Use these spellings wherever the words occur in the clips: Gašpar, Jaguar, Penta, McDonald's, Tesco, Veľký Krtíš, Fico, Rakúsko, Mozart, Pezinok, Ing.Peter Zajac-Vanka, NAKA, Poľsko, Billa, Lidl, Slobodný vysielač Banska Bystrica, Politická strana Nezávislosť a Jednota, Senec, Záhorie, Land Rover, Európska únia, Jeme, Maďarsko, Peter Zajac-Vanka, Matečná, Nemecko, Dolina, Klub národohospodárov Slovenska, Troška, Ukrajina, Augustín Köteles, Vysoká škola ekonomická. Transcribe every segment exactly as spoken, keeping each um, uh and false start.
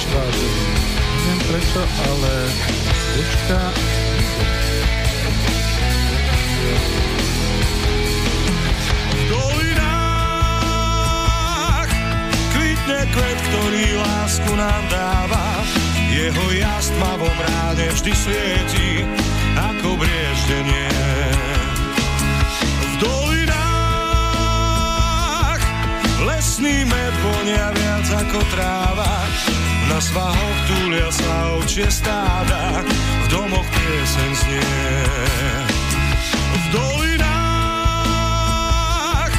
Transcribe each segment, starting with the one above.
čtvrtý. Neviem prečo, ale počka. V dolinách kvitne kvet, ktorý lásku nám dáva. Jeho jasť ma v obráne vždy svieti ako brieždenie. V dolinách lesný med vonia viac ako tráva. Na svahoch túlia sa ovčie stáda, v domoch pieseň znie. V dolinách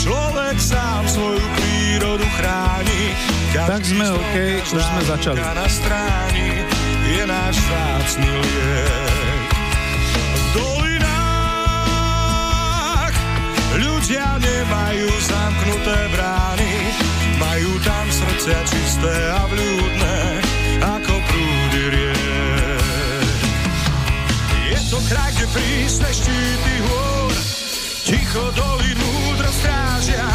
človek sám svoju prírodu chráni. Tak sme OK, už sme začali. Na stráni je náš vzácny liek. V dolinách ľudia nemajú zamknuté brány, majú tam srdcia čisté a vľúdne ako prúdy riek. Je to kraj, kde prísne štíty hôr ticho dolinu múdro strážia,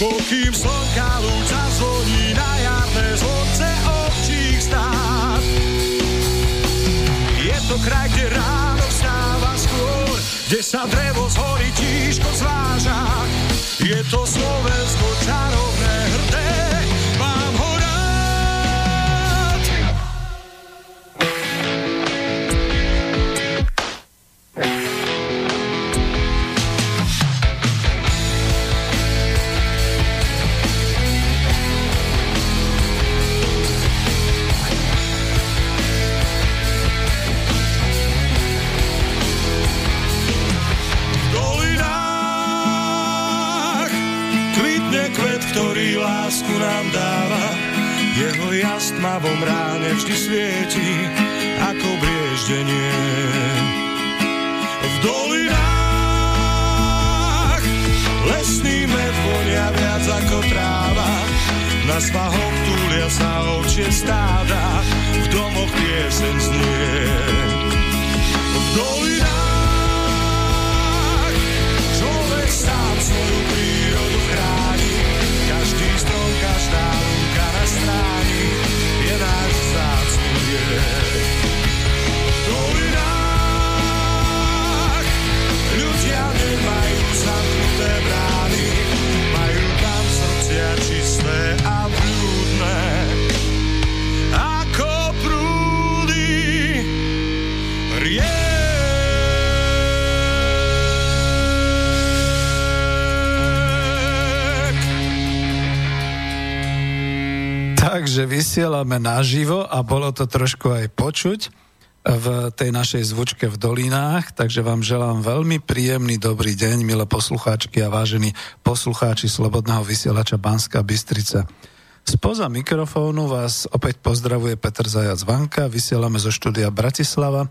pokým slnka lúča zvoní na jarné zvonce ovčích stát. Je to kraj, kde ráno vstáva skôr, kde sa drevo z hory tížko zváža. Je to Slovensko čarovné, hrdé, mám ho rád. Ktorý lásku nám dáva, jeho jasť ma vo mráne vždy svieti ako brieždenie. V dolinách lesný med vonia viac ako tráva, na svahoch túlia sa ovčie stáda, v domoch pieseň znie. V dolinách človek sám svoju prírodu chráni. Každý strom, každá lúka na stráni je náš vzácný liek. V dolinách ľudia nemajú zamknuté brány, majú tam srdcia čisté a vľúdne ako prúdy riek. Takže vysielame naživo a bolo to trošku aj počuť v tej našej zvučke v dolinách, takže vám želám veľmi príjemný dobrý deň, milé poslucháčky a vážení poslucháči Slobodného vysielača Banska Bystrica. Spoza mikrofónu vás opäť pozdravuje Peter Zajac-Vanka, vysielame zo štúdia Bratislava.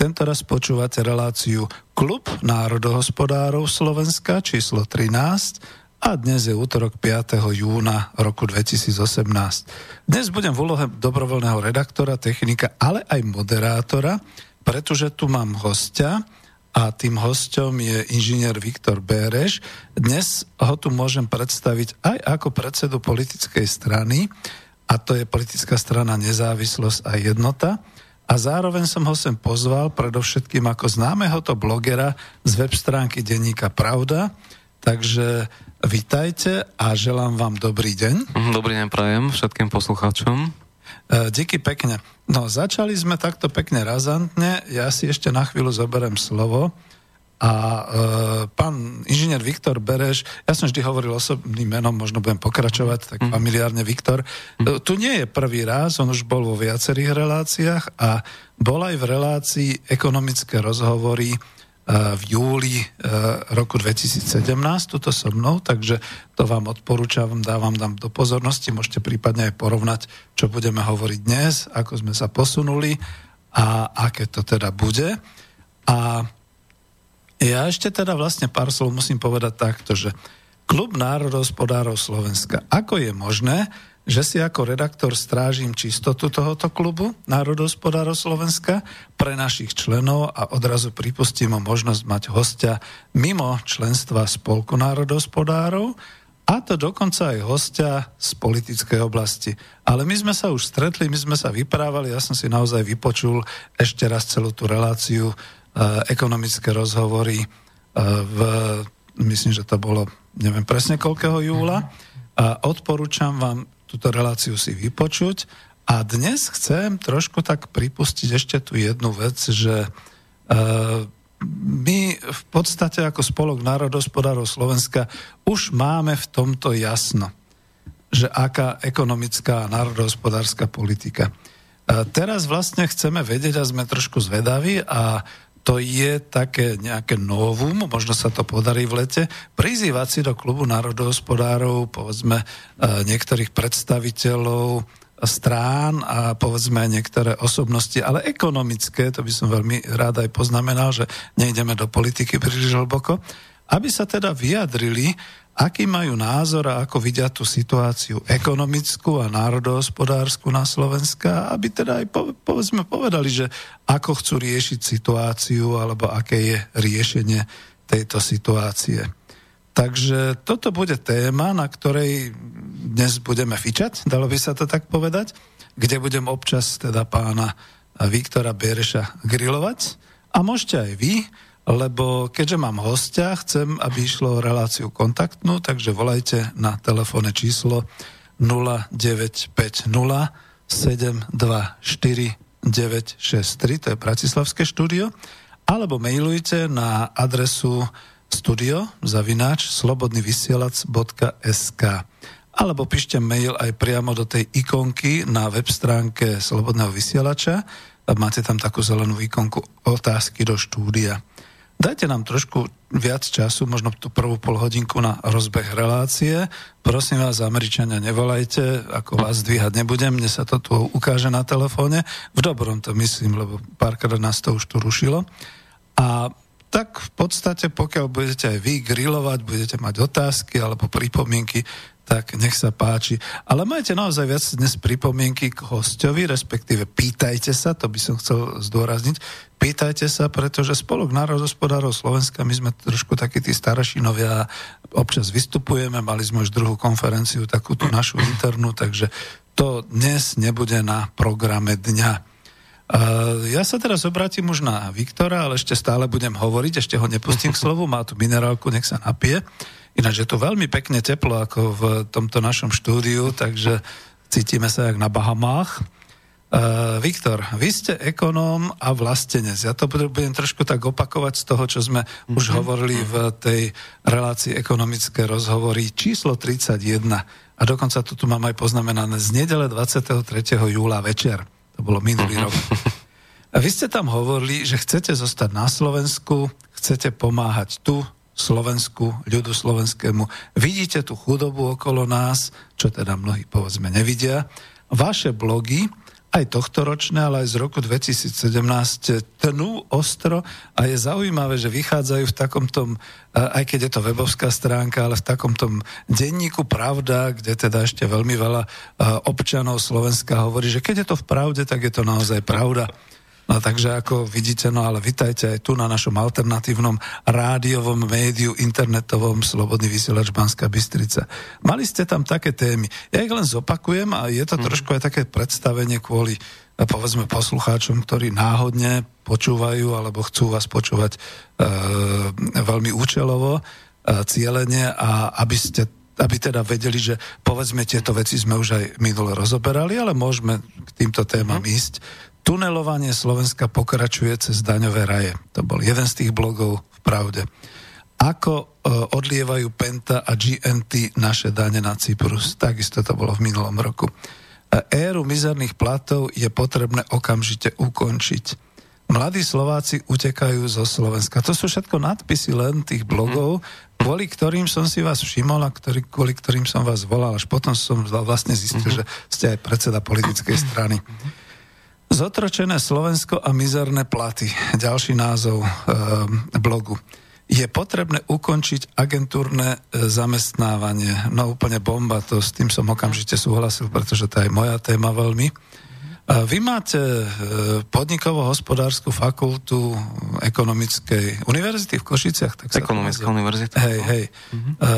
Tento raz počúvate reláciu Klub národohospodárov Slovenska číslo trinásť, a dnes je útorok piateho júna roku dvetisícosemnásť. Dnes budem v úlohe dobrovoľného redaktora, technika, ale aj moderátora, pretože tu mám hostia a tým hosťom je inžinier Viktor Béreš. Dnes ho tu môžem predstaviť aj ako predsedu politickej strany, a to je Politická strana Nezávislosť a Jednota. A zároveň som ho sem pozval predovšetkým ako známeho to blogera z web stránky denníka Pravda. Takže vitajte a želám vám dobrý deň. Dobrý deň prajem všetkým poslucháčom. Díky pekne. No, začali sme takto pekne razantne. Ja si ešte na chvíľu zoberiem slovo. A e, pán inžinier Viktor Béreš, ja som vždy hovoril osobným menom, možno budem pokračovať, tak familiárne Viktor. E, tu nie je prvý raz, on už bol vo viacerých reláciách a bol aj v relácii Ekonomické rozhovory v júli roku dvetisícsedemnásť, tuto so mnou, takže to vám odporúčam, dávam vám do pozornosti, môžete prípadne aj porovnať, čo budeme hovoriť dnes, ako sme sa posunuli a aké to teda bude. A ja ešte teda vlastne pár slov musím povedať takto, že Klub národohospodárov Slovenska, ako je možné, že si ako redaktor strážim čistotu tohoto klubu národohospodárov Slovenska pre našich členov a odrazu pripustím možnosť mať hostia mimo členstva Spolku národohospodárov a a to dokonca aj hostia z politickej oblasti. Ale my sme sa už stretli, my sme sa vyprávali, ja som si naozaj vypočul ešte raz celú tú reláciu, ekonomické rozhovory v, myslím, že to bolo, neviem presne koľkého júla, a odporúčam vám túto reláciu si vypočuť. A dnes chcem trošku tak pripustiť ešte tú jednu vec, že my v podstate ako Spolok národohospodárov Slovenska už máme v tomto jasno, že aká ekonomická a národohospodárska politika. Teraz vlastne chceme vedieť a sme trošku zvedaví a to je také nejaké novum, možno sa to podarí v lete, prizývať si do Klubu národohospodárov, povedzme, niektorých predstaviteľov strán a povedzme niektoré osobnosti, ale ekonomické, to by som veľmi rád aj poznamenal, že nejdeme do politiky príliš hlboko, aby sa teda vyjadrili, aký majú názor a ako vidia tú situáciu ekonomickú a národohospodársku na Slovenska, aby teda aj povedzme povedali, že ako chcú riešiť situáciu alebo aké je riešenie tejto situácie. Takže toto bude téma, na ktorej dnes budeme fičať, dalo by sa to tak povedať, kde budem občas teda pána Viktora Béreša grilovať. A môžete aj vy, lebo keďže mám hostia, chcem, aby išlo reláciu kontaktnú, takže volajte na telefónne číslo nula deväť päť nula sedem dva štyri deväť šesť tri, to je bratislavské štúdio, alebo mailujte na adresu studio zavináč slobodný vysielač bodka es ká, alebo píšte mail aj priamo do tej ikonky na web stránke Slobodného vysielača. Máte tam takú zelenú ikonku otázky do štúdia. Dajte nám trošku viac času, možno tú prvú polhodinku na rozbeh relácie. Prosím vás, Američania, nevolajte, ako vás dvíhať nebudem, mne sa to tu ukáže na telefóne. V dobrom to myslím, lebo párkrát nás to už tu rušilo. A tak v podstate, pokiaľ budete aj vy grilovať, budete mať otázky alebo pripomienky, tak nech sa páči. Ale majte naozaj viac dnes pripomienky k hostovi, respektíve pýtajte sa, to by som chcel zdôrazniť, pýtajte sa, pretože Spolok národohospodárov Slovenska, my sme trošku takí tí starašinovia, občas vystupujeme, mali sme už druhú konferenciu, takú tú našu internú, takže to dnes nebude na programe dňa. Ja sa teraz obrátim už na Viktora, ale ešte stále budem hovoriť, ešte ho nepustím k slovu, má tu minerálku, nech sa napije. Ináč je to veľmi pekne teplo, ako v tomto našom štúdiu, takže cítime sa jak na Bahamách. Uh, Viktor, vy ste ekonóm a vlastenec. Ja to budem trošku tak opakovať z toho, čo sme mm-hmm. už hovorili v tej relácii ekonomické rozhovory číslo tridsaťjeden. A dokonca to tu mám aj poznamenané z nedele dvadsiateho tretieho júla večer. To bolo minulý rok. A vy ste tam hovorili, že chcete zostať na Slovensku, chcete pomáhať tu, Slovensku, ľudu slovenskému. Vidíte tú chudobu okolo nás, čo teda mnohí, povedzme, nevidia. Vaše blogy, aj tohtoročné, ale aj z roku dvetisícsedemnásť, tnú ostro a je zaujímavé, že vychádzajú v takomto, aj keď je to webovská stránka, ale v takomto denníku Pravda, kde teda ešte veľmi veľa občanov Slovenska hovorí, že keď je to v pravde, tak je to naozaj pravda. No takže ako vidíte, no ale vitajte aj tu na našom alternatívnom rádiovom médiu, internetovom Slobodný vysielač Banska Bystrica. Mali ste tam také témy. Ja ich len zopakujem a je to mm. trošku aj také predstavenie kvôli, povedzme, poslucháčom, ktorí náhodne počúvajú alebo chcú vás počúvať e, veľmi účelovo, e, cieľene a aby ste aby teda vedeli, že povedzme tieto veci sme už aj minule rozoberali, ale môžeme k týmto témam mm. ísť. Tunelovanie Slovenska pokračuje cez daňové raje. To bol jeden z tých blogov v Pravde. Ako odlievajú Penta a gé en té naše dane na Cyprus. Takisto to bolo v minulom roku. Éru mizerných platov je potrebné okamžite ukončiť. Mladí Slováci utekajú zo Slovenska. To sú všetko nadpisy len tých blogov, kvôli ktorým som si vás všimol a ktorý, kvôli ktorým som vás volal. Až potom som vlastne zistil, že ste aj predseda politickej strany. Zotročené Slovensko a mizerné platy. Ďalší názov e, blogu. Je potrebné ukončiť agentúrne zamestnávanie. No úplne bomba, to s tým som okamžite súhlasil, pretože to je moja téma veľmi. E, vy máte e, podnikovo-hospodársku fakultu Ekonomickej univerzity v Košiciach. Tak sa ekonomická univerzita. Hej, hej. Mm-hmm. E,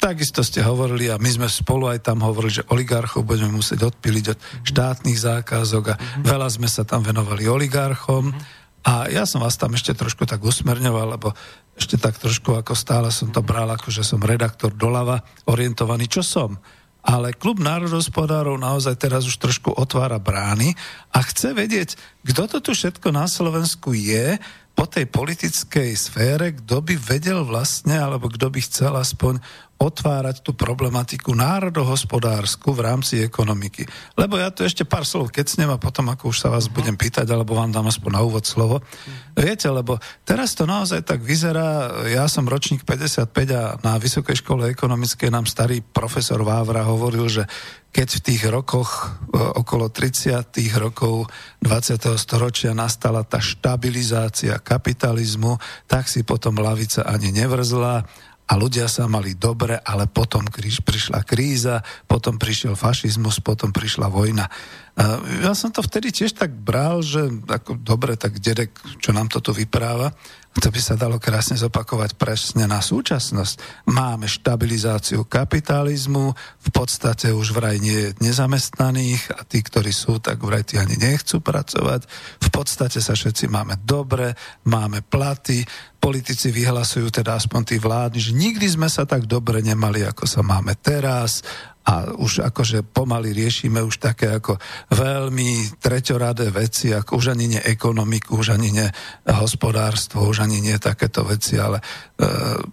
Takisto ste hovorili, a my sme spolu aj tam hovorili, že oligarchov budeme musieť odpíliť od štátnych zákazok a veľa sme sa tam venovali oligarchom. A ja som vás tam ešte trošku tak usmerňoval, lebo ešte tak trošku ako stále som to bral, ako že som redaktor doľava orientovaný, čo som. Ale Klub národohospodárov naozaj teraz už trošku otvára brány a chce vedieť, kto to tu všetko na Slovensku je po tej politickej sfére, kto by vedel vlastne, alebo kto by chcel aspoň otvárať tú problematiku národohospodársku v rámci ekonomiky. Lebo ja tu ešte pár slov kecnem a potom, ako už sa vás budem pýtať, alebo vám dám aspoň na úvod slovo. Viete, lebo teraz to naozaj tak vyzerá, ja som ročník päťdesiatpäť a na Vysokej škole ekonomickej nám starý profesor Vávra hovoril, že keď v tých rokoch, okolo tridsiatych rokov dvadsiateho storočia nastala tá štabilizácia kapitalizmu, tak si potom lavica ani nevrzla, a ľudia sa mali dobre, ale potom kríž, prišla kríza, potom prišiel fašizmus, potom prišla vojna. A ja som to vtedy tiež tak bral, že ako dobre, tak dedek, čo nám to tu vypráva, to by sa dalo krásne zopakovať presne na súčasnosť. Máme štabilizáciu kapitalizmu, v podstate už vraj nie je nezamestnaných a tí, ktorí sú, tak vraj tí ani nechcú pracovať. V podstate sa všetci máme dobre, máme platy, politici vyhlasujú teda aspoň tí vládni, že nikdy sme sa tak dobre nemali, ako sa máme teraz. A už akože pomaly riešime už také ako veľmi treťoradé veci, ako už ani nie ekonomiku, už ani nie hospodárstvo, už ani nie takéto veci, ale e,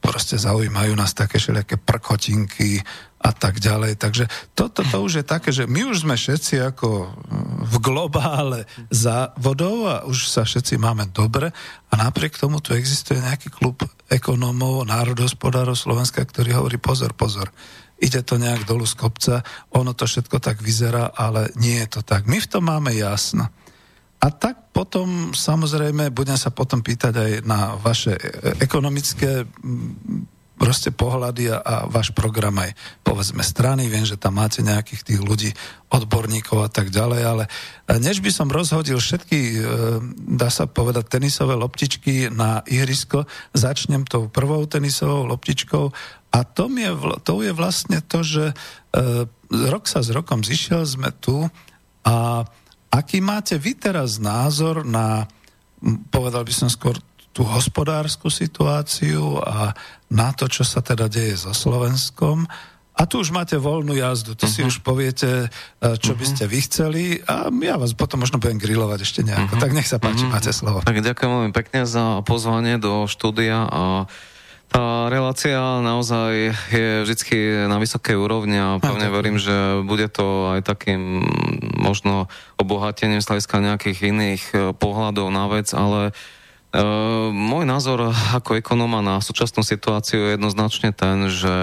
proste zaujímajú nás také všelijaké prkotinky a tak ďalej. Takže toto to, to už je také, že my už sme všetci ako v globále za vodou a už sa všetci máme dobre a napriek tomu tu existuje nejaký klub ekonómov, národohospodárov Slovenska, ktorý hovorí pozor, pozor. Ide to nejak dolu z kopca, ono to všetko tak vyzerá, ale nie je to tak. My v tom máme jasno. A tak potom, samozrejme, budem sa potom pýtať aj na vaše ekonomické proste pohľady a, a váš program aj, povedzme, strany. Viem, že tam máte nejakých tých ľudí, odborníkov a tak ďalej, ale než by som rozhodil všetky, dá sa povedať, tenisové loptičky na ihrisko, začnem tou prvou tenisovou loptičkou. A to je, to je vlastne to, že e, rok sa s rokom zišiel, sme tu a aký máte vy teraz názor na, povedal by som skôr, tú hospodársku situáciu a na to, čo sa teda deje so Slovenskom. A tu už máte voľnú jazdu, to uh-huh. si už poviete, čo uh-huh. by ste vy chceli a ja vás potom možno budem grilovať ešte nejako. Uh-huh. Tak nech sa páči, uh-huh. máte slovo. Tak ďakujem veľmi pekne za pozvanie do štúdia a tá relácia naozaj je vždy na vysokej úrovni a pevne verím, že bude to aj takým možno obohatením hľadiska nejakých iných pohľadov na vec, ale e, môj názor ako ekonóma na súčasnú situáciu je jednoznačne ten, že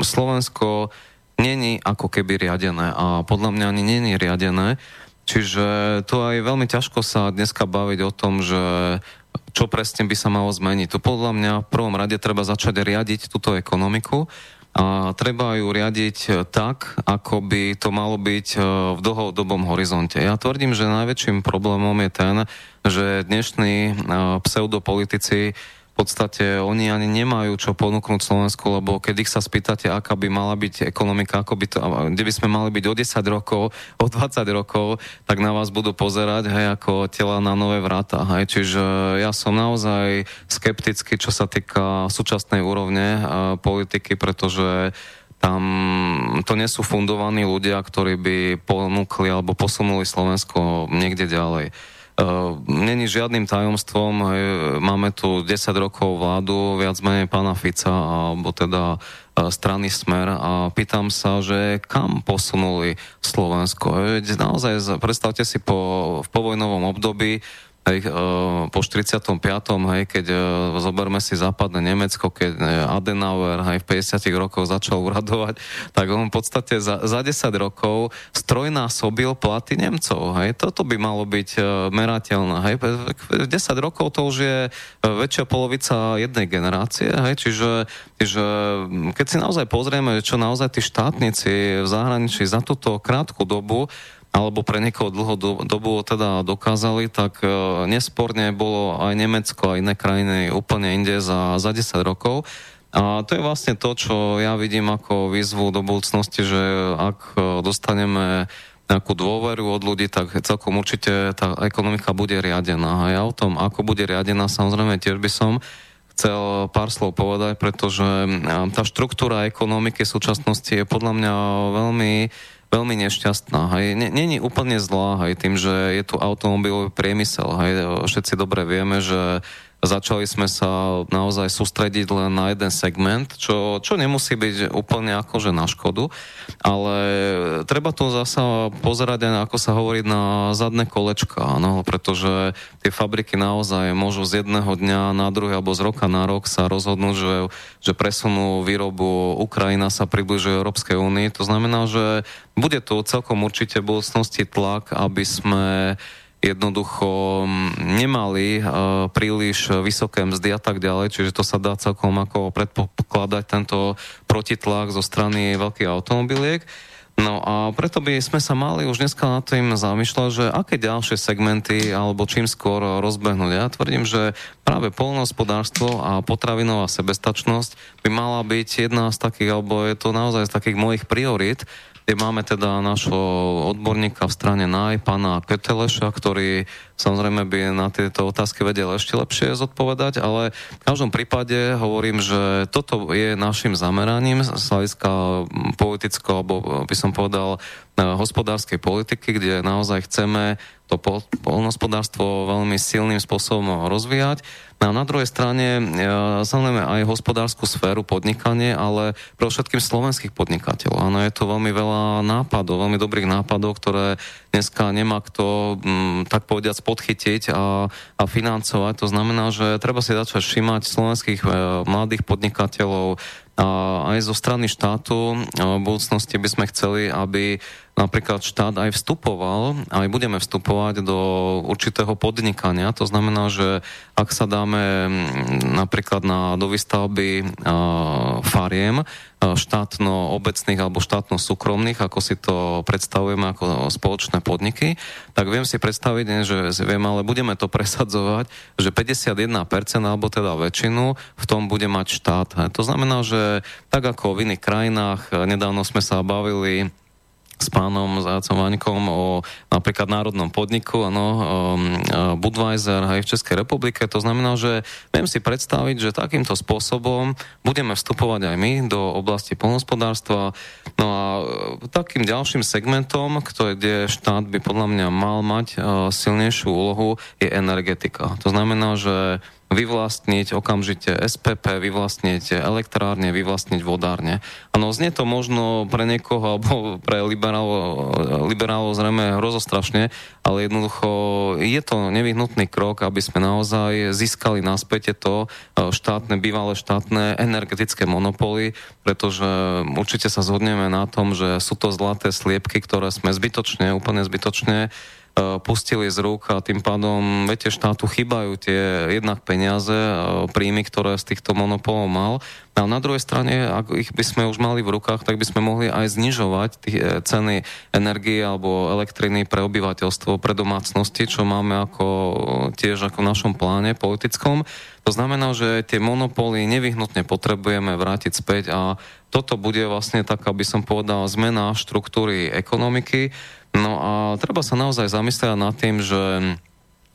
Slovensko není ako keby riadené a podľa mňa ani není riadené, čiže to aj veľmi ťažko sa dneska baviť o tom, že čo presne by sa malo zmeniť. Tu podľa mňa v prvom rade treba začať riadiť túto ekonomiku a treba ju riadiť tak, ako by to malo byť v dlhodobom horizonte. Ja tvrdím, že najväčším problémom je ten, že dnešní pseudopolitici v podstate oni ani nemajú čo ponúknuť Slovensku, lebo keď ich sa spýtate, aká by mala byť ekonomika, ako by to, kde by sme mali byť o desať rokov, o dvadsať rokov, tak na vás budú pozerať, hej, ako tela na nové vrata, hej. Čiže ja som naozaj skeptický, čo sa týka súčasnej úrovne politiky, pretože tam to nie sú fundovaní ľudia, ktorí by ponúkli alebo posunuli Slovensko niekde ďalej. Není žiadnym tajomstvom, máme tu desať rokov vládu, viac menej pána Fica, alebo teda strany Smer a pýtam sa, že kam posunuli Slovensko. Naozaj, predstavte si po, v povojnovom období, hej, po štyridsiatom piatom, hej, keď zoberme si západné Nemecko, keď Adenauer hej, v päťdesiatych rokoch začal uradovať, tak on v podstate za, za desať rokov strojnásobil platy Nemcov. Hej. Toto by malo byť merateľné. Hej. desať rokov to už je väčšia polovica jednej generácie. Hej. Čiže, čiže keď si naozaj pozrieme, čo naozaj tí štátnici v zahraničí za túto krátku dobu alebo pre niekoho dlhodobo teda dokázali, tak nesporne bolo aj Nemecko a iné krajiny úplne inde za, za desať rokov. A to je vlastne to, čo ja vidím ako výzvu do budúcnosti, že ak dostaneme nejakú dôveru od ľudí, tak celkom určite tá ekonomika bude riadená. A ja o tom, ako bude riadená, samozrejme tiež by som chcel pár slov povedať, pretože tá štruktúra ekonomiky v súčasnosti je podľa mňa veľmi, veľmi nešťastná. Není úplne zlá, hej, tým, že je tu automobilový priemysel. Hej. Všetci dobre vieme, že začali sme sa naozaj sústrediť len na jeden segment, čo, čo nemusí byť úplne akože na škodu, ale treba tu zasa pozerať aj, ako sa hovorí, na zadné kolečka, no, pretože tie fabriky naozaj môžu z jedného dňa na druhý alebo z roka na rok sa rozhodnú, že, že presunú výrobu, Ukrajina sa približuje Európskej únii, to znamená, že bude tu celkom určite v budúcnosti tlak, aby sme jednoducho nemali uh, príliš vysoké mzdy a tak ďalej, čiže to sa dá celkom ako predpokladať tento protitlak zo strany veľkých automobiliek. No a preto by sme sa mali už dneska nad tým zamýšľať, že aké ďalšie segmenty alebo čím skôr rozbehnúť. Ja tvrdím, že práve poľnohospodárstvo a potravinová sebestačnosť by mala byť jedna z takých, alebo je to naozaj z takých mojich priorít. Máme teda nášho odborníka v strane en á jé, pána Köteleša, ktorý samozrejme by na tieto otázky vedel ešte lepšie zodpovedať, ale v každom prípade hovorím, že toto je našim zameraním z hľadiska politického, alebo by som povedal hospodárskej politiky, kde naozaj chceme to poľnohospodárstvo veľmi silným spôsobom rozvíjať. A na druhej strane, samozrejme, aj hospodárskú sféru, podnikanie, ale pre všetkým slovenských podnikateľov. Áno, je to veľmi veľa nápadov, veľmi dobrých nápadov, ktoré dneska nemá kto, m, tak povediac, podchytiť a, a financovať. To znamená, že treba si začať všímať slovenských e, mladých podnikateľov, a aj zo strany štátu v budúcnosti by sme chceli, aby napríklad štát aj vstupoval, aj budeme vstupovať do určitého podnikania. To znamená, že ak sa dáme napríklad na, do výstavby a, fariem, štátno-obecných alebo štátno-súkromných, ako si to predstavujeme ako spoločné podniky, tak viem si predstaviť, nie, že viem, ale budeme to presadzovať, že päťdesiatjeden percent alebo teda väčšinu v tom bude mať štát. To znamená, že tak ako v iných krajinách, nedávno sme sa bavili s pánom Zajacom-Vankom o napríklad národnom podniku, ano, um, Budweiser aj v Českej republike. To znamená, že viem si predstaviť, že takýmto spôsobom budeme vstupovať aj my do oblasti poľnohospodárstva. No a takým ďalším segmentom, kde štát by podľa mňa mal mať uh, silnejšiu úlohu, je energetika. To znamená, že vyvlastniť okamžite es pé pé, vyvlastniť elektrárne, vyvlastniť vodárne. Áno, znie to možno pre niekoho, alebo pre liberálov, liberálov zrejme hrozostrašne, ale jednoducho je to nevyhnutný krok, aby sme naozaj získali naspäť to štátne, bývalé štátne energetické monopoly, pretože určite sa zhodneme na tom, že sú to zlaté sliepky, ktoré sme zbytočne, úplne zbytočne pustili z rúk a tým pádom, viete, štátu chýbajú tie jednak peniaze, príjmy, ktoré z týchto monopolov mal. A na druhej strane, ak ich by sme už mali v rukách, tak by sme mohli aj znižovať tých ceny energie alebo elektriny pre obyvateľstvo, pre domácnosti, čo máme ako tiež ako v našom pláne politickom. To znamená, že tie monopóly nevyhnutne potrebujeme vrátiť späť a toto bude vlastne taká, by som povedal, zmena štruktúry ekonomiky. No a treba sa naozaj zamyslieť nad tým, že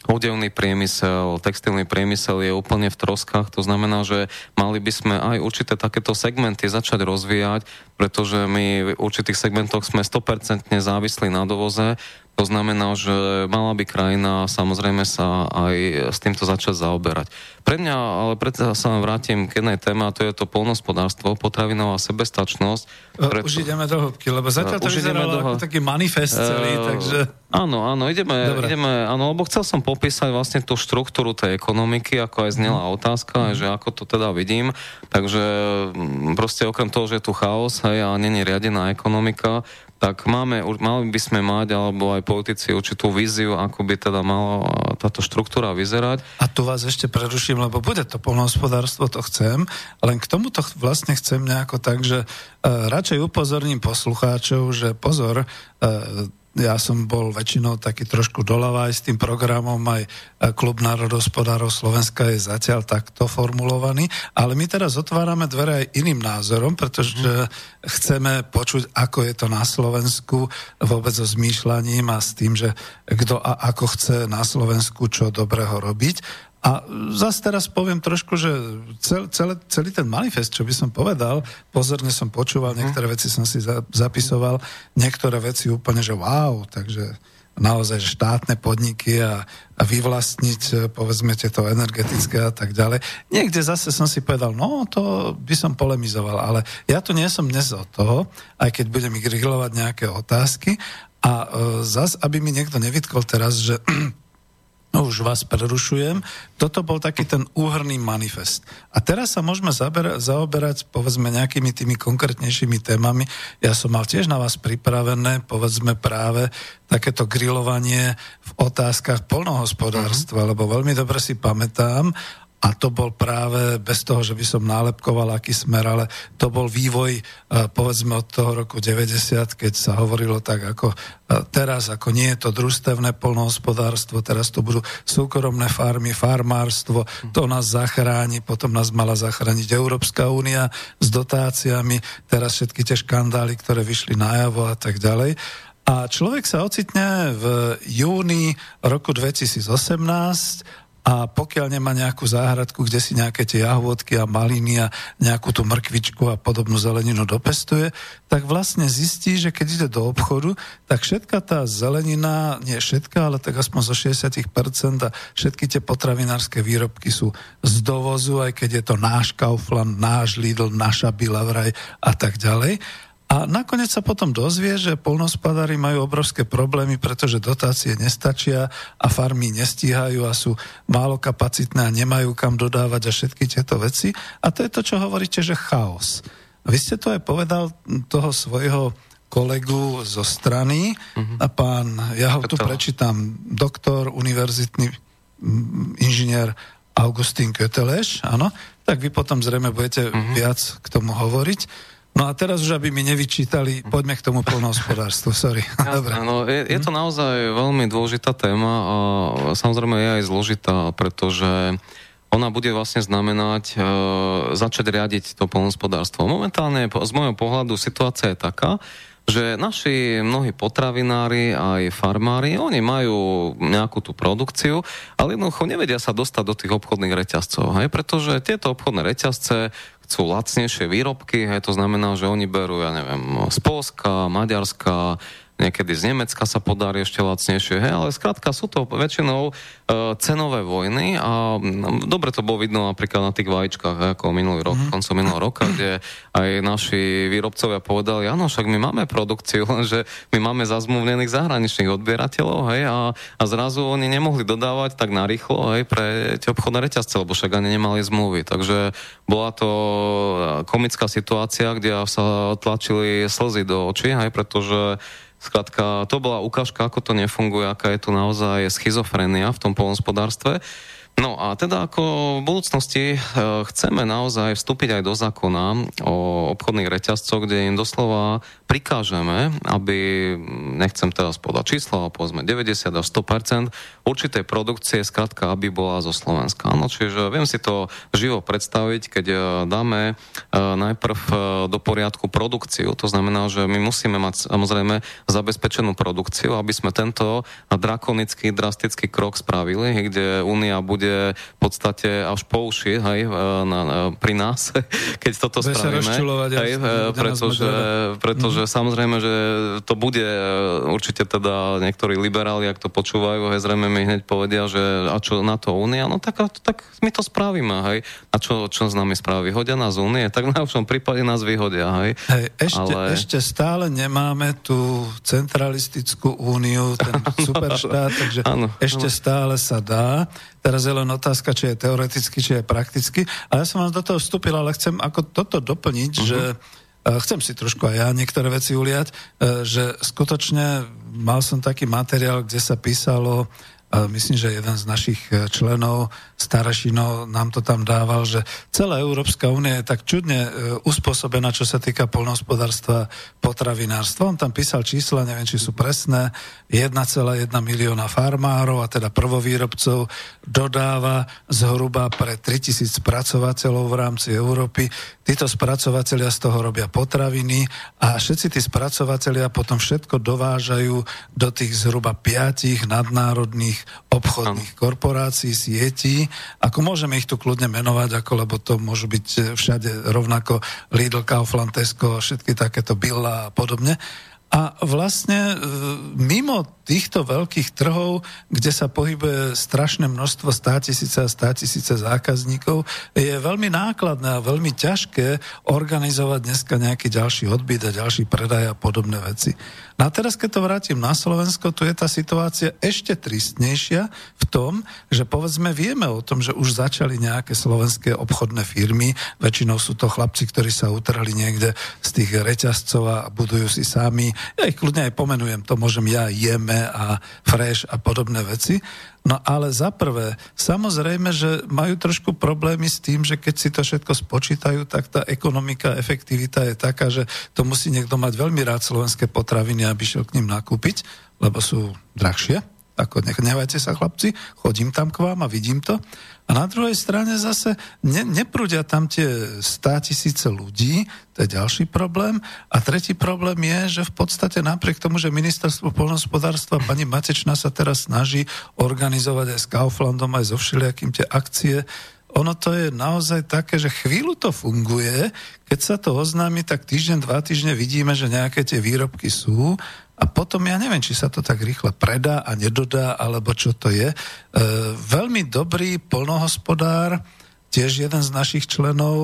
odevný priemysel, textilný priemysel je úplne v troskách, to znamená, že mali by sme aj určité takéto segmenty začať rozvíjať, pretože my v určitých segmentoch sme sto percent závislí na dovoze. To znamená, že mala by krajina samozrejme sa aj s týmto začať zaoberať. Pre mňa, ale predsa sa vrátim k jednej téme, a to je to poľnohospodárstvo, potravinová sebestačnosť. Preto... Už ideme do hĺbky, lebo zatiaľ to vyzeralo do... ako taký manifest celý, takže... Áno, áno, ideme, ideme, áno, lebo chcel som popísať vlastne tú štruktúru tej ekonomiky, ako aj znela mm. otázka, mm. že ako to teda vidím, takže proste okrem toho, že je tu chaos, hej, a nie je riadená ekonomika, tak máme, mali by sme mať, alebo aj politici, určitú víziu, ako by teda mala táto štruktúra vyzerať. A tu vás ešte preruším, lebo bude to poľnohospodárstvo, to chcem, len k tomuto vlastne chcem nejako tak, že e, radšej upozorním poslucháčov, že pozor, e, ja som bol väčšinou taký trošku doľava aj s tým programom, aj Klub národohospodárov Slovenska je zatiaľ takto formulovaný, ale my teraz otvárame dvere aj iným názorom, pretože mm. chceme počuť, ako je to na Slovensku, vôbec so zmýšľaním a s tým, že kto a ako chce na Slovensku čo dobrého robiť. A zase teraz poviem trošku, že cel, celé, celý ten manifest, čo by som povedal, pozorne som počúval, niektoré veci som si za, zapisoval, niektoré veci úplne, že wow, takže naozaj štátne podniky a, a vyvlastniť, povedzme, tieto energetické a tak ďalej. Niekde zase som si povedal, no to by som polemizoval, ale ja tu nie som dnes od toho, aj keď budem ich griglovať nejaké otázky a e, zase, aby mi niekto nevytkol teraz, že... No už vás prerušujem. Toto bol taký ten úhrný manifest. A teraz sa môžeme zaber- zaoberať, povedzme, nejakými tými konkrétnejšími témami. Ja som mal tiež na vás pripravené, povedzme, práve takéto grilovanie v otázkach poľnohospodárstva, uh-huh. lebo veľmi dobre si pamätám, a to bol práve, bez toho, že by som nálepkoval aký smer, ale to bol vývoj, povedzme, od toho roku deväťdesiat, keď sa hovorilo tak, ako teraz, ako nie je to družstevné poľnohospodárstvo, teraz to budú súkromné farmy, farmárstvo, to nás zachráni, potom nás mala zachrániť Európska únia s dotáciami, teraz všetky tie škandály, ktoré vyšli najavo a tak ďalej. A človek sa ocitne v júni roku dvetisícosemnásť, a pokiaľ nemá nejakú záhradku, kde si nejaké tie jahôdky a maliny a nejakú tú mrkvičku a podobnú zeleninu dopestuje, tak vlastne zistí, že keď ide do obchodu, tak všetka tá zelenina, nie všetka, ale tak aspoň zo šesťdesiat percent a všetky tie potravinárske výrobky sú z dovozu, aj keď je to náš Kaufland, náš Lidl, naša Billa vraj a tak ďalej. A nakoniec sa potom dozvie, že poľnohospodári majú obrovské problémy, pretože dotácie nestačia a farmy nestíhajú a sú málo kapacitné a nemajú kam dodávať a všetky tieto veci. A to je to, čo hovoríte, že chaos. Vy ste to aj povedal toho svojho kolegu zo strany, mm-hmm. a pán, ja ho tu prečítam, doktor, univerzitný inžinier Augustín Köteles, áno, tak vy potom zrejme budete mm-hmm. viac k tomu hovoriť. No a teraz už, aby mi nevyčítali, poďme k tomu poľnohospodárstvu, sorry. Dobre. No, je, je to naozaj veľmi dôležitá téma a samozrejme je aj zložitá, pretože ona bude vlastne znamenať e, začať riadiť to poľnohospodárstvo. Momentálne z môjho pohľadu situácia je taká, že naši mnohí potravinári aj farmári, oni majú nejakú tú produkciu, ale jednoducho nevedia sa dostať do tých obchodných reťazcov, hej? Pretože tieto obchodné reťazce chcú lacnejšie výrobky, hej? To znamená, že oni berú, ja neviem, z Poľska, Maďarska, niekedy z Nemecka sa podarí ešte lacnejšie, hej, ale skrátka sú to väčšinou e, cenové vojny a m, dobre to bolo vidno napríklad na tých vajíčkach, hej, ako minulý rok, mm-hmm. koncom minulého roka, kde aj naši výrobcovia povedali, áno, však my máme produkciu, lenže my máme zazmluvnených zahraničných odbierateľov, hej, a, a zrazu oni nemohli dodávať tak narýchlo, hej, pre tie obchodné reťazce, lebo však ani nemali zmluvy, takže bola to komická situácia, kde sa tlačili slzy do očí, hej, pretože skrátka, to bola ukážka, ako to nefunguje, aká je tu naozaj schizofrenia v tom poľnohospodárstve. No a teda ako v budúcnosti e, chceme naozaj vstúpiť aj do zákona o obchodných reťazcoch, kde im doslova prikážeme, aby, nechcem teraz podať čísla, povedzme deväťdesiat až sto percent určitej produkcie, skrátka, aby bola zo Slovenska. No, čiže viem si to živo predstaviť, keď dáme e, najprv e, do poriadku produkciu, to znamená, že my musíme mať samozrejme zabezpečenú produkciu, aby sme tento drakonický, drastický krok spravili, kde Únia bude v podstate až po uši, hej, na, na, pri nás, keď toto bude spravíme. Hej, pretože, pretože mm. samozrejme, že to bude určite teda niektorí liberáli, ak to počúvajú, hej, zrejme mi hneď povedia, že a čo na to Únia? No tak, tak my to spravíme, hej. A čo, čo s nami spraví? Hodia nás Únie? Tak na všom prípade nás vyhodia, hej. hej ešte, Ale... ešte stále nemáme tú centralistickú Úniu, ten superštát, takže ano, ešte ano. Stále sa dá. Teraz je len otázka, či je teoreticky, či je prakticky. A ja som vám do toho vstúpil, ale chcem ako toto doplniť, uh-huh. že chcem si trošku aj ja niektoré veci uliať, že skutočne mal som taký materiál, kde sa písalo myslím, že jeden z našich členov, Starašino, nám to tam dával, že celá Európska únia je tak čudne uspôsobená, čo sa týka poľnohospodárstva, potravinárstva. On tam písal čísla, neviem, či sú presné, jeden celá jeden milióna farmárov, a teda prvovýrobcov, dodáva zhruba pre tritisíc spracovateľov v rámci Európy. Títo spracovatelia z toho robia potraviny a všetci tí spracovatelia potom všetko dovážajú do tých zhruba piatich nadnárodných obchodných korporácií, sietí. Ako môžeme ich tu kľudne menovať, ako, lebo to môžu byť všade rovnako Lidl, Kaufland, Tesco, všetky takéto Billa a podobne. A vlastne mimo týchto veľkých trhov, kde sa pohybuje strašné množstvo státisíce a státisíce zákazníkov, je veľmi nákladné a veľmi ťažké organizovať dneska nejaký ďalší odbyt a ďalší predaj a podobné veci. No a teraz, keď to vrátim na Slovensko, tu je tá situácia ešte tristnejšia v tom, že povedzme vieme o tom, že už začali nejaké slovenské obchodné firmy, väčšinou sú to chlapci, ktorí sa utrali niekde z tých reťazcov a budujú si sami, ja ich kľudne aj pomenujem, to môžem ja, Jeme a Fresh a podobné veci. No ale za prvé, samozrejme, že majú trošku problémy s tým, že keď si to všetko spočítajú, tak tá ekonomika, efektivita je taká, že to musí niekto mať veľmi rád slovenské potraviny, aby šiel k ním nakúpiť, lebo sú drahšie. Ako nehnevajte sa, chlapci, chodím tam k vám a vidím to. A na druhej strane zase ne, neprúdia tam tie státisíce ľudí, to je ďalší problém. A tretí problém je, že v podstate napriek tomu, že ministerstvo poľnohospodárstva pani Matečná sa teraz snaží organizovať aj s Kauflandom, aj so všelijakým tie akcie, ono to je naozaj také, že chvíľu to funguje, keď sa to oznámi, tak týždeň, dva týždne vidíme, že nejaké tie výrobky sú a potom ja neviem, či sa to tak rýchle predá a nedodá, alebo čo to je. E, veľmi dobrý poľnohospodár, tiež jeden z našich členov,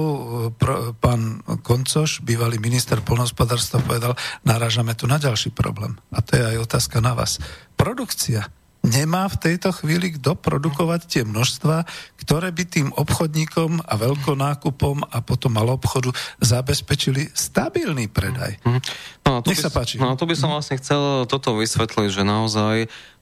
pro, pán Koncoš, bývalý minister poľnohospodárstva, povedal, narážame tu na ďalší problém. A to je aj otázka na vás. Produkcia. Nemá v tejto chvíli kto produkovať tie množstva, ktoré by tým obchodníkom a veľkonákupom a potom maloobchodu zabezpečili stabilný predaj. No, Nech by, sa páči. No to by som vlastne chcel toto vysvetliť, že naozaj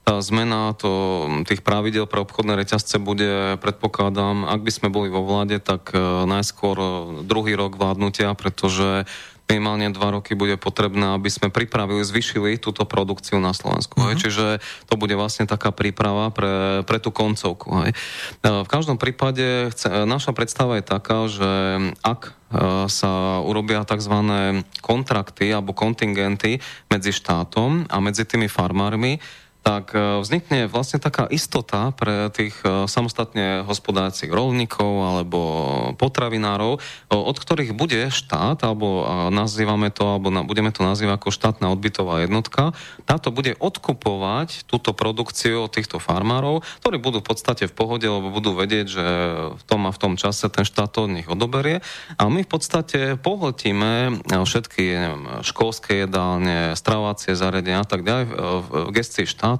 tá zmena to, tých pravidel pre obchodné reťazce bude, predpokladám, ak by sme boli vo vláde, tak najskôr druhý rok vládnutia, pretože minimálne dva roky bude potrebné, aby sme pripravili, zvyšili túto produkciu na Slovensku. Uh-huh. Čiže to bude vlastne taká príprava pre, pre tú koncovku. Hej. V každom prípade chce, naša predstava je taká, že ak sa urobia tzv. Kontrakty alebo kontingenty medzi štátom a medzi tými farmármi, tak vznikne vlastne taká istota pre tých samostatne hospodárcich roľníkov alebo potravinárov, od ktorých bude štát, alebo nazývame to, alebo budeme to nazývať ako štátna odbytová jednotka. Táto bude odkupovať túto produkciu od týchto farmárov, ktorí budú v podstate v pohode, lebo budú vedieť, že v tom a v tom čase ten štát od nich odoberie. A my v podstate pohltíme všetky, neviem, školské jedálne, stravovacie zariadenia a tak ďalej v gestii štátu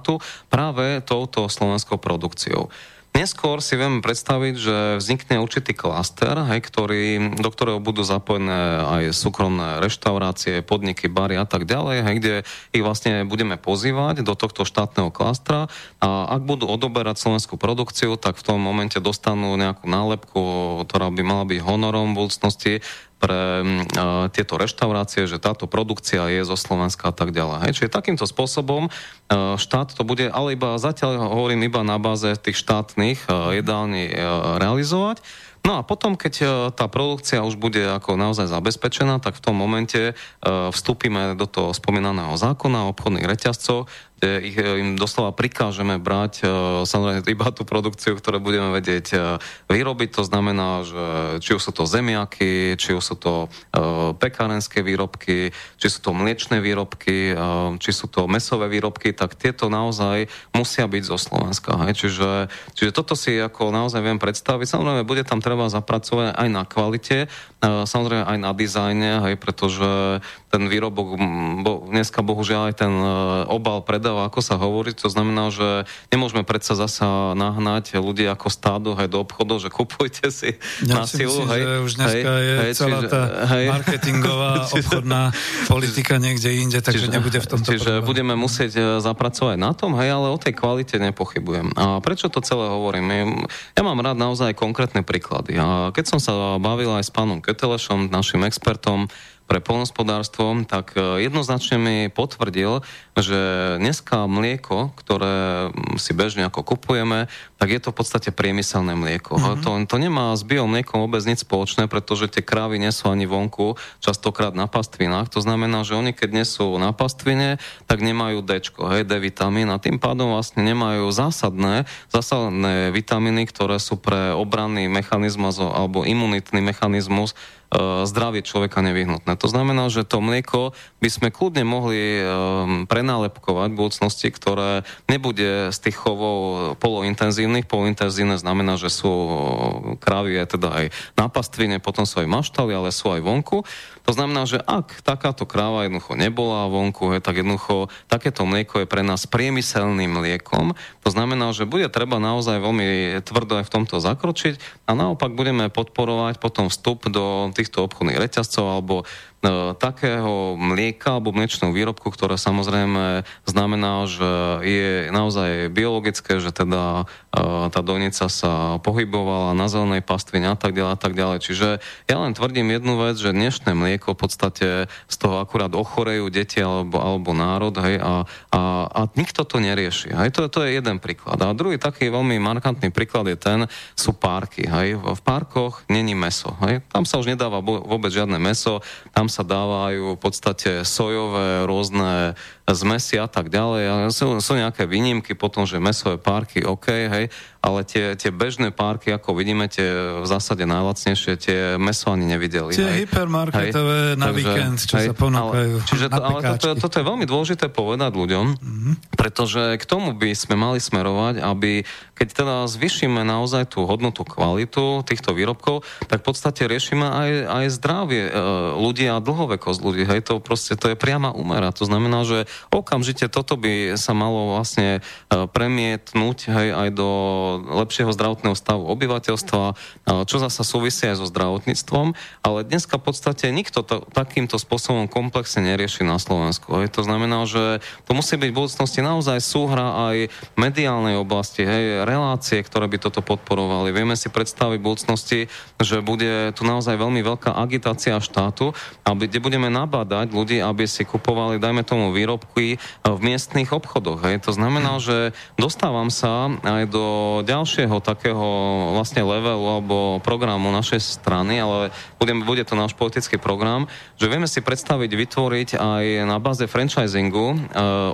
práve touto slovenskou produkciou. Neskôr si vieme predstaviť, že vznikne určitý klaster, hej, ktorý, do ktorého budú zapojené aj súkromné reštaurácie, podniky, bary a tak ďalej, hej, kde ich vlastne budeme pozývať do tohto štátneho klastra a ak budú odoberať slovenskú produkciu, tak v tom momente dostanú nejakú nálepku, ktorá by mala byť honorom v budúcnosti pre uh, tieto reštaurácie, že táto produkcia je zo Slovenska a tak ďalej. Hej. Čiže takýmto spôsobom uh, štát to bude, ale iba zatiaľ hovorím iba na báze tých štátnych uh, jedální uh, realizovať. No a potom, keď tá produkcia už bude ako naozaj zabezpečená, tak v tom momente vstúpime do toho spomínaného zákona o obchodných reťazcov, kde ich, im doslova prikážeme brať samozrejme iba tú produkciu, ktorú budeme vedieť vyrobiť. To znamená, že či už sú to zemiaky, či už sú to pekárenské výrobky, či sú to mliečne výrobky, či sú to mäsové výrobky, tak tieto naozaj musia byť zo Slovenska. Hej? Čiže, čiže toto si ako naozaj viem predstaviť. Samozrejme, bude tam treba zapracovať aj na kvalite, samozrejme aj na dizajne, hej, pretože ten výrobok, bo dneska bohužiaľ aj ten obal predáva, ako sa hovorí, to znamená, že nemôžeme predsa zasa nahnať ľudí ako stádo, hej, do obchodov, že kupujte si ja na si silu. Myslím, hej, že už dneska hej, je hej, celá čiže, tá hej. marketingová obchodná politika niekde inde, takže čiže, nebude v tomto čiže problém. Budeme musieť zapracovať na tom, hej, ale o tej kvalite nepochybujem. A prečo to celé hovorím? Ja mám rád naozaj konkrétne príklady. A keď som sa bavil aj s pánom Kötelešom, našim expertom pre poľnohospodárstvo, tak jednoznačne mi potvrdil, že dneska mlieko, ktoré si bežne ako kupujeme, tak je to v podstate priemyselné mlieko. Mm-hmm. To, to nemá s biomliekom vôbec nič spoločné, pretože tie krávy nie sú ani vonku, častokrát na pastvinách. To znamená, že oni keď nie sú na pastvine, tak nemajú D-čko, hej, D-vitamín a tým pádom vlastne nemajú zásadné, zásadné vitamíny, ktoré sú pre obranný mechanizmus alebo imunitný mechanizmus zdravie človeka nevyhnutné. To znamená, že to mlieko by sme kľudne mohli prenálepkovať v budúcnosti, ktoré nebude z tých chovov polointenzívnych. Polointenzívne znamená, že sú krávy teda aj na pastvine, potom sú aj maštali, ale sú aj vonku. To znamená, že ak takáto kráva jednoducho nebola vonku, he, tak jednoducho takéto mlieko je pre nás priemyselným mliekom. To znamená, že bude treba naozaj veľmi tvrdo aj v tomto zakročiť a naopak budeme podporovať potom vstup do týchto obchodných reťazcov alebo takého mlieka alebo mliečného výrobku, ktoré samozrejme znamená, že je naozaj biologické, že teda tá donica sa pohybovala na zelenej pastvine a tak ďalej a tak ďalej. Čiže ja len tvrdím jednu vec, že dnešné mlieko v podstate z toho akurát ochorejú deti alebo, alebo národ, hej, a, a, a nikto to nerieši. Hej. To, to je jeden príklad. A druhý taký veľmi markantný príklad je ten, sú párky. Hej. V párkoch není mäso. Hej. Tam sa už nedáva vôbec žiadne mäso, tam sa dávajú v podstate sojové, rôzne zmesi a tak ďalej. Sú, sú nejaké výnimky potom, že mäsové párky, OK, hej, ale tie, tie bežné párky, ako vidíme, tie v zásade najlacnejšie, tie mäso ani nevideli. Tie hej. hypermarketové hej. na takže, víkend, čo hej. sa ponúkajú. Ale, čiže to, ale toto, toto je veľmi dôležité povedať ľuďom, mm-hmm. pretože k tomu by sme mali smerovať, aby keď teda zvýšime naozaj tú hodnotu, kvalitu týchto výrobkov, tak v podstate riešime aj, aj zdravie e, ľudí a dlhovekosť ľudí. Hej, to proste, to je priama úmera. To znamená, že okamžite toto by sa malo vlastne e, premietnúť hej, aj do lepšieho zdravotného stavu obyvateľstva, e, čo zasa súvisí aj so zdravotníctvom, ale dneska v podstate nikto to, takýmto spôsobom komplexne nerieši na Slovensku. Hej. To znamená, že to musí byť v budúcnosti naozaj súhra aj mediálnej oblasti, hej, relácie, ktoré by toto podporovali. Vieme si predstaviť v budúcnosti, že bude tu naozaj veľmi veľká agitácia štátu, aby, kde budeme nabádať ľudí, aby si kupovali, dajme tomu, výrobky v miestnych obchodoch. Hej. To znamená, že dostávam sa aj do ďalšieho takého vlastne levelu alebo programu našej strany, ale budem, bude to náš politický program, že vieme si predstaviť, vytvoriť aj na báze franchisingu e,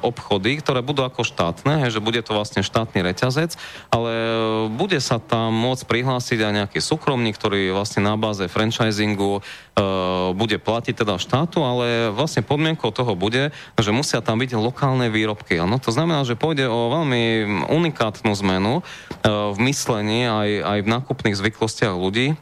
obchody, ktoré budú ako štátne, hej, že bude to vlastne štátny reťazec, ale bude sa tam môcť prihlásiť aj nejaký súkromník, ktorý vlastne na báze franchisingu e, bude platiť teda štátu, ale vlastne podmienkou toho bude, že musia tam byť lokálne výrobky. Ano? To znamená, že pôjde o veľmi unikátnu zmenu e, v myslení aj, aj v nákupných zvyklostiach ľudí,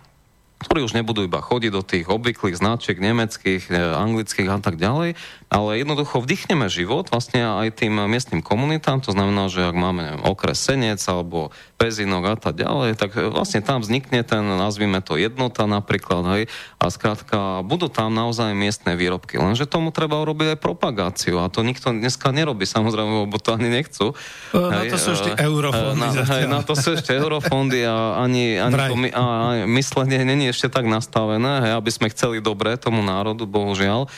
ktorí už nebudú iba chodiť do tých obvyklých značiek nemeckých, anglických a tak ďalej, ale jednoducho vdychneme život vlastne aj tým miestnym komunitám, to znamená, že ak máme neviem, okres Senec alebo Pezinok a tak ďalej, tak vlastne tam vznikne ten, nazvime to jednota napríklad, hej, a skrátka budú tam naozaj miestne výrobky, lenže tomu treba urobiť aj propagáciu a to nikto dneska nerobí, samozrejme, lebo to ani nechcú. Na hej, to sú ešte eurofondy. Na, hej, na to sú ešte eurofondy a ani, ani to my, a myslenie není ešte tak nastavené, hej, aby sme chceli dobre tomu národu, bohužiaľ. E,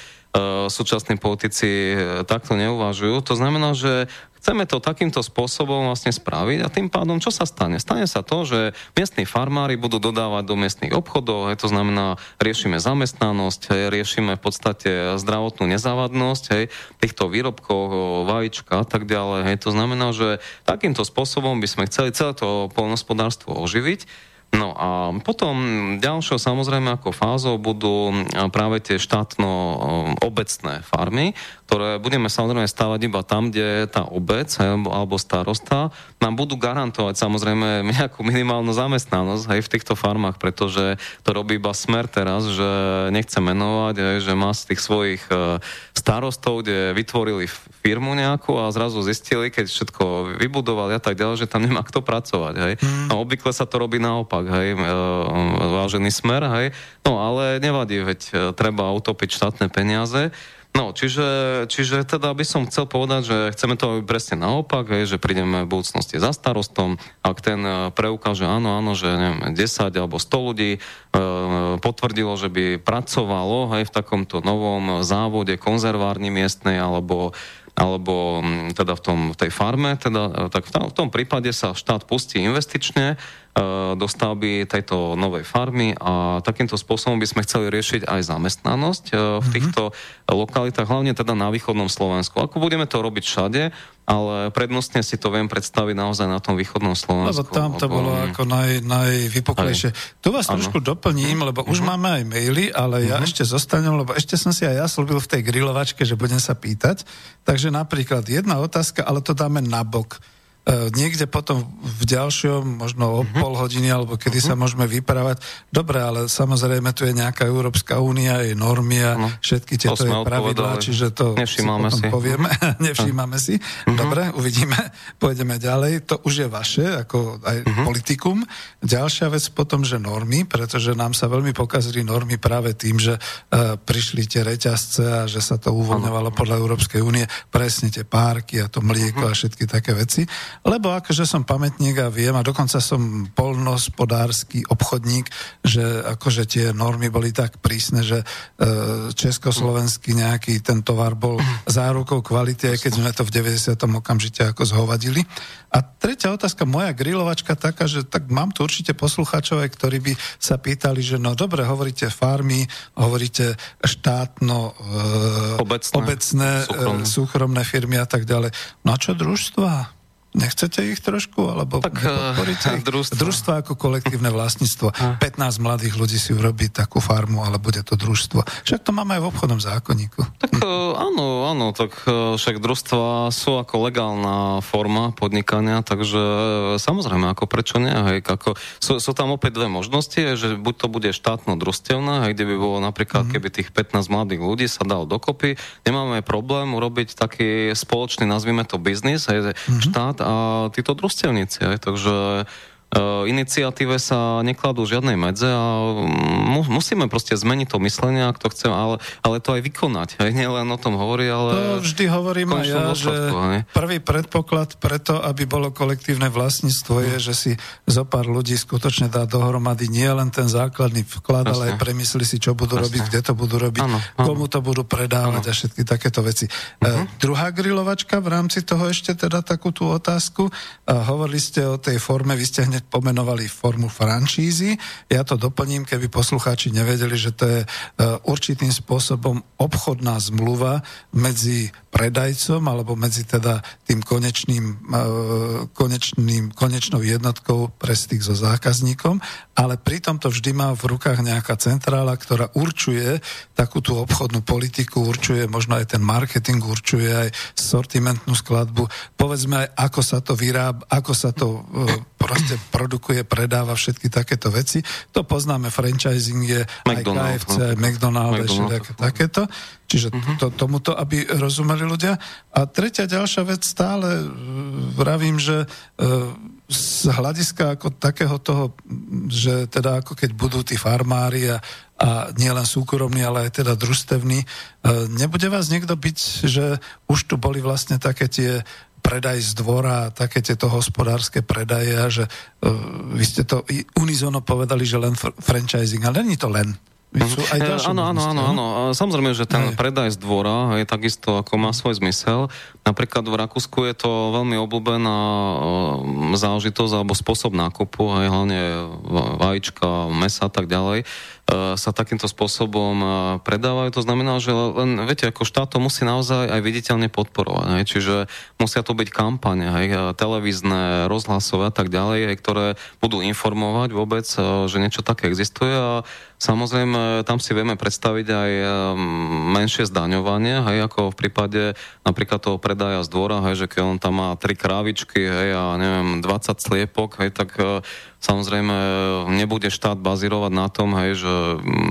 súčasní politici takto neuvažujú. To znamená, že chceme to takýmto spôsobom vlastne spraviť a tým pádom, čo sa stane? Stane sa to, že miestni farmári budú dodávať do miestnych obchodov, hej, to znamená, riešime zamestnanosť, hej, riešime v podstate zdravotnú nezávadnosť, hej, týchto výrobkov, vajíčka a tak ďalej. Hej, to znamená, že takýmto spôsobom by sme chceli celé to poľnohospodárstvo oživiť. No a potom ďalšou samozrejme ako fázou budú práve tie štátno-obecné farmy, ktoré budeme samozrejme stavať iba tam, kde tá obec alebo starosta nám budú garantovať samozrejme nejakú minimálnu zamestnanosť aj v týchto farmách, pretože to robí iba Smer teraz, že nechce menovať, že má z tých svojich starostov, kde vytvorili firmu nejakú a zrazu zistili, keď všetko vybudovali a tak ďalej, že tam nemá kto pracovať. Hej. Mm. No, obvykle sa to robí naopak. Hej, vážený Smer, hej. No ale nevadí, veď treba utopiť štátne peniaze. No, čiže, čiže teda by som chcel povedať, že chceme to presne naopak, hej, že prídeme v budúcnosti za starostom, ak ten preukáže áno, áno, že neviem, desať alebo sto ľudí e, potvrdilo, že by pracovalo hej, v takomto novom závode konzervárni miestnej alebo alebo teda v, tom, v tej farme, teda, tak v tom, v tom prípade sa štát pustí investične e, do stavby tejto novej farmy a takýmto spôsobom by sme chceli riešiť aj zamestnanosť e, v týchto mm-hmm. lokalitách, hlavne teda na východnom Slovensku. Ako budeme to robiť všade, ale prednostne si to viem predstaviť naozaj na tom východnom Slovensku. Lebo tam to bolo ako naj, najvypuklejšie. Aj. Tu vás ano. trošku doplním, lebo už mm-hmm. máme aj maily, ale mm-hmm. ja ešte zostanem, lebo ešte som si aj ja slúbil v tej grilovačke, že budem sa pýtať. Takže napríklad jedna otázka, ale to dáme nabok. E, niekde potom v ďalšom, možno o mm-hmm. pol hodiny, alebo kedy mm-hmm. sa môžeme vyprávať. Dobre, ale samozrejme tu je nejaká Európska únia, jej normy a no. všetky tieto jej pravidlá, čiže to nevšímame si, si. povieme. Nevšímame si. Mm-hmm. Dobre, uvidíme, pôjdeme ďalej. To už je vaše, ako aj mm-hmm. politikum. Ďalšia vec potom, že normy, pretože nám sa veľmi pokazili normy práve tým, že uh, prišli tie reťazce a že sa to uvoľňovalo podľa Európskej únie. Presne tie párky a to mlieko mm-hmm. a všetky také veci. Lebo akože som pamätník a viem, a dokonca som poľnohospodársky obchodník, že akože tie normy boli tak prísne, že československý nejaký ten tovar bol zárukou kvality, aj keď sme to v deväťdesiatom okamžite ako zhovadili. A tretia otázka, moja grilovačka taká, že tak mám tu určite poslucháčov, ktorí by sa pýtali, že no dobre, hovoríte farmy, hovoríte štátno, e, obecné, obecné súkromné. E, súkromné firmy a tak ďalej. No a čo družstva? Nechcete ich trošku, alebo tak, podporíte ich? Družstva. družstva ako kolektívne vlastníctvo. pätnásť mladých ľudí si urobí takú farmu, ale bude to družstvo. Však to máme aj v obchodnom zákonníku. Tak áno, áno, tak však družstva sú ako legálna forma podnikania, takže samozrejme, ako prečo nie? Hej, ako, sú, sú tam opäť dve možnosti, že buď to bude štátno-družstevná, kde by bolo napríklad, mm. keby tých pätnásť mladých ľudí sa dal dokopy, nemáme problém urobiť taký spoločný, nazvime to biznis, hej, mm. štát a títo družstevníci, aj, takže e, iniciatíve sa nekladú žiadnej medze a mu, musíme proste zmeniť to myslenie, ak to chceme, ale, ale to aj vykonať, aj, nielen o tom hovorí, ale... To vždy hovorím aj ja, že aj. prvý predpoklad preto, aby bolo kolektívne vlastníctvo je, že si zo pár ľudí skutočne dá dohromady nie len ten základný vklad, Presne. ale aj premysli si, čo budú Presne. robiť, kde to budú robiť, ano, ano. komu to budú predávať ano. a všetky takéto veci. Uh-huh. E, druhá grilovačka, v rámci toho ešte teda takú tú otázku, otázku. Hovorili ste o tej forme, vy ste hneď pomenovali formu franšízy. Ja to doplním, keby poslucháči nevedeli, že to je určitým spôsobom obchodná zmluva medzi predajcom alebo medzi teda tým konečným, konečným konečnou jednotkou prestých so zákazníkom, ale pritom to vždy má v rukách nejaká centrála, ktorá určuje takú tú obchodnú politiku, určuje možno aj ten marketing, určuje aj sortimentnú skladbu. Povedzme aj, ako sa to vyrába, ako sa to uh, proste produkuje, predáva, všetky takéto veci. To poznáme, franchising je McDonald's, aj ká ef cé, aj McDonald's, McDonald's. takéto. Čiže to, tomuto, aby rozumeli ľudia. A tretia ďalšia vec, stále vravím, že uh, z hľadiska ako takého toho, že teda ako keď budú tí farmári a, a nielen súkromní, ale aj teda družstevní, nebude vás niekto byť, že už tu boli vlastne také tie predaj z dvora, také tieto hospodárske predaje a že vy ste to unizono povedali, že len fr- franchising, ale není to len. Áno, áno, áno, áno. Samozrejme, že ten aj. predaj z dvora je takisto, ako má svoj zmysel. Napríklad v Rakúsku je to veľmi obľúbená záležitosť alebo spôsob nákupu, hlavne vajíčka, mesa a tak ďalej. sa takýmto spôsobom predávajú. To znamená, že len, viete, ako štát to musí naozaj aj viditeľne podporovať. Hej? Čiže musia to byť kampane, hej? Televízne, rozhlasové a tak ďalej, hej? Ktoré budú informovať vôbec, že niečo také existuje a samozrejme tam si vieme predstaviť aj menšie zdaňovanie, hej? Ako v prípade napríklad toho predaja z dvora, hej? Že keď on tam má tri krávičky, hej? A neviem, dvadsať sliepok, hej? Tak samozrejme nebude štát bazírovať na tom, hej, že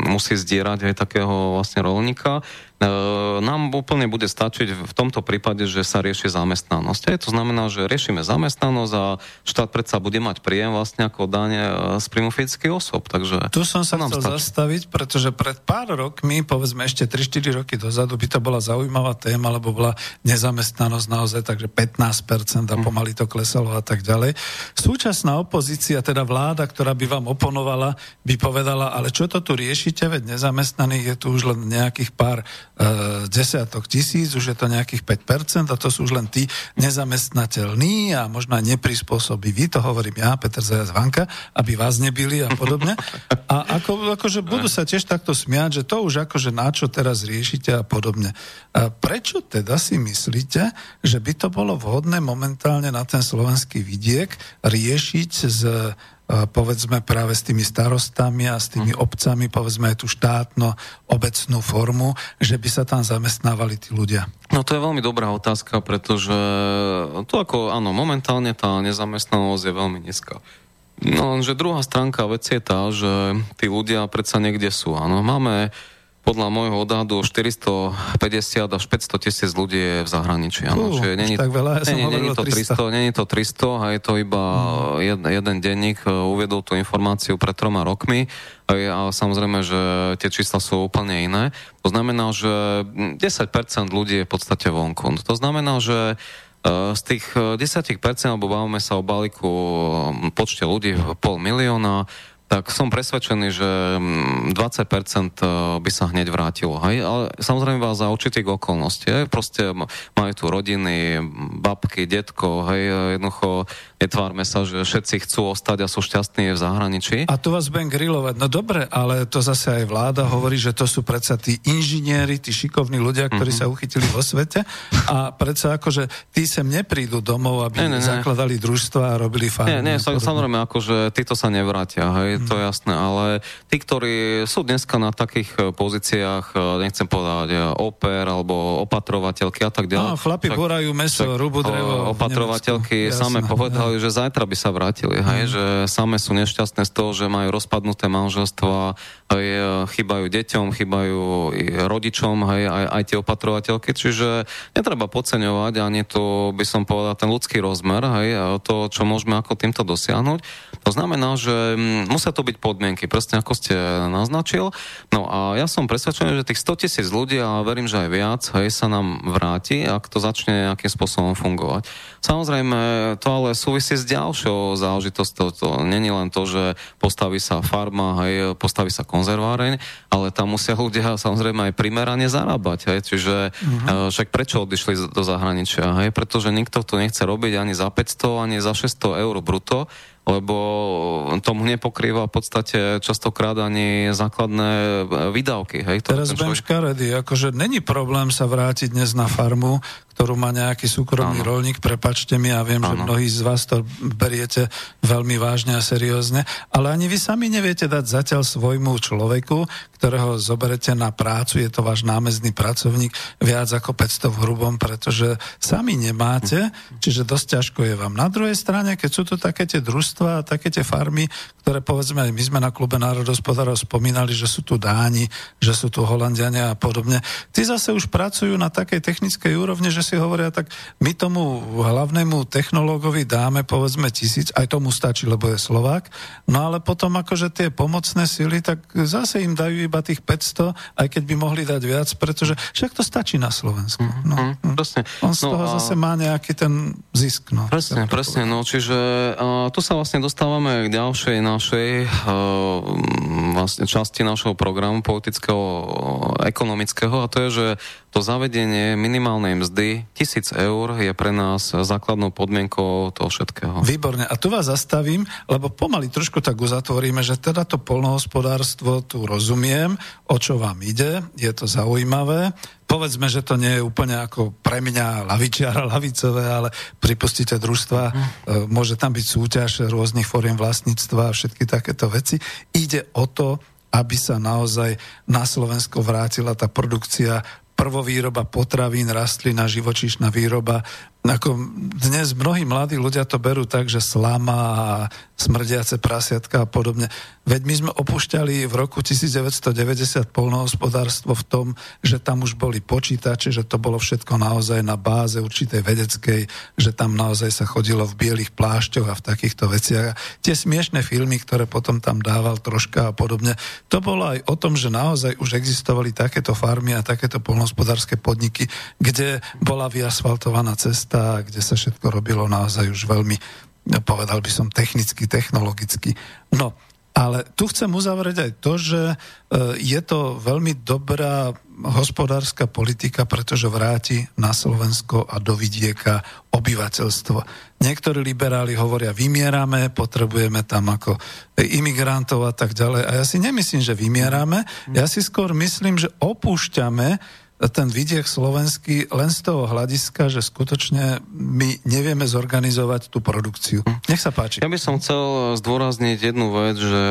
musí zdierať aj takého vlastne roľníka. E, nám úplne bude stačiť v tomto prípade, že sa rieši zamestnanosť. Aj to znamená, že riešime zamestnanosť a štát predsa bude mať príjem vlastne ako dane z príjmu fyzických osôb. Takže tu som sa chcel stači. zastaviť, pretože pred pár rokmi, povedzme ešte tri štyri roky dozadu, by to bola zaujímavá téma, lebo bola nezamestnanosť naozaj takže pätnásť percent a pomaly to klesalo a tak ďalej. Súčasná opozícia, teda vláda, ktorá by vám oponovala, by povedala, ale čo to tu riešite, veď nezamestnaných je tu už len nejakých pár e, desiatok tisíc, už je to nejakých päť percent a to sú už len tí nezamestnateľní a možno aj neprispôsobiví, to hovorím ja, Peter Zajac-Vanka, aby vás nebili a podobne. A ako, akože budú sa tiež takto smiať, že to už akože na čo teraz riešite a podobne. A prečo teda si myslíte, že by to bolo vhodné momentálne na ten slovenský vidiek riešiť z povedzme práve s tými starostami a s tými obcami, povedzme aj tú štátno obecnú formu, že by sa tam zamestnávali tí ľudia? No to je veľmi dobrá otázka, pretože to ako, áno, momentálne tá nezamestnanosť je veľmi nízka. No lenže druhá stránka veci je tá, že tí ľudia predsa niekde sú, áno. Máme podľa môjho odhadu štyristopäťdesiat až päťsto tisíc ľudí je v zahraničí. Áno. Čiže není, tak veľa, ja som hovoril o tristo. Není to tristo a je to iba hmm. jed, jeden denník uviedol tú informáciu pred troma rokmi a samozrejme, že tie čísla sú úplne iné. To znamená, že desať percent ľudí je v podstate vonku. To znamená, že z tých desať percent, alebo bavíme sa o balíku počte ľudí pol milióna, tak som presvedčený, že dvadsať percent by sa hneď vrátilo. Hej? Ale samozrejme vás za určitých okolností. Hej? Proste majú tu rodiny, babky, detko, hej, jednoducho netvárme sa, že všetci chcú ostať a sú šťastní v zahraničí. A tu vás budem grilovať. No dobre, ale to zase aj vláda hovorí, že to sú predsa tí inžinieri, tí šikovní ľudia, ktorí mm-hmm. sa uchytili vo svete a predsa akože tí sem neprídu domov, aby ne, ne, zakladali ne. družstva a robili farmy. Nie, nie, samozrejme, akože títo sa nevrátia, hej? Je to jasné, ale tí, ktorí sú dneska na takých pozíciách, nechcem povedať, oper alebo opatrovateľky a tak ďalej. No, chlapi borajú meso, rúbu drevo. Opatrovateľky same povedali, že zajtra by sa vrátili, hej, mm. že same sú nešťastné z toho, že majú rozpadnuté manželstva, hej, chýbajú deťom, chýbajú rodičom, hej, aj, aj tie opatrovateľky, čiže netreba podceňovať ani to, by som povedal, ten ľudský rozmer, hej, to, čo môžeme ako týmto dosiahnuť. To znamená, že musí to byť podmienky, presne ako ste naznačil. No a ja som presvedčený, že tých sto tisíc ľudí, a verím, že aj viac, hej, sa nám vráti, ak to začne nejakým spôsobom fungovať. Samozrejme, to ale súvisí s ďalšou záležitosťou. To není len to, že postaví sa farma, hej, postaví sa konzerváreň, ale tam musia ľudia samozrejme aj primerane zarábať. Hej, čiže uh-huh. však prečo odišli do zahraničia? Hej, pretože nikto to nechce robiť ani za päťsto, ani za šesťsto eur brutto, lebo tomu nepokrýva v podstate častokrát ani základné výdavky. Hej, teraz budem škaredý, akože není problém sa vrátiť dnes na farmu, ktorú má nejaký súkromný ano. roľník, prepáčte mi, ja viem, ano. že mnohí z vás to beriete veľmi vážne a seriózne, ale ani vy sami neviete dať zatiaľ svojmu človeku, ktorého zoberete na prácu, je to váš námestný pracovník, viac ako päťsto v hrubom, pretože sami nemáte, čiže dosť ťažko je vám. Na druhej strane, keď sú to také tie družstvá a také tie farmy, ktoré povedzme aj my sme na Klube národohospodárov spomínali, že sú tu Dáni, že sú tu Holandiania a podobne. Tí zase už pracujú na takej technickej úrovni, že si hovoria tak, my tomu hlavnému technológovi dáme povedzme tisíc, aj tomu stačí, lebo je Slovák, no ale potom akože tie pomocné sily, tak zase im dajú iba tých päťsto, aj keď by mohli dať viac, pretože však to stačí na Slovensku. No, mm, presne. On z no, toho a... zase má nejaký ten zisk. No, presne, presne, no čiže a, tu sa vlastne dostávame k ďalšej našej uh, vlastne časti našeho programu politického, ekonomického, a to je, že to zavedenie minimálnej mzdy tisíc eur je pre nás základnou podmienkou toho všetkého. Výborne. A tu vás zastavím, lebo pomaly trošku tak uzatvoríme, že teda to poľnohospodárstvo, tu rozumiem, o čo vám ide, je to zaujímavé. Povedzme, že to nie je úplne ako pre mňa lavičiara, lavicové, ale pripustíte družstva, môže tam byť súťaž rôznych foriem vlastníctva a všetky takéto veci. Ide o to, aby sa naozaj na Slovensko vrátila tá produkcia, prvovýroba potravín, rastlina, živočíšna výroba. Ako dnes mnohí mladí ľudia to berú tak, že slama a smrdiace prasiatka a podobne. Veď my sme opúšťali v roku devätnásťstodeväťdesiat poľnohospodárstvo v tom, že tam už boli počítače, že to bolo všetko naozaj na báze určitej vedeckej, že tam naozaj sa chodilo v bielých plášťoch a v takýchto veciach. A tie smiešné filmy, ktoré potom tam dával Troška a podobne, to bolo aj o tom, že naozaj už existovali takéto farmy a takéto poľnohospodárske podniky, kde bola vyasfaltovaná cesta, kde sa všetko robilo naozaj už veľmi, povedal by som, technicky, technologicky. No, ale tu chcem uzavrieť aj to, že je to veľmi dobrá hospodárska politika, pretože vráti na Slovensko a do vidieka obyvateľstvo. Niektorí liberáli hovoria, vymierame, potrebujeme tam ako imigrantov a tak ďalej. A ja si nemyslím, že vymierame. Ja si skôr myslím, že opúšťame ten vidiek slovenský len z toho hľadiska, že skutočne my nevieme zorganizovať tú produkciu. Nech sa páči. Ja by som chcel zdôrazniť jednu vec, že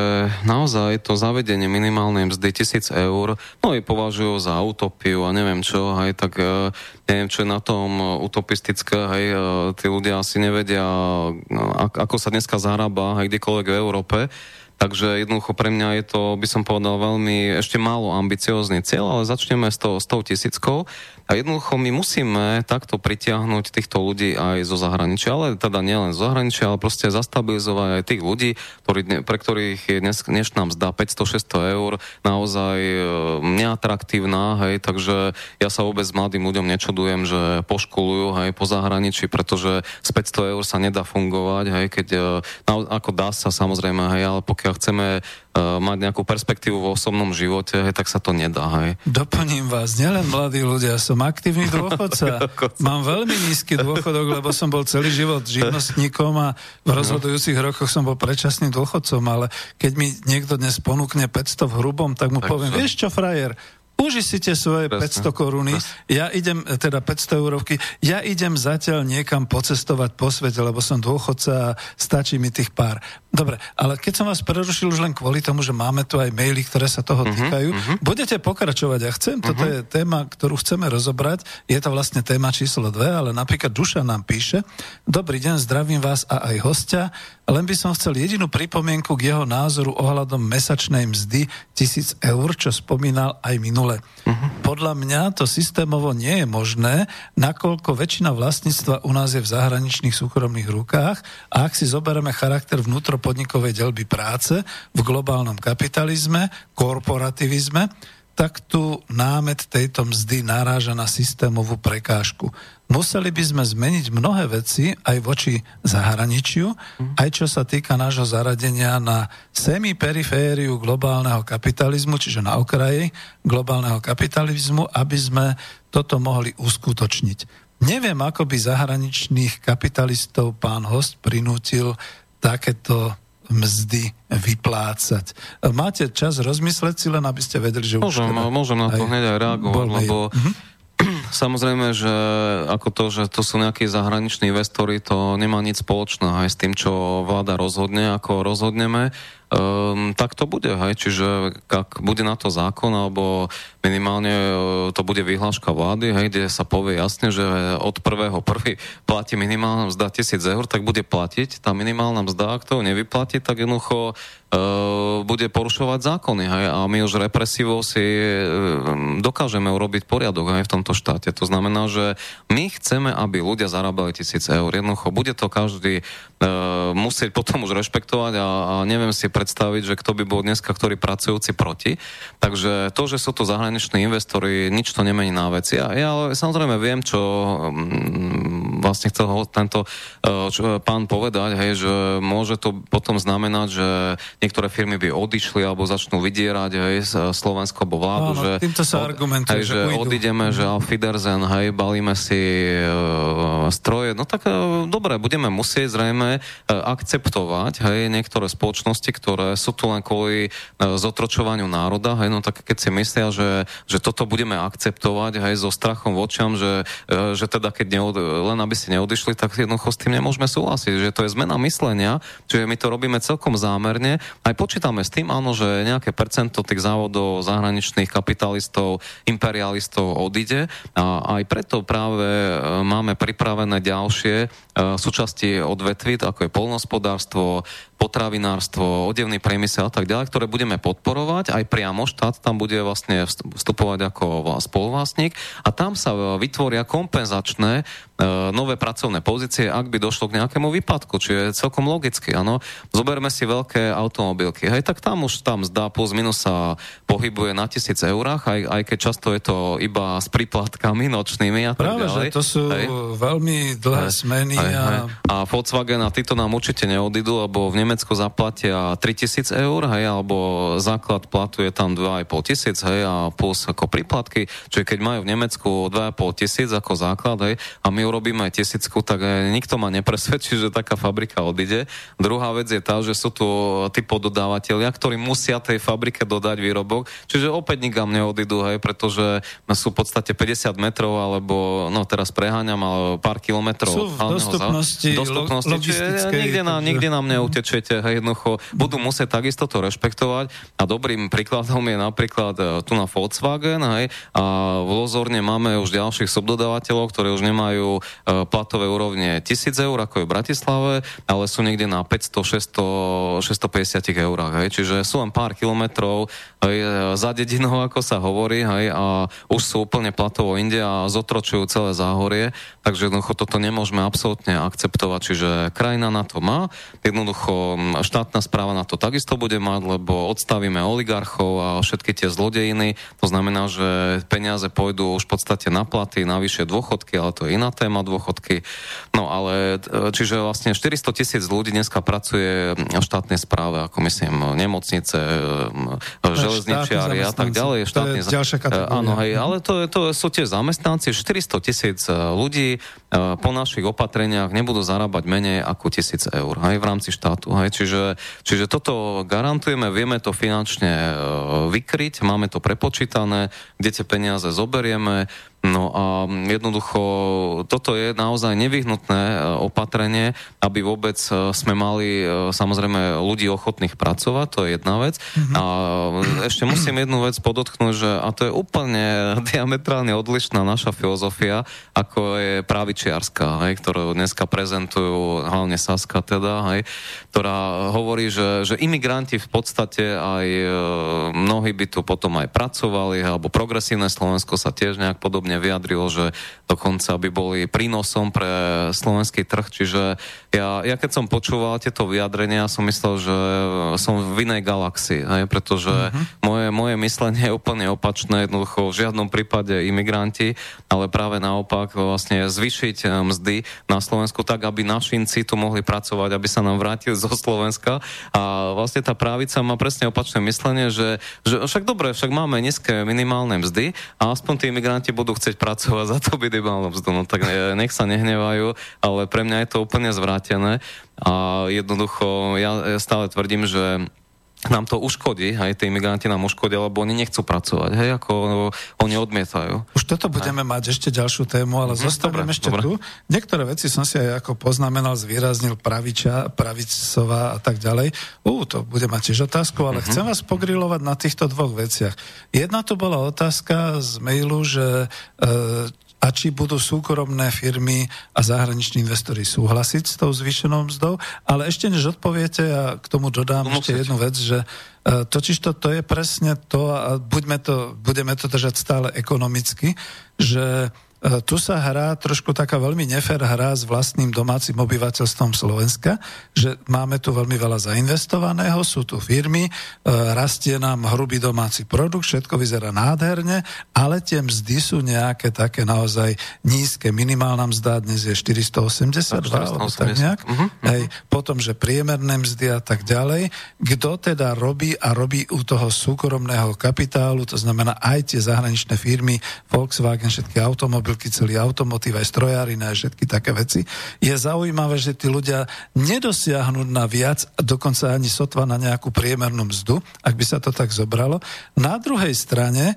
naozaj to zavedenie minimálnej mzdy tisíc eur, no i považujú za utopiu a neviem čo, hej, tak neviem, čo je na tom utopistické, hej, tí ľudia asi nevedia, ako sa dneska zarába, hej, kdekoľvek v Európe. Takže jednoducho pre mňa je to, by som povedal, veľmi ešte málo ambiciózny cieľ, ale začneme s tou stotisíckou. A jednoducho my musíme takto pritiahnuť týchto ľudí aj zo zahraničia, ale teda nielen zo zahraničia, ale proste zastabilizovať aj tých ľudí, ktorí, pre ktorých je dnes, dnešná mzda päťsto šesťsto eur naozaj neatraktívna, hej, takže ja sa vôbec mladým ľuďom nečudujem, že poškolujú, hej, po zahraničí, pretože z päťsto eur sa nedá fungovať, hej, keď, ako dá sa samozrejme, hej, ale pokiaľ chceme mať nejakú perspektívu v osobnom živote, hej, tak sa to nedá. Hej. Doplním vás, nielen mladí ľudia, som aktívny dôchodca. Mám veľmi nízky dôchodok, lebo som bol celý život živnostníkom a v rozhodujúcich rokoch som bol predčasným dôchodcom, ale keď mi niekto dnes ponúkne päťsto v hrubom, tak mu tak poviem, čo? Vieš čo, frajer, uži si tie svoje presne, päťsto koruny, presne. ja idem, teda päťsto eurovky, ja idem zatiaľ niekam pocestovať po svete, lebo som dôchodca a stačí mi tých pár. Dobre, ale keď som vás prerušil už len kvôli tomu, že máme tu aj maily, ktoré sa toho uh-huh, týkajú, uh-huh. budete pokračovať a ja chcem, uh-huh. toto je téma, ktorú chceme rozobrať, je to vlastne téma číslo dve, ale napríklad Duša nám píše, dobrý deň, zdravím vás a aj hostia, len by som chcel jedinú pripomienku k jeho názoru ohľadom mesačnej mzdy tisíc eur, čo spomínal aj minulý. Uh-huh. Podľa mňa to systémovo nie je možné, nakoľko väčšina vlastníctva u nás je v zahraničných súkromných rukách a ak si zoberieme charakter vnútropodnikovej deľby práce v globálnom kapitalizme, korporativizme, tak tu námet tejto mzdy naráža na systémovú prekážku. Museli by sme zmeniť mnohé veci aj voči zahraničiu, aj čo sa týka nášho zaradenia na semiperifériu globálneho kapitalizmu, čiže na okraji globálneho kapitalizmu, aby sme toto mohli uskutočniť. Neviem, ako by zahraničných kapitalistov pán host prinútil takéto mzdy vyplácať. Máte čas rozmysleť si, len aby ste vedeli, že môžem, už... Teda môžem na to hneď aj reagovať, lebo mm-hmm. samozrejme, že ako to, že to sú nejakí zahraniční investori, to nemá nič spoločné aj s tým, čo vláda rozhodne, ako rozhodneme. Um, tak to bude, hej, čiže ak bude na to zákon, alebo minimálne uh, to bude vyhláška vlády, hej, kde sa povie jasne, že od prvého prvý platí minimálna mzda tisíc eur, tak bude platiť tá minimálna mzda, ak to nevyplatí, tak jednoducho uh, bude porušovať zákony, hej, a my už represívou si uh, dokážeme urobiť poriadok aj v tomto štáte. To znamená, že my chceme, aby ľudia zarábali tisíc eur, jednoducho bude to každý uh, musieť potom už rešpektovať a, a neviem si predstaviť, že kto by bol dneska, ktorý pracujúci proti. Takže to, že sú tu zahraniční investori, nič to nemení na veci. Ja, ja samozrejme viem, čo vlastne chcel ho tento čo, pán povedať, hej, že môže to potom znamenať, že niektoré firmy by odišli alebo začnú vydierať, hej, Slovensko alebo vládu, no, no, že týmto sa argumentuje, hej, že, že odídeme, že auf Wiedersehen, hej, balíme si uh, stroje, no tak uh, dobre, budeme musieť zrejme uh, akceptovať, hej, niektoré spoločnosti, ktoré sú tu len kvôli uh, zotročovaniu národa, hej, no tak keď si myslia, že, že toto budeme akceptovať, hej, so strachom vočiam, že, uh, že teda keď neod, len aby si neodišli, tak jednoducho s tým nemôžeme súhlasiť, že to je zmena myslenia, čiže my to robíme celkom zámerne, aj počítame s tým, áno, že nejaké percento tých závodov zahraničných kapitalistov, imperialistov odíde a aj preto práve máme pripravené ďalšie súčasti odvetví, ako je poľnohospodárstvo, potravinárstvo, odevný priemysel a tak ďalej, ktoré budeme podporovať. Aj priamo štát tam bude vlastne vstupovať ako spoluvlastník a tam sa vytvoria kompenzačné nové pracovné pozície, ak by došlo k nejakému výpadku, čiže celkom logicky, áno. Zoberme si veľké automobilky, hej, tak tam už tam zdá plus minus sa pohybuje na tisíc eurách, aj, aj keď často je to iba s príplatkami nočnými a tak práve, ďalej. Práve, to sú hej. veľmi dlhé hej. smeny. Hej, a... Hej. a Volkswagen a títo nám určite neodídu, lebo v Nemecku zaplatia tritisíc eur, hej, alebo základ platu je tam dva a pol tisíc, hej, a plus ako príplatky, čiže keď majú v Nemecku dva a pol tisíc ako základ, hej, a my urobíme aj tisícku, tak nikto ma nepresvedčí, že taká fabrika odíde. Druhá vec je tá, že sú tu tí pododávateľia, ktorí musia tej fabrike dodať výrobok, čiže opäť nikam neodídu, hej, pretože sú v podstate päťdesiat metrov, alebo, no teraz preháňam, ale pár kilometrov. Sú v dostupnosti, za, dostupnosti lo- logistickej. Nikde, na, nikde nám neutečete, hej, jednoducho. Budú musieť takisto to rešpektovať a dobrým príkladom je napríklad tu na Volkswagen, hej, a v Lozorne máme už ďalších subdodávateľov, ktorí už nemajú platové úrovne tisíc eur, ako je v Bratislave, ale sú niekde na päťsto, šesťsto, šesťstopäťdesiat eurách. Hej. Čiže sú len pár kilometrov hej, za dedinou, ako sa hovorí, hej, a už sú úplne platovo inde a zotročujú celé záhorie, takže jednoducho toto nemôžeme absolútne akceptovať, čiže krajina na to má, jednoducho štátna správa na to takisto bude mať, lebo odstavíme oligarchov a všetky tie zlodejiny, to znamená, že peniaze pôjdu už v podstate na platy, na vyššie dôchodky, ale to je iná téma dôchodky. No ale čiže vlastne štyristo tisíc ľudí dneska pracuje v štátnej správe, ako myslím, nemocnice, železničiari a tak ďalej. Štátne, to je ďalšia kategória. Áno, hej, ale to, to sú tie zamestnanci. štyristo tisíc ľudí po našich opatreniach nebudú zarábať menej ako tisíc eur, hej, v rámci štátu. Hej. Čiže, čiže toto garantujeme, vieme to finančne vykryť, máme to prepočítané, kde tie peniaze zoberieme. No a jednoducho toto je naozaj nevyhnutné opatrenie, aby vôbec sme mali samozrejme ľudí ochotných pracovať, to je jedna vec. Mm-hmm. A ešte musím jednu vec podotknúť, že a to je úplne diametrálne odlišná naša filozofia, ako je pravičiarska, hej, ktorú dneska prezentujú hlavne Saska teda, hej, ktorá hovorí, že, že imigranti v podstate aj mnohí by tu potom aj pracovali, alebo progresívne Slovensko sa tiež nejak podobne vyjadrilo, že dokonca by boli prínosom pre slovenský trh. Čiže ja, ja keď som počúval tieto vyjadrenia, som myslel, že som v inej galaxii, hej, pretože uh-huh. moje, moje myslenie je úplne opačné, jednoducho v žiadnom prípade imigranti, ale práve naopak vlastne zvýšiť mzdy na Slovensku tak, aby našinci tu mohli pracovať, aby sa nám vrátili zo Slovenska. A vlastne tá pravica má presne opačné myslenie, že, že však dobre, však máme nízke minimálne mzdy a aspoň tí imigranti budú chcieť pracovať za to minimálnu mzdu, no tak nech sa nehnevajú, ale pre mňa je to úplne zvrátené a jednoducho ja stále tvrdím, že nám to uškodí, aj tí imigranti nám uškodia, lebo oni nechcú pracovať, hej, ako oni odmietajú. Už toto budeme aj. mať ešte ďalšiu tému, ale mm-hmm, zostaneme ešte dobre. Tu. Niektoré veci som si aj ako poznamenal, zvýraznil praviča, pravicová a tak ďalej. Ú, to bude mať tiež otázku, ale mm-hmm. chcem vás pogrilovať na týchto dvoch veciach. Jedna to bola otázka z mailu, že e, a či budú súkromné firmy a zahraniční investori súhlasiť s tou zvýšenou mzdou, ale ešte než odpoviete, ja k tomu dodám no, ešte chcete. jednu vec, že totiž to, to je presne to, a buďme to, budeme to držať stále ekonomicky, že tu sa hrá trošku taká veľmi nefér hra s vlastným domácim obyvateľstvom Slovenska, že máme tu veľmi veľa zainvestovaného, sú tu firmy, rastie nám hrubý domáci produkt, všetko vyzerá nádherne, ale tie mzdy sú nejaké také naozaj nízke. Minimálna mzda dnes je štyristo osemdesiat, alebo tak nejak. Uh-huh, uh-huh. Hej, potom, že priemerné mzdy a tak ďalej. Kto teda robí a robí u toho súkromného kapitálu, to znamená aj tie zahraničné firmy, Volkswagen, všetky automobilky, celý automotív, aj strojárina, aj všetky také veci. Je zaujímavé, že tí ľudia nedosiahnu na viac, dokonca ani sotva na nejakú priemernú mzdu, ak by sa to tak zobralo. Na druhej strane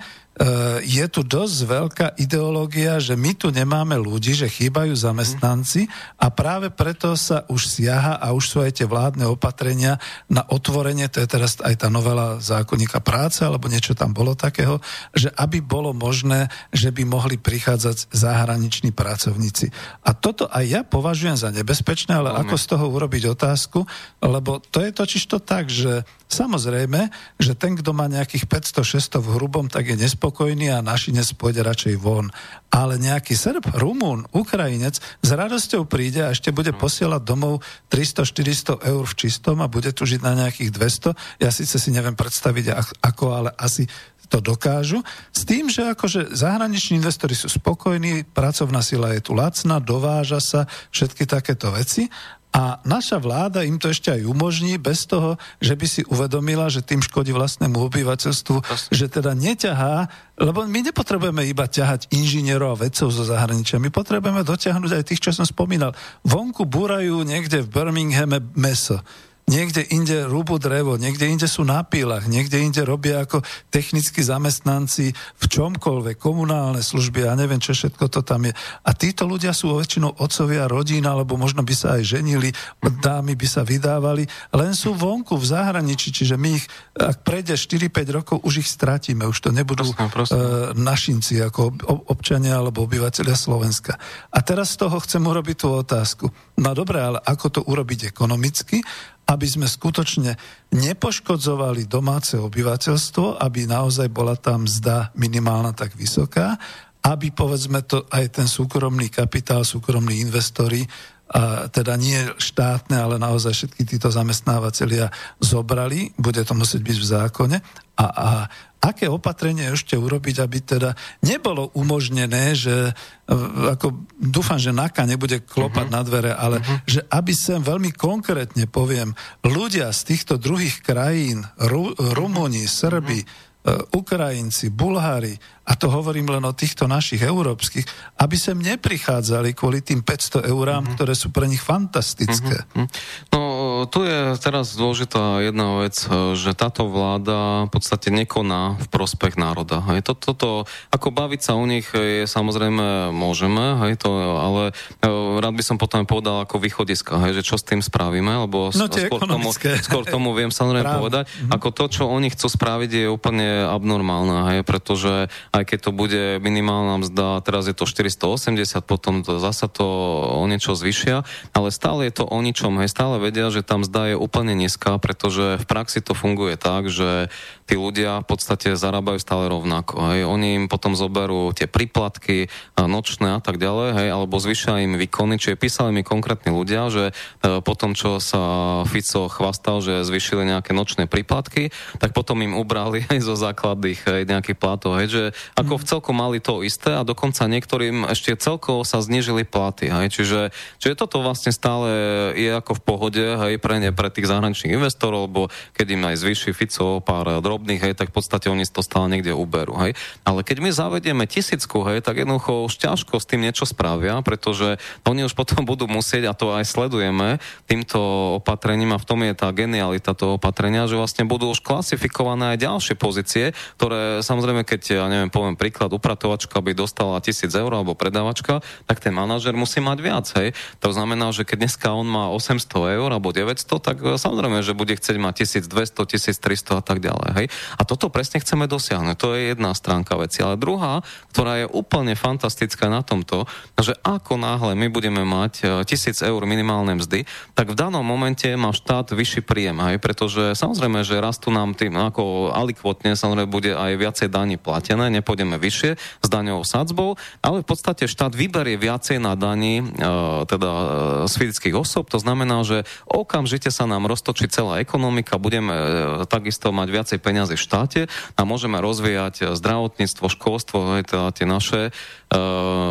je tu dosť veľká ideológia, že my tu nemáme ľudí, že chýbajú zamestnanci a práve preto sa už siaha a už sú aj tie vládne opatrenia na otvorenie, to je teraz aj tá novela zákonníka práce, alebo niečo tam bolo takého, že aby bolo možné, že by mohli prichádzať zahraniční pracovníci. A toto aj ja považujem za nebezpečné, ale Amen. Ako z toho urobiť otázku, lebo to je totižto tak, že samozrejme, že ten, kto má nejakých päťsto šesťsto v hrubom, tak je nespokojný a našinec pôjde radšej von. Ale nejaký Srb, Rumún, Ukrajinec s radosťou príde a ešte bude posielať domov tristo štyristo eur v čistom a bude tu žiť na nejakých dvesto. Ja síce si neviem predstaviť ako, ale asi to dokážu. S tým, že akože zahraniční investori sú spokojní, pracovná sila je tu lacná, dováža sa, všetky takéto veci. A naša vláda im to ešte aj umožní bez toho, že by si uvedomila, že tým škodí vlastnému obyvateľstvu, že teda neťahá, lebo my nepotrebujeme iba ťahať inžinierov a vedcov zo zahraničia, my potrebujeme dotiahnuť aj tých, čo som spomínal. Vonku búrajú niekde v Birminghame mäso. Niekde inde rúbu drevo, niekde inde sú na pílach, niekde inde robia ako technickí zamestnanci v čomkoľvek, komunálne služby, ja neviem, čo všetko to tam je. A títo ľudia sú väčšinou otcovia rodín, alebo možno by sa aj ženili, dámy by sa vydávali, len sú vonku v zahraničí, čiže my ich, ak prejde štyri päť rokov, už ich stratíme, už to nebudú prosím, prosím. našinci, ako občania alebo obyvateľia Slovenska. A teraz z toho chcem urobiť tú otázku. No dobré, ale ako to urobiť ekonomicky, aby sme skutočne nepoškodzovali domáce obyvateľstvo, aby naozaj bola tam mzda minimálna tak vysoká, aby povedzme to aj ten súkromný kapitál, súkromní investori, a teda nie štátne, ale naozaj všetky títo zamestnávateľia zobrali, bude to musieť byť v zákone. A, a aké opatrenie ešte urobiť, aby teda nebolo umožnené, že ako dúfam, že NAKA nebude klopať uh-huh. na dvere, ale uh-huh. že aby sem veľmi konkrétne poviem, ľudia z týchto druhých krajín, Ru- Rumúni, Srbi, uh-huh. Ukrajinci, Bulhári, a to hovorím len o týchto našich európskych, aby sem neprichádzali kvôli tým päťsto eurám, mm. ktoré sú pre nich fantastické. Mm-hmm. No, tu je teraz dôležitá jedna vec, že táto vláda v podstate nekoná v prospech národa. Hej, to, toto, ako baviť sa o nich je samozrejme môžeme, hej, to, ale rád by som potom povedal ako východiska, hej, že čo s tým spravíme, lebo no, skôr, tomu, skôr tomu viem samozrejme Práv. povedať, mm-hmm. ako to, čo oni chcú spraviť, je úplne abnormálne, hej, pretože aj keď to bude minimálna mzda, teraz je to štyristo osemdesiat, potom to, zasa to o niečo zvyšia, ale stále je to o ničom, hej, stále vedia, že tá mzda je úplne nízka, pretože v praxi to funguje tak, že tí ľudia v podstate zarábajú stále rovnako, hej, oni im potom zoberú tie príplatky nočné a tak ďalej, hej, alebo zvyšia im výkony, čiže písali mi konkrétni ľudia, že potom, čo sa Fico chvastal, že zvyšili nejaké nočné príplatky, tak potom im ubrali aj zo základných hej, nejakých plátov, hej, že ako v celku mali to isté a dokonca niektorým ešte celkovo sa znížili platy. Hej. Čiže, čiže toto vlastne stále je ako v pohode hej, pre, ne, pre tých zahraničných investorov, lebo keď im aj zvýši Fico pár drobných, hej, tak v podstate oni to stále niekde uberú. Hej. Ale keď my zavedieme tisícku, hej, tak jednoducho už ťažko s tým niečo spravia, pretože oni už potom budú musieť, a to aj sledujeme týmto opatrením, a v tom je tá genialita toho opatrenia, že vlastne budú už klasifikované aj ďalšie pozície, ktoré samozrejme, keď ja neviem, poviem príklad, upratovačka by dostala tisíc eur alebo predávačka, tak ten manažer musí mať viac, hej. To znamená, že keď dneska on má osemsto eur alebo deväťsto deväťsto, tak samozrejme, že bude chcieť mať tisícdvesto, tisíctristo a tak ďalej. Hej? A toto presne chceme dosiahnuť. To je jedna stránka veci. Ale druhá, ktorá je úplne fantastická na tomto, že ako náhle my budeme mať tisíc eur minimálne mzdy, tak v danom momente má štát vyšší príjem. Hej? Pretože samozrejme, že rastú nám tým, ako alikvotne samozrejme bude aj viacej daní platené, nepôjdeme vyššie s daňovou sadzbou, ale v podstate štát vyberie viacej na daní e, teda e, z fyzických osob. To znamená, že okamžite sa nám roztočí celá ekonomika, budeme e, takisto mať viacej peňazí v štáte a môžeme rozvíjať zdravotníctvo, školstvo, hej, teda tie naše e,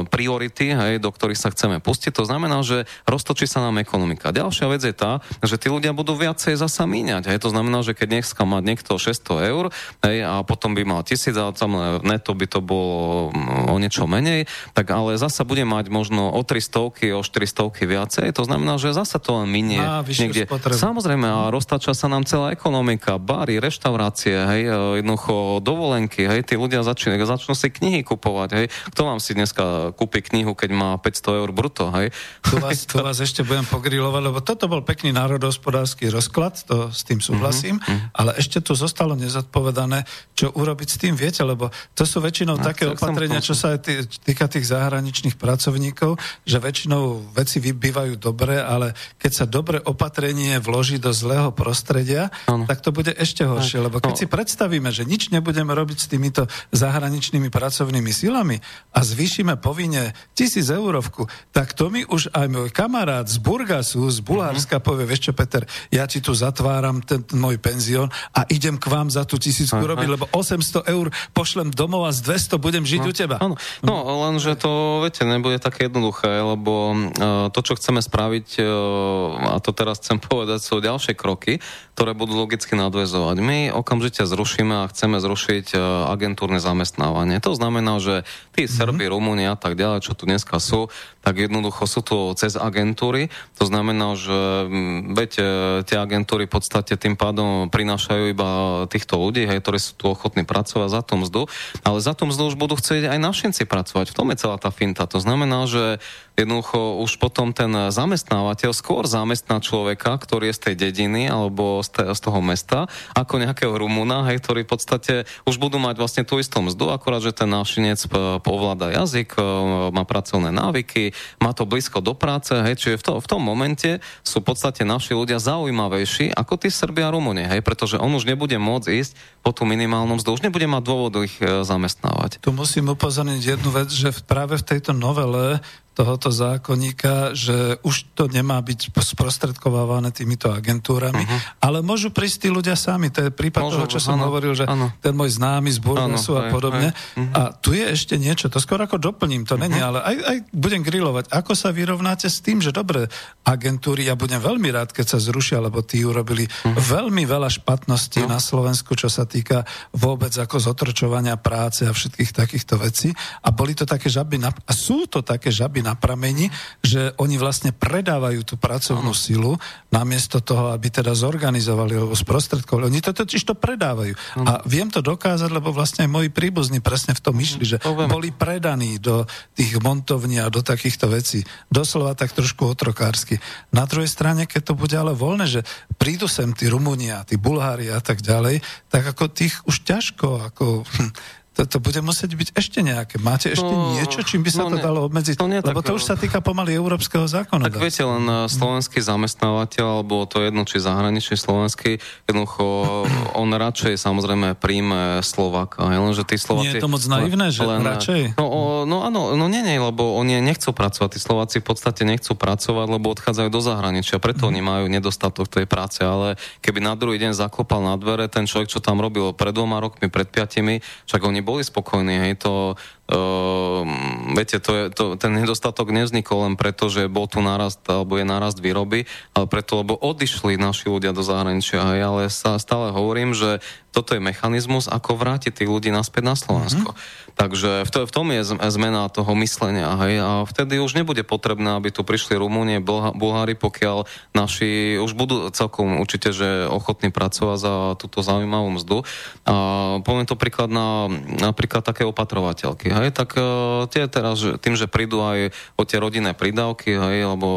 priority, hej, do ktorých sa chceme pustiť. To znamená, že roztočí sa nám ekonomika. Ďalšia vec je tá, že tí ľudia budú viacej zasa míňať. Hej. To znamená, že keď dneska má niekto šesťsto eur, hej, a potom by mal tisíc, ale tam neto by to bolo o niečo menej, tak ale zasa bude mať možno o tri stovky, o štyri stovky viacej. To znamená, že zasa to len minie. Á, niekde. Spotrebu. Samozrejme, a roztačia sa nám celá ekonomika, bary, reštaurácie, hej, jednoducho dovolenky, hej, tí ľudia začínajú, začnú si knihy kupovať, hej. Kto vám si dneska kúpi knihu, keď má päťsto eur brutto, hej? Tu vás, tu vás ešte budem pogrilovať, lebo toto bol pekný národohospodársky rozklad, to s tým súhlasím, mm-hmm. ale ešte tu zostalo nezodpovedané, čo urobiť s tým, viete, lebo to sú väčšinou ja, také opatrenia, čo sa aj týka tých zahraničných pracovníkov, že väčšinou veci bývajú dobré, ale keď sa dobre opatrenie vloží do zlého prostredia, ano. tak to bude ešte horšie, lebo keď no. si predstavíme, že nič nebudeme robiť s týmito zahraničnými pracovnými silami a zvýšime povinne tisíc eurovku, tak to mi už aj môj kamarát z Burgasu, z Bulharska mm-hmm. povie, vieš čo, Peter, ja ti tu zatváram ten, ten môj penzión a idem k vám za tú tisícku aj, robiť, aj. lebo osemsto eur pošlem domov a z dvesto budem žiť no, u teba. Áno. No, lenže to, viete, nebude také jednoduché, lebo uh, to, čo chceme spraviť, uh, a to teraz chcem povedať, sú ďalšie kroky, ktoré budú logicky nadväzovať. My okamžite zrušíme a chceme zrušiť uh, agentúrne zamestnávanie. To znamená, že tí Srby, mm-hmm. Rumúni a tak ďalej, čo tu dneska sú, tak jednoducho sú tu cez agentúry. To znamená, že viete, tie agentúry v podstate tým pádom prinášajú iba týchto ľudí, hej, ktorí sú tu ochotní pracovať za tú mzdu, ale za tú mzdu už budú chcieť aj našinci pracovať. V tom je celá tá finta. To znamená, že jednoducho už potom ten zamestnávateľ skôr zamestná človeka, ktorý je z tej dediny alebo z, te, z toho mesta, ako nejakého Rumúna, hej, ktorý v podstate už budú mať vlastne tú istú mzdu, akorát, že ten našinec povláda jazyk, má pracovné návyky, má to blízko do práce, hej, čiže v, to, v tom momente sú v podstate naši ľudia zaujímavejší ako tí Srbi a Rumúni, hej, pretože on už nebude môcť ísť po tú minimálnu mzdu, už nebude mať dôvodu ich e, zamestnávať. Tu musím upozorniť jednu vec, že práve v tejto novele tohoto zákonníka, že už to nemá byť sprostredkovávané týmito agentúrami, uh-huh. ale môžu prísť tí ľudia sami. To je prípad môžu, toho, čo som áno, hovoril, že áno. ten môj známy z Burnesu a podobne. Aj, aj. Uh-huh. A tu je ešte niečo, to skôr ako doplním, to uh-huh. není, ale aj, aj budem grilovať. Ako sa vyrovnáte s tým, že dobre, agentúry, ja budem veľmi rád, keď sa zrušia, lebo tí urobili uh-huh. veľmi veľa špatností uh-huh. na Slovensku, čo sa týka vôbec ako zotročovania práce a všetkých takýchto vecí. A boli to také žaby na... A sú to také žaby na prameni, že oni vlastne predávajú tú pracovnú ano. silu namiesto toho, aby teda zorganizovali alebo sprostredkovali. Oni to totiž to predávajú. Ano. A viem to dokázať, lebo vlastne aj moji príbuzní presne v tom išli, že boli predaní do tých montovní a do takýchto vecí. Doslova tak trošku otrokársky. Na druhej strane, keď to bude ale voľné, že prídu sem tí Rumunia, tí Bulhári a tak ďalej, tak ako tých už ťažko, ako... To bude musieť byť ešte nejaké. Máte ešte no, niečo, čím by sa no, to dalo obmedziť? To nie, lebo tak, to už sa týka pomaly európskeho zákona. Tak viete, len slovenský zamestnávateľ, alebo to jedno, či zahraničný slovenský, jednoducho, on radšej samozrejme príjme Slováka. Lenže tí Slováci... Nie je to moc naivné, že len, radšej? No, no áno, no nie, nie, lebo oni nechcú pracovať. Tí Slováci v podstate nechcú pracovať, lebo odchádzajú do zahraničia. Preto oni majú nedostatok tej práce. Ale keby na druhý deň zaklopal na dvere ten človek, čo tam robil pred dvoma rokmi, pred piatimi, však oni boli spokojní, hej, to Uh, viete, to je, to, ten nedostatok nevznikol len preto, že bol tu nárast, alebo je nárast výroby, ale preto, lebo odišli naši ľudia do zahraničia. Hej, ale sa stále hovorím, že toto je mechanizmus, ako vrátiť tých ľudí naspäť na Slovensko. Mm-hmm. Takže v, to, v tom je zmena toho myslenia. Hej, a vtedy už nebude potrebné, aby tu prišli Rumúni, Bulhári, pokiaľ naši už budú celkom určite, že ochotní pracovať za túto zaujímavú mzdu. A poviem to príklad na, napríklad také opatrovateľky. hej, tak uh, tie teraz, že, tým, že prídu aj o tie rodinné prídavky, hej, lebo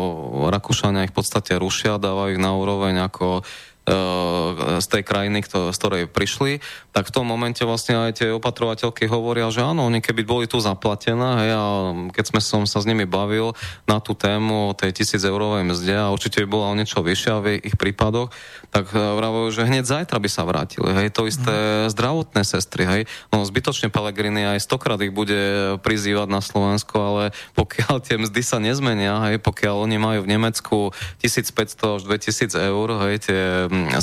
Rakúšania ich v podstate rušia, dávajú ich na úroveň ako z tej krajiny, z ktorej prišli, tak v tom momente vlastne aj tie opatrovateľky hovoria, že áno, oni keby boli tu zaplatená, hej, a keď sme som sa s nimi bavil na tú tému tej tisíc eurovej mzde a určite by bola o niečo vyššia v ich prípadoch, tak vravujú, že hneď zajtra by sa vrátili, hej, to isté mm. zdravotné sestry, hej, no zbytočne Pellegrini aj stokrát ich bude prizývať na Slovensko, ale pokiaľ tie mzdy sa nezmenia, hej, pokiaľ oni majú v Nemecku tisícpäťsto až dvetisíc eur, hej, tie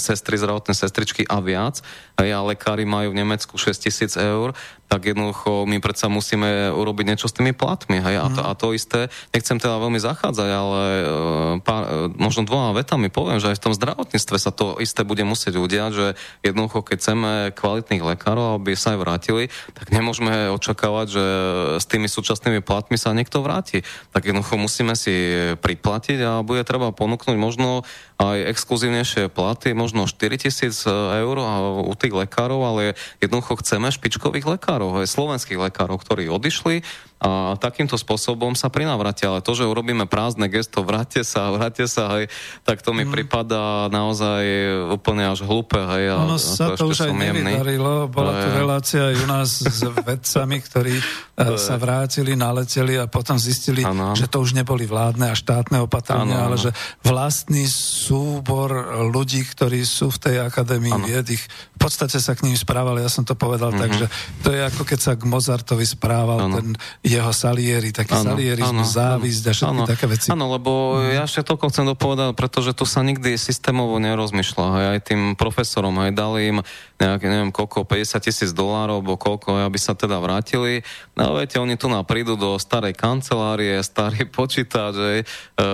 sestry, zdravotné sestričky a viac, hej, a lekári majú v Nemecku šesťtisíc eur, tak jednoducho my predsa musíme urobiť niečo s tými platmi. Hej, a, to, a to isté, nechcem teda veľmi zachádzať, ale pár, možno dvoma vetami poviem, že aj v tom zdravotníctve sa to isté bude musieť udiať, že jednoducho, keď chceme kvalitných lekárov, aby sa aj vrátili, tak nemôžeme očakávať, že s tými súčasnými platmi sa niekto vráti. Tak jednoducho musíme si priplatiť a bude treba ponúknuť možno aj exkluzívnejšie platy, možno štyritisíc eur u tých lekárov, ale jednoducho chceme špičkových lekárov, slovenských lekárov, ktorí odišli a takýmto spôsobom sa prinavratia. Ale to, že urobíme prázdne gesto, vráte sa, vráte sa, hej, tak to mi mm. pripadá naozaj úplne až hlúpe. Hej, a no sa to, to už aj nevydarilo. Bola to relácia aj u nás s vedcami, ktorí sa vrátili, naleteli a potom zistili, ano. Že to už neboli vládne a štátne opatrenia, ano, ale že vlastný súbor ľudí, ktorí sú v tej akadémii vied, ich v podstate sa k ním správali, ja som to povedal, mm-hmm. takže to je ako keď sa k Mozartovi správal, ano. Ten jeho Salieri, taký ano, salierizm, ano, závisť a všetky ano, také veci. Áno, lebo ja ešte toľko chcem dopovedať, pretože tu sa nikdy systémovo nerozmýšľa. Hej, aj tým profesorom, aj dali im nejak, neviem, koľko, päťdesiat tisíc dolárov, alebo koľko, aby sa teda vrátili. No viete, oni tu prídu do starej kancelárie, starý počítač, hej, e,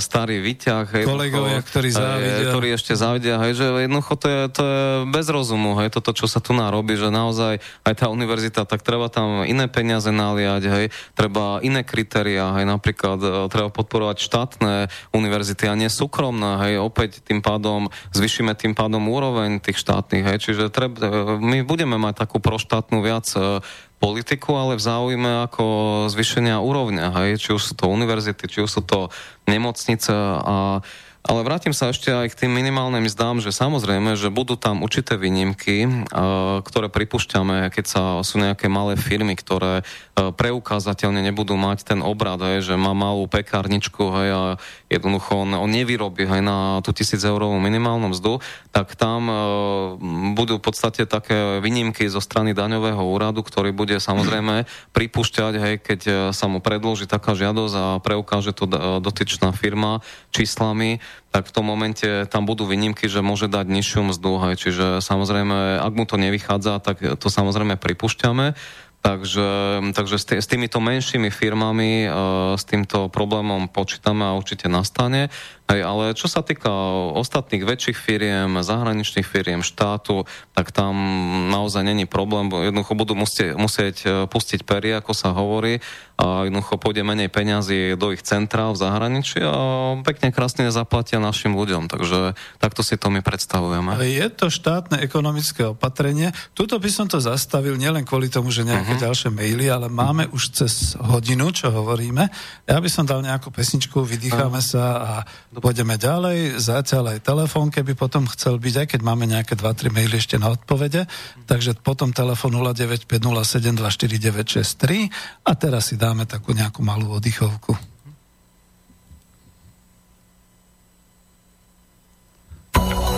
starý výťah. Hej, kolegovia, toho, ktorí závidia. Hej, ktorí ešte závidia, hej, že jednoducho to je, to je bez rozumu, hej, toto, čo sa tu narobí, že naozaj aj tá univerzita, tak treba tam iné peniaze naliať, hej, treba iné kritériá, hej, napríklad treba podporovať štátne univerzity a nie súkromné, hej, opäť tým pádom zvýšime tým pádom úroveň tých štátnych, hej, čiže treba, my budeme mať takú proštátnu viac politiku, ale v záujme ako zvýšenia úrovňa, hej, či už sú to univerzity, či už sú to nemocnice a ale vrátim sa ešte aj k tým minimálnym mzdám, že samozrejme, že budú tam určité výnimky, ktoré pripúšťame, keď sa sú nejaké malé firmy, ktoré preukázateľne nebudú mať ten obrad, hej, že má malú pekárničku, hej, a jednoducho on, on nevyrobí, hej, na tú tisíceurovú minimálnu mzdu, tak tam budú v podstate také výnimky zo strany daňového úradu, ktorý bude samozrejme pripúšťať, hej, keď sa mu predĺži taká žiadosť a preukáže to dotyčná firma číslami, tak v tom momente tam budú výnimky, že môže dať nižšiu mzdu, hej. Čiže samozrejme, ak mu to nevychádza, tak to samozrejme pripúšťame. Takže, takže s, tý, s týmito menšími firmami, e, s týmto problémom počítame a určite nastane. Hej, ale čo sa týka ostatných väčších firiem, zahraničných firiem, štátu, tak tam naozaj není problém. Jednoducho budú musieť, musieť pustiť perie, ako sa hovorí. A jednoducho pôjde menej peňazí do ich centrál v zahraničí a pekne krásne zaplatia našim ľuďom. Takže takto si to my predstavujeme. Je to štátne ekonomické opatrenie. Tuto by som to zastavil nielen kvôli tomu, že nejak ďalšie maily, ale máme už cez hodinu, čo hovoríme. Ja by som dal nejakú pesničku, vydýchame sa a pôjdeme ďalej. Zatiaľ aj telefón, keby potom chcel byť, aj keď máme nejaké dva tri maily ešte na odpovede. Takže potom telefón nula deväť päť nula sedem dva štyri deväť šesť tri a teraz si dáme takú nejakú malú oddychovku. Bye.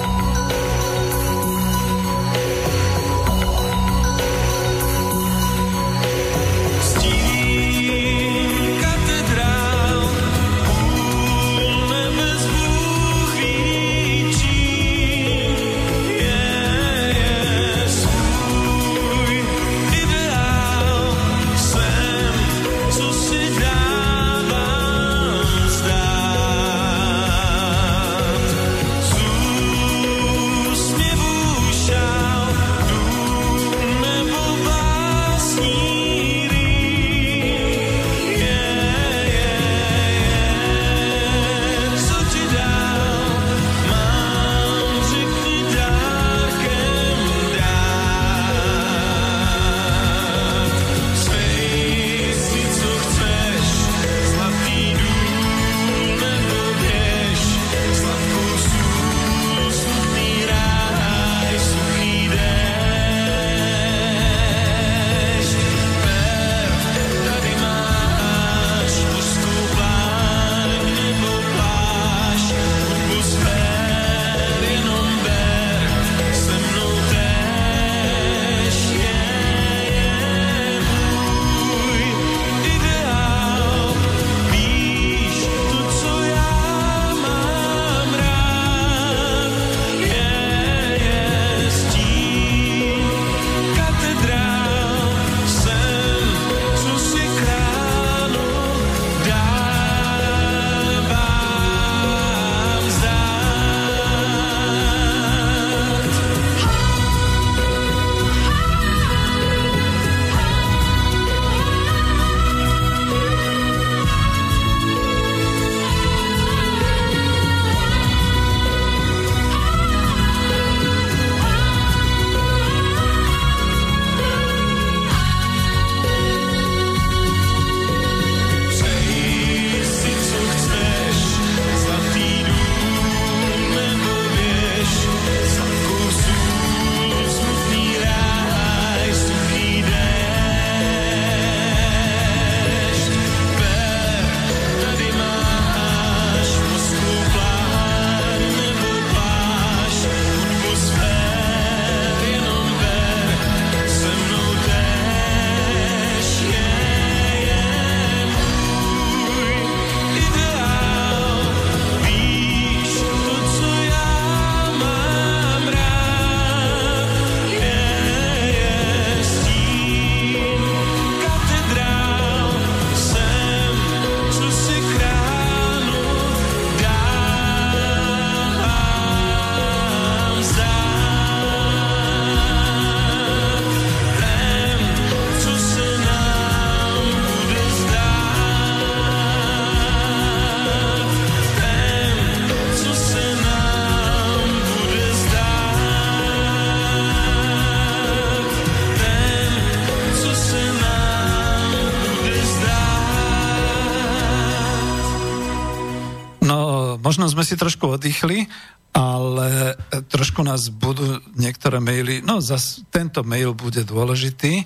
možno sme si trošku oddychli, ale trošku nás budú niektoré maily, no zas tento mail bude dôležitý, e,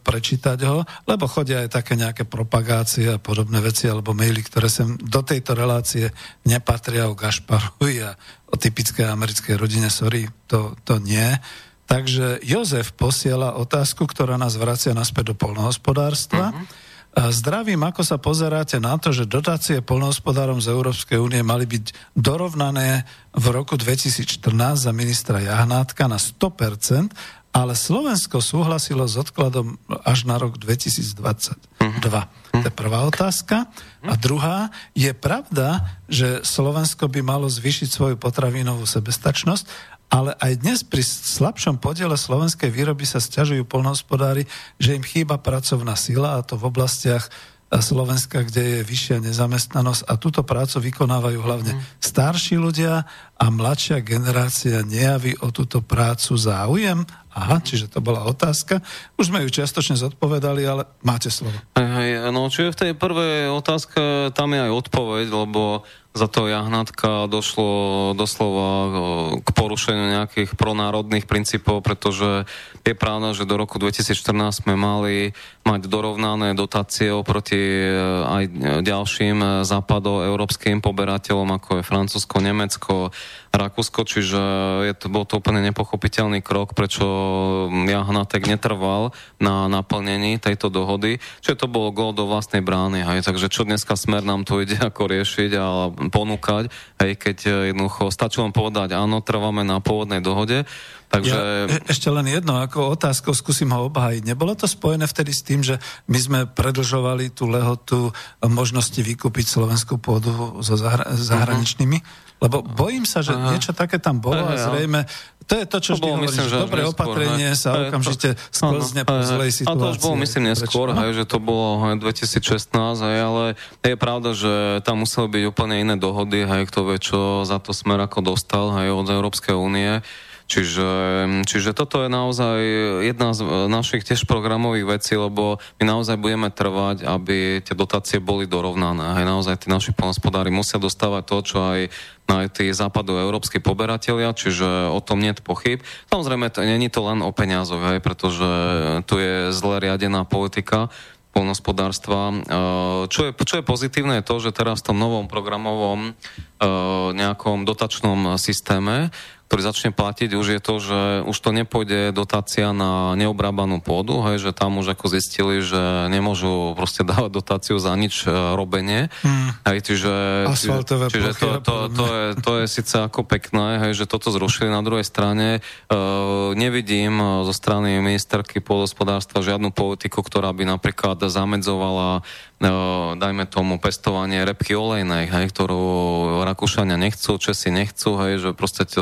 prečítať ho, lebo chodia aj také nejaké propagácie a podobné veci, alebo maily, ktoré sem do tejto relácie nepatria, o Gašparovi a o typickej americkej rodine, sorry, to, to nie. Takže Jozef posiela otázku, ktorá nás vracia naspäť do poľnohospodárstva. Mm-hmm. Zdravím, ako sa pozeráte na to, že dotácie poľnohospodárom z Európskej únie mali byť dorovnané v roku dvetisícštrnásť za ministra Jahnátka na sto percent, ale Slovensko súhlasilo s odkladom až na rok dvetisícdvadsaťdva. To je prvá otázka. A druhá, je pravda, že Slovensko by malo zvýšiť svoju potravinovú sebestačnosť, ale aj dnes pri slabšom podiele slovenskej výroby sa sťažujú poľnohospodári, že im chýba pracovná sila, a to v oblastiach Slovenska, kde je vyššia nezamestnanosť, a túto prácu vykonávajú hlavne starší ľudia a mladšia generácia nejaví o túto prácu záujem. Aha, čiže to bola otázka. Už sme ju čiastočne zodpovedali, ale máte slovo. Hej, no čiže v tej prvej otázke tam je aj odpoveď, lebo za to Jahnátka došlo doslova k porušeniu nejakých pronárodných princípov, pretože je pravda, že do roku dvetisícštrnásť sme mali mať dorovnané dotácie oproti aj ďalším západoeurópskym poberateľom, ako je Francúzsko, Nemecko, Rakúsko, čiže je to, bol to úplne nepochopiteľný krok, prečo Jahnátek netrval na naplnení tejto dohody, čiže to bol gól do vlastnej brány. Hej. Takže čo dneska Smer nám tu ide ako riešiť a ponúkať, hej, keď jednoducho stačí len povedať, áno, trváme na pôvodnej dohode. Takže... Ja, ešte len jedno, ako otázku skúsim ho obhájiť. Nebolo to spojené vtedy s tým, že my sme predlžovali tú lehotu možnosti vykúpiť slovenskú pôdu so zahra- zahraničnými? Lebo bojím sa, že Aha. niečo také tam bolo a zrejme... To je to, čo vždy hovorím, myslím, že dobré neskôr, opatrenie ne? sa okamžite sklzne po zlej situácii. A to už bolo, myslím, neskôr, no? hej, že to bolo hej, dvetisícšestnásť, hej, ale je pravda, že tam museli byť úplne iné dohody, hej, kto vie, čo za to Smer ako dostal hej, od Európskej únie. Čiže, čiže toto je naozaj jedna z našich tiež programových vecí, lebo my naozaj budeme trvať, aby tie dotácie boli dorovnané. Aj naozaj tí naši poľnohospodári musia dostávať to, čo aj na tí západoeurópski poberatelia, čiže o tom nie je pochyb. Samozrejme, to, nie je to len o peniazoch, hej, pretože tu je zle riadená politika poľnohospodárstva. Čo je, čo je pozitívne je to, že teraz v tom novom programovom nejakom dotačnom systéme, ktorý začne platiť, už je to, že už to nepôjde dotácia na neobrábanú pôdu, hej, že tam už ako zistili, že nemôžu proste dávať dotáciu za nič robenie. Hmm. Hej, čiže čiže, čiže to, to, to, je, to je síce ako pekné, hej, že toto zrušili. Na druhej strane e, nevidím zo strany ministerky poľnohospodárstva žiadnu politiku, ktorá by napríklad zamedzovala No, dajme tomu pestovanie repky olejnej, hej, ktorú Rakúšania nechcú, Česi nechcú, hej, že proste to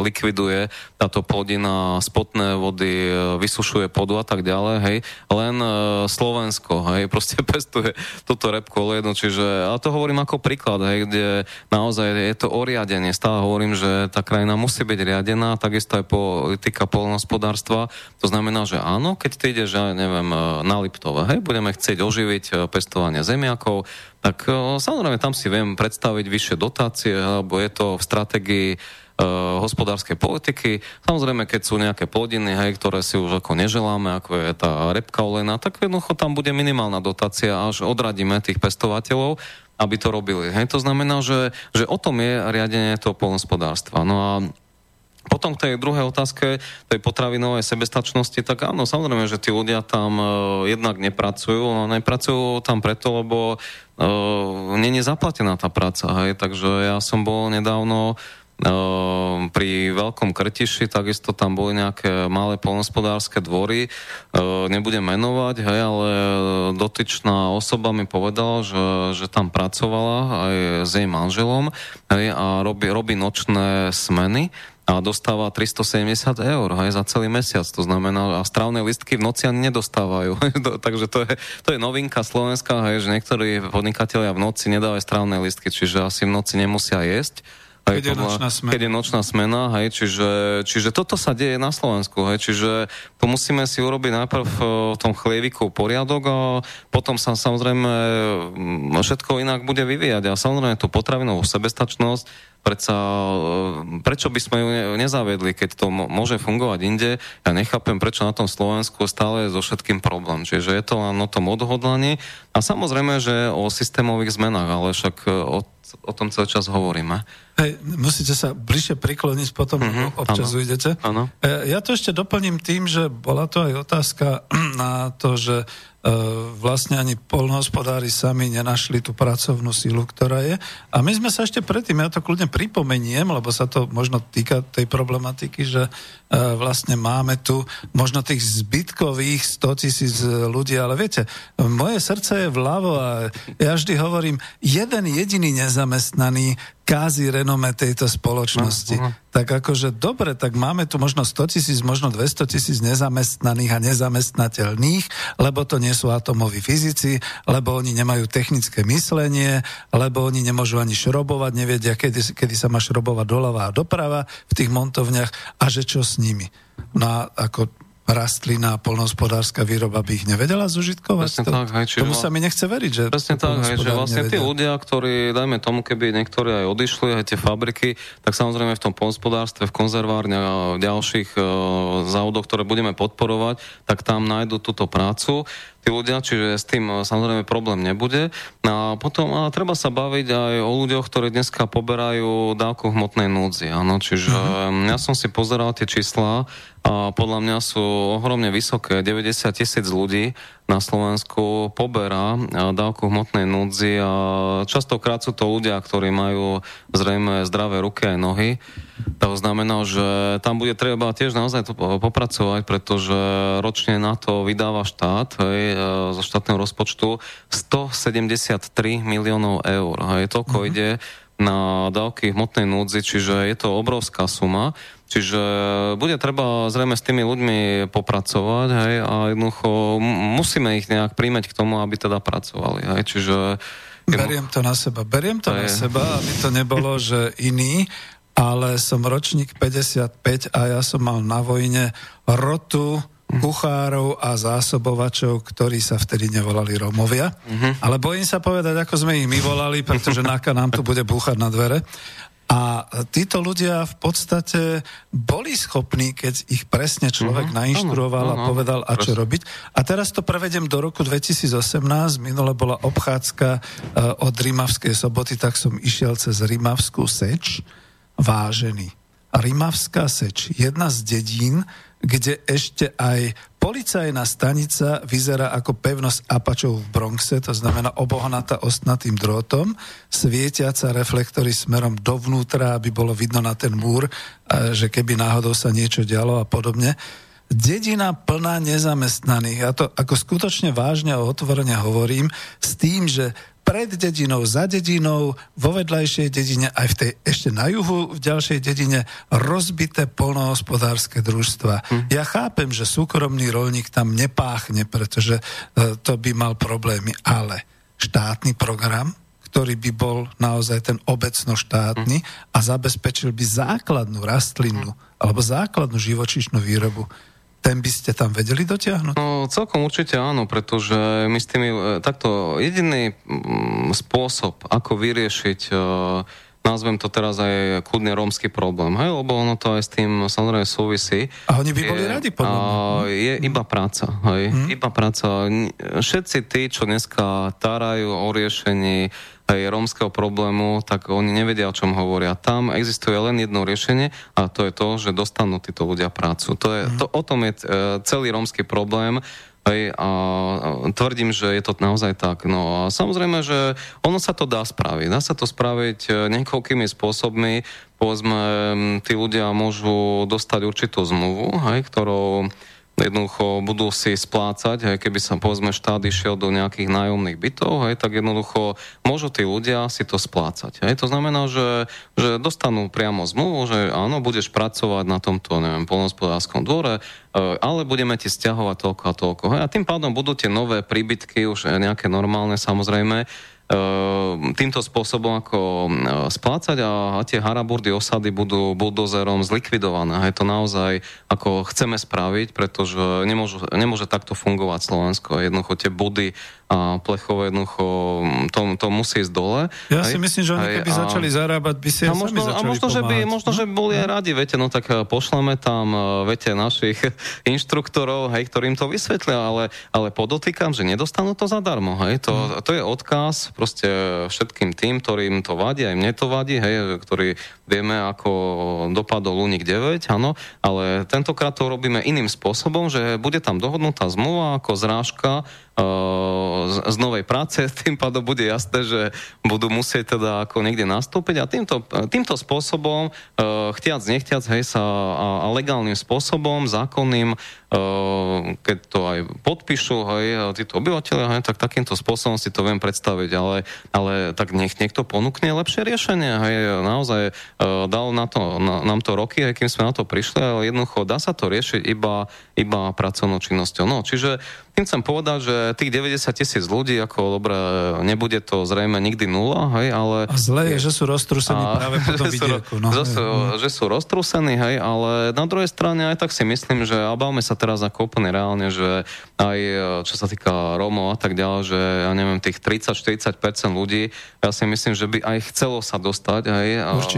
likviduje táto plodina, spotné vody, vysušuje pôdu a tak ďalej, hej. Len Slovensko, hej, proste pestuje túto repku olejnú, čiže, a to hovorím ako príklad, hej, kde naozaj je to o riadenie. Stále hovorím, že tá krajina musí byť riadená, takisto aj politika poľnohospodárstva. To znamená, že áno, keď ty ideš, ja neviem, na Liptove, hej, budeme chcieť oživiť pestovanie zemiakov, tak samozrejme tam si viem predstaviť vyššie dotácie, alebo je to v stratégii e, hospodárskej politiky. Samozrejme, keď sú nejaké plodiny, hej, ktoré si už ako neželáme, ako je tá repka olejná, tak jednoducho tam bude minimálna dotácia, až odradíme tých pestovateľov, aby to robili. Hej, to znamená, že, že o tom je riadenie toho poľnohospodárstva. No a potom k tej druhej otázke, tej potravinovej sebestačnosti, tak áno, samozrejme, že tí ľudia tam e, jednak nepracujú, no nepracujú tam preto, lebo e, nie je zaplatená tá práca, hej, takže ja som bol nedávno Uh, pri Veľkom Krtiši, takisto tam boli nejaké malé poľnohospodárske dvory, uh, nebudem menovať, hej, ale dotyčná osoba mi povedala, že, že tam pracovala aj s jej manželom, hej, a robí, robí nočné smeny a dostáva tristosedemdesiat eur, hej, za celý mesiac, to znamená, a strávne listky v noci ani nedostávajú. Takže to je, to je novinka slovenská, hej, že niektorí podnikatelia v noci nedávajú strávne listky, čiže asi v noci nemusia jesť. Keď je nočná smena. Keď je nočná smena, hej, čiže, čiže toto sa deje na Slovensku, hej, čiže to musíme si urobiť najprv v tom chlieviku poriadok a potom sa samozrejme všetko inak bude vyvíjať a samozrejme tú potravinovú sebestačnosť, predsa, prečo by sme ju nezaviedli, keď to môže fungovať inde, ja nechápem, prečo na tom Slovensku stále je so všetkým problém, čiže je to len o tom odhodlaní a samozrejme, že o systémových zmenách, ale však o o tom celý čas hovoríme. Hej, musíte sa bližšie prikloniť, potom mm-hmm, občas áno, ujdete. Áno. Ja to ešte doplním tým, že bola to aj otázka na to, že vlastne ani poľnohospodári sami nenašli tú pracovnú sílu, ktorá je. A my sme sa ešte predtým, ja to kľudne pripomeniem, lebo sa to možno týka tej problematiky, že vlastne máme tu možno tých zbytkových sto tisíc ľudí, ale viete, moje srdce je vľavo a ja vždy hovorím, jeden jediný nezamestnaný kázi renome tejto spoločnosti. No, no. Tak akože dobre, tak máme tu možno sto tisíc, možno dvesto tisíc nezamestnaných a nezamestnateľných, lebo to nie sú atomoví fyzici, lebo oni nemajú technické myslenie, lebo oni nemôžu ani šrobovať, nevedia, kedy, kedy sa má šrobovať doľava a doprava v tých montovniach a že čo s nimi. No a ako rastlina, poľnohospodárska výroba by ich nevedela zužitkovať. To, tak, hej, tomu sa mi nechce veriť, že... Presne tak, hej, že vlastne nevedia. Tí ľudia, ktorí, dajme tomu, keby niektorí aj odišli, aj tie fabriky, tak samozrejme v tom poľnohospodárstve, v konzervárniach a v ďalších e, závodoch, ktoré budeme podporovať, tak tam nájdu túto prácu tí ľudia, čiže s tým samozrejme problém nebude. A potom a treba sa baviť aj o ľuďoch, ktorí dneska poberajú dávku hmotnej núdzi. Áno, čiže mm-hmm. ja som si pozeral tie čísla a podľa mňa sú ohromne vysoké. deväťdesiat tisíc ľudí na Slovensku poberá dávku hmotnej núdzi a častokrát sú to ľudia, ktorí majú zrejme zdravé ruky aj nohy. To znamená, že tam bude treba tiež naozaj to popracovať, pretože ročne na to vydáva štát, hej, zo štátneho rozpočtu stosedemdesiattri miliónov eur. Hej, toľko uh-huh. ide na dávky hmotnej núdzi, čiže je to obrovská suma. Čiže bude treba zrejme s tými ľuďmi popracovať, hej, a jednoducho musíme ich nejak príjmať k tomu, aby teda pracovali. Hej, čiže... Beriem to na seba. Beriem to aj na seba, aby to nebolo, že iný, ale som ročník päťdesiatpäť a ja som mal na vojne rotu kuchárov a zásobovačov, ktorí sa vtedy nevolali Rómovia. Uh-huh. Ale bojím sa povedať, ako sme ich my volali, pretože náka nám tu bude búchať na dvere. A títo ľudia v podstate boli schopní, keď ich presne človek uh-huh. nainštruoval uh-huh. a povedal, a čo robiť. A teraz to prevedem do roku dvetisícosemnásť. Minule bola obchádzka uh, od Rimavskej Soboty, tak som išiel cez Rimavskú seč. Vážený. Rimavská seč. Jedna z dedín, kde ešte aj policajná stanica vyzerá ako pevnosť Apačov v Bronxe, to znamená obohnatá ostnatým drôtom, svietiaca reflektory smerom dovnútra, aby bolo vidno na ten múr, že keby náhodou sa niečo dialo a podobne. Dedina plná nezamestnaných. Ja to ako skutočne vážne a otvorene hovorím s tým, že pred dedinou, za dedinou, vo vedľajšej dedine, aj v tej ešte na juhu, v ďalšej dedine, rozbité poľnohospodárske družstva. Hm. Ja chápem, že súkromný roľník tam nepáchne, pretože to by mal problémy, ale štátny program, ktorý by bol naozaj ten obecnoštátny hm. a zabezpečil by základnú rastlinu hm. alebo základnú živočíšnu výrobu, ten by ste tam vedeli dotiahnuť? No, celkom určite áno, pretože my s tými, takto, jediný spôsob, ako vyriešiť, nazvem to teraz aj kľudne rómsky problém, hej, lebo ono to aj s tým samozrejme súvisí. A oni by je, boli radi podľa mňa. Je mm. iba práca, hej, mm. iba práca. Všetci tí, čo dneska tárajú o riešení aj rómskeho problému, tak oni nevedia, o čom hovoria. Tam existuje len jedno riešenie a to je to, že dostanú títo ľudia prácu. To je, to, o tom je celý rómsky problém a tvrdím, že je to naozaj tak. No a samozrejme, že ono sa to dá spraviť. Dá sa to spraviť niekoľkými spôsobmi. Povedzme, tí ľudia môžu dostať určitú zmluvu, hej, ktorou jednoducho budú si splácať, hej, keby sa povedzme štát išiel do nejakých nájomných bytov, hej, tak jednoducho môžu tí ľudia si to splácať. Hej. To znamená, že, že dostanú priamo zmluvu, že áno, budeš pracovať na tomto, neviem, poľnohospodárskom dvore, ale budeme ti stiahovať toľko a toľko. Hej. A tým pádom budú tie nové príbytky, už nejaké normálne samozrejme, týmto spôsobom ako splácať a tie haraburdy osady budú buldozerom zlikvidované. Je to naozaj ako chceme spraviť, pretože nemôžu, nemôže takto fungovať Slovensko. Jednoducho tie body a plechové jednoducho to, to musí ísť dole. Ja aj, si myslím, že oni keby aj, začali zarábať, by si aj možno, sami začali a možno, pomáhať. Že by, možno, no? že by boli aj radi, viete, no tak pošleme tam, viete, našich inštruktorov, hej, ktorým to vysvetlia, ale, ale podotýkam, že nedostanú to zadarmo, hej. To, to je odkaz proste všetkým tým, ktorým to vadí, aj mne to vadí, hej, ktorý vieme, ako dopadol Luník deväť, áno, ale tentokrát to robíme iným spôsobom, že bude tam dohodnutá zmluva ako zrážka e, z, z novej práce, tým pádom bude jasné, že budú musieť teda ako niekde nastúpiť a týmto, týmto spôsobom e, chtiac, nechtiac, hej, sa a, a legálnym spôsobom, zákonným, keď to aj podpíšu, hej, títo obyvateľia, hej, tak takýmto spôsobom si to viem predstaviť, ale, ale tak nech niekto ponúkne lepšie riešenie, hej, naozaj e, dal na to, na, nám to roky, hej, kým sme na to prišli, ale jednoducho dá sa to riešiť iba, iba pracovnou činnosťou. No, čiže tým chcem povedať, že tých deväťdesiat tisíc ľudí, ako dobre, nebude to zrejme nikdy nula, hej, ale... A zle je, že sú roztrúsení a, práve po tom vidieku. No, že, sú, no. že sú roztrúsení, hej, ale na druhej strane aj tak si myslím, že obávame sa teraz ako úplne reálne, že aj čo sa týka Rómov a tak ďalej, že ja neviem, tých tridsať štyridsať percent ľudí, ja si myslím, že by aj chcelo sa dostať aj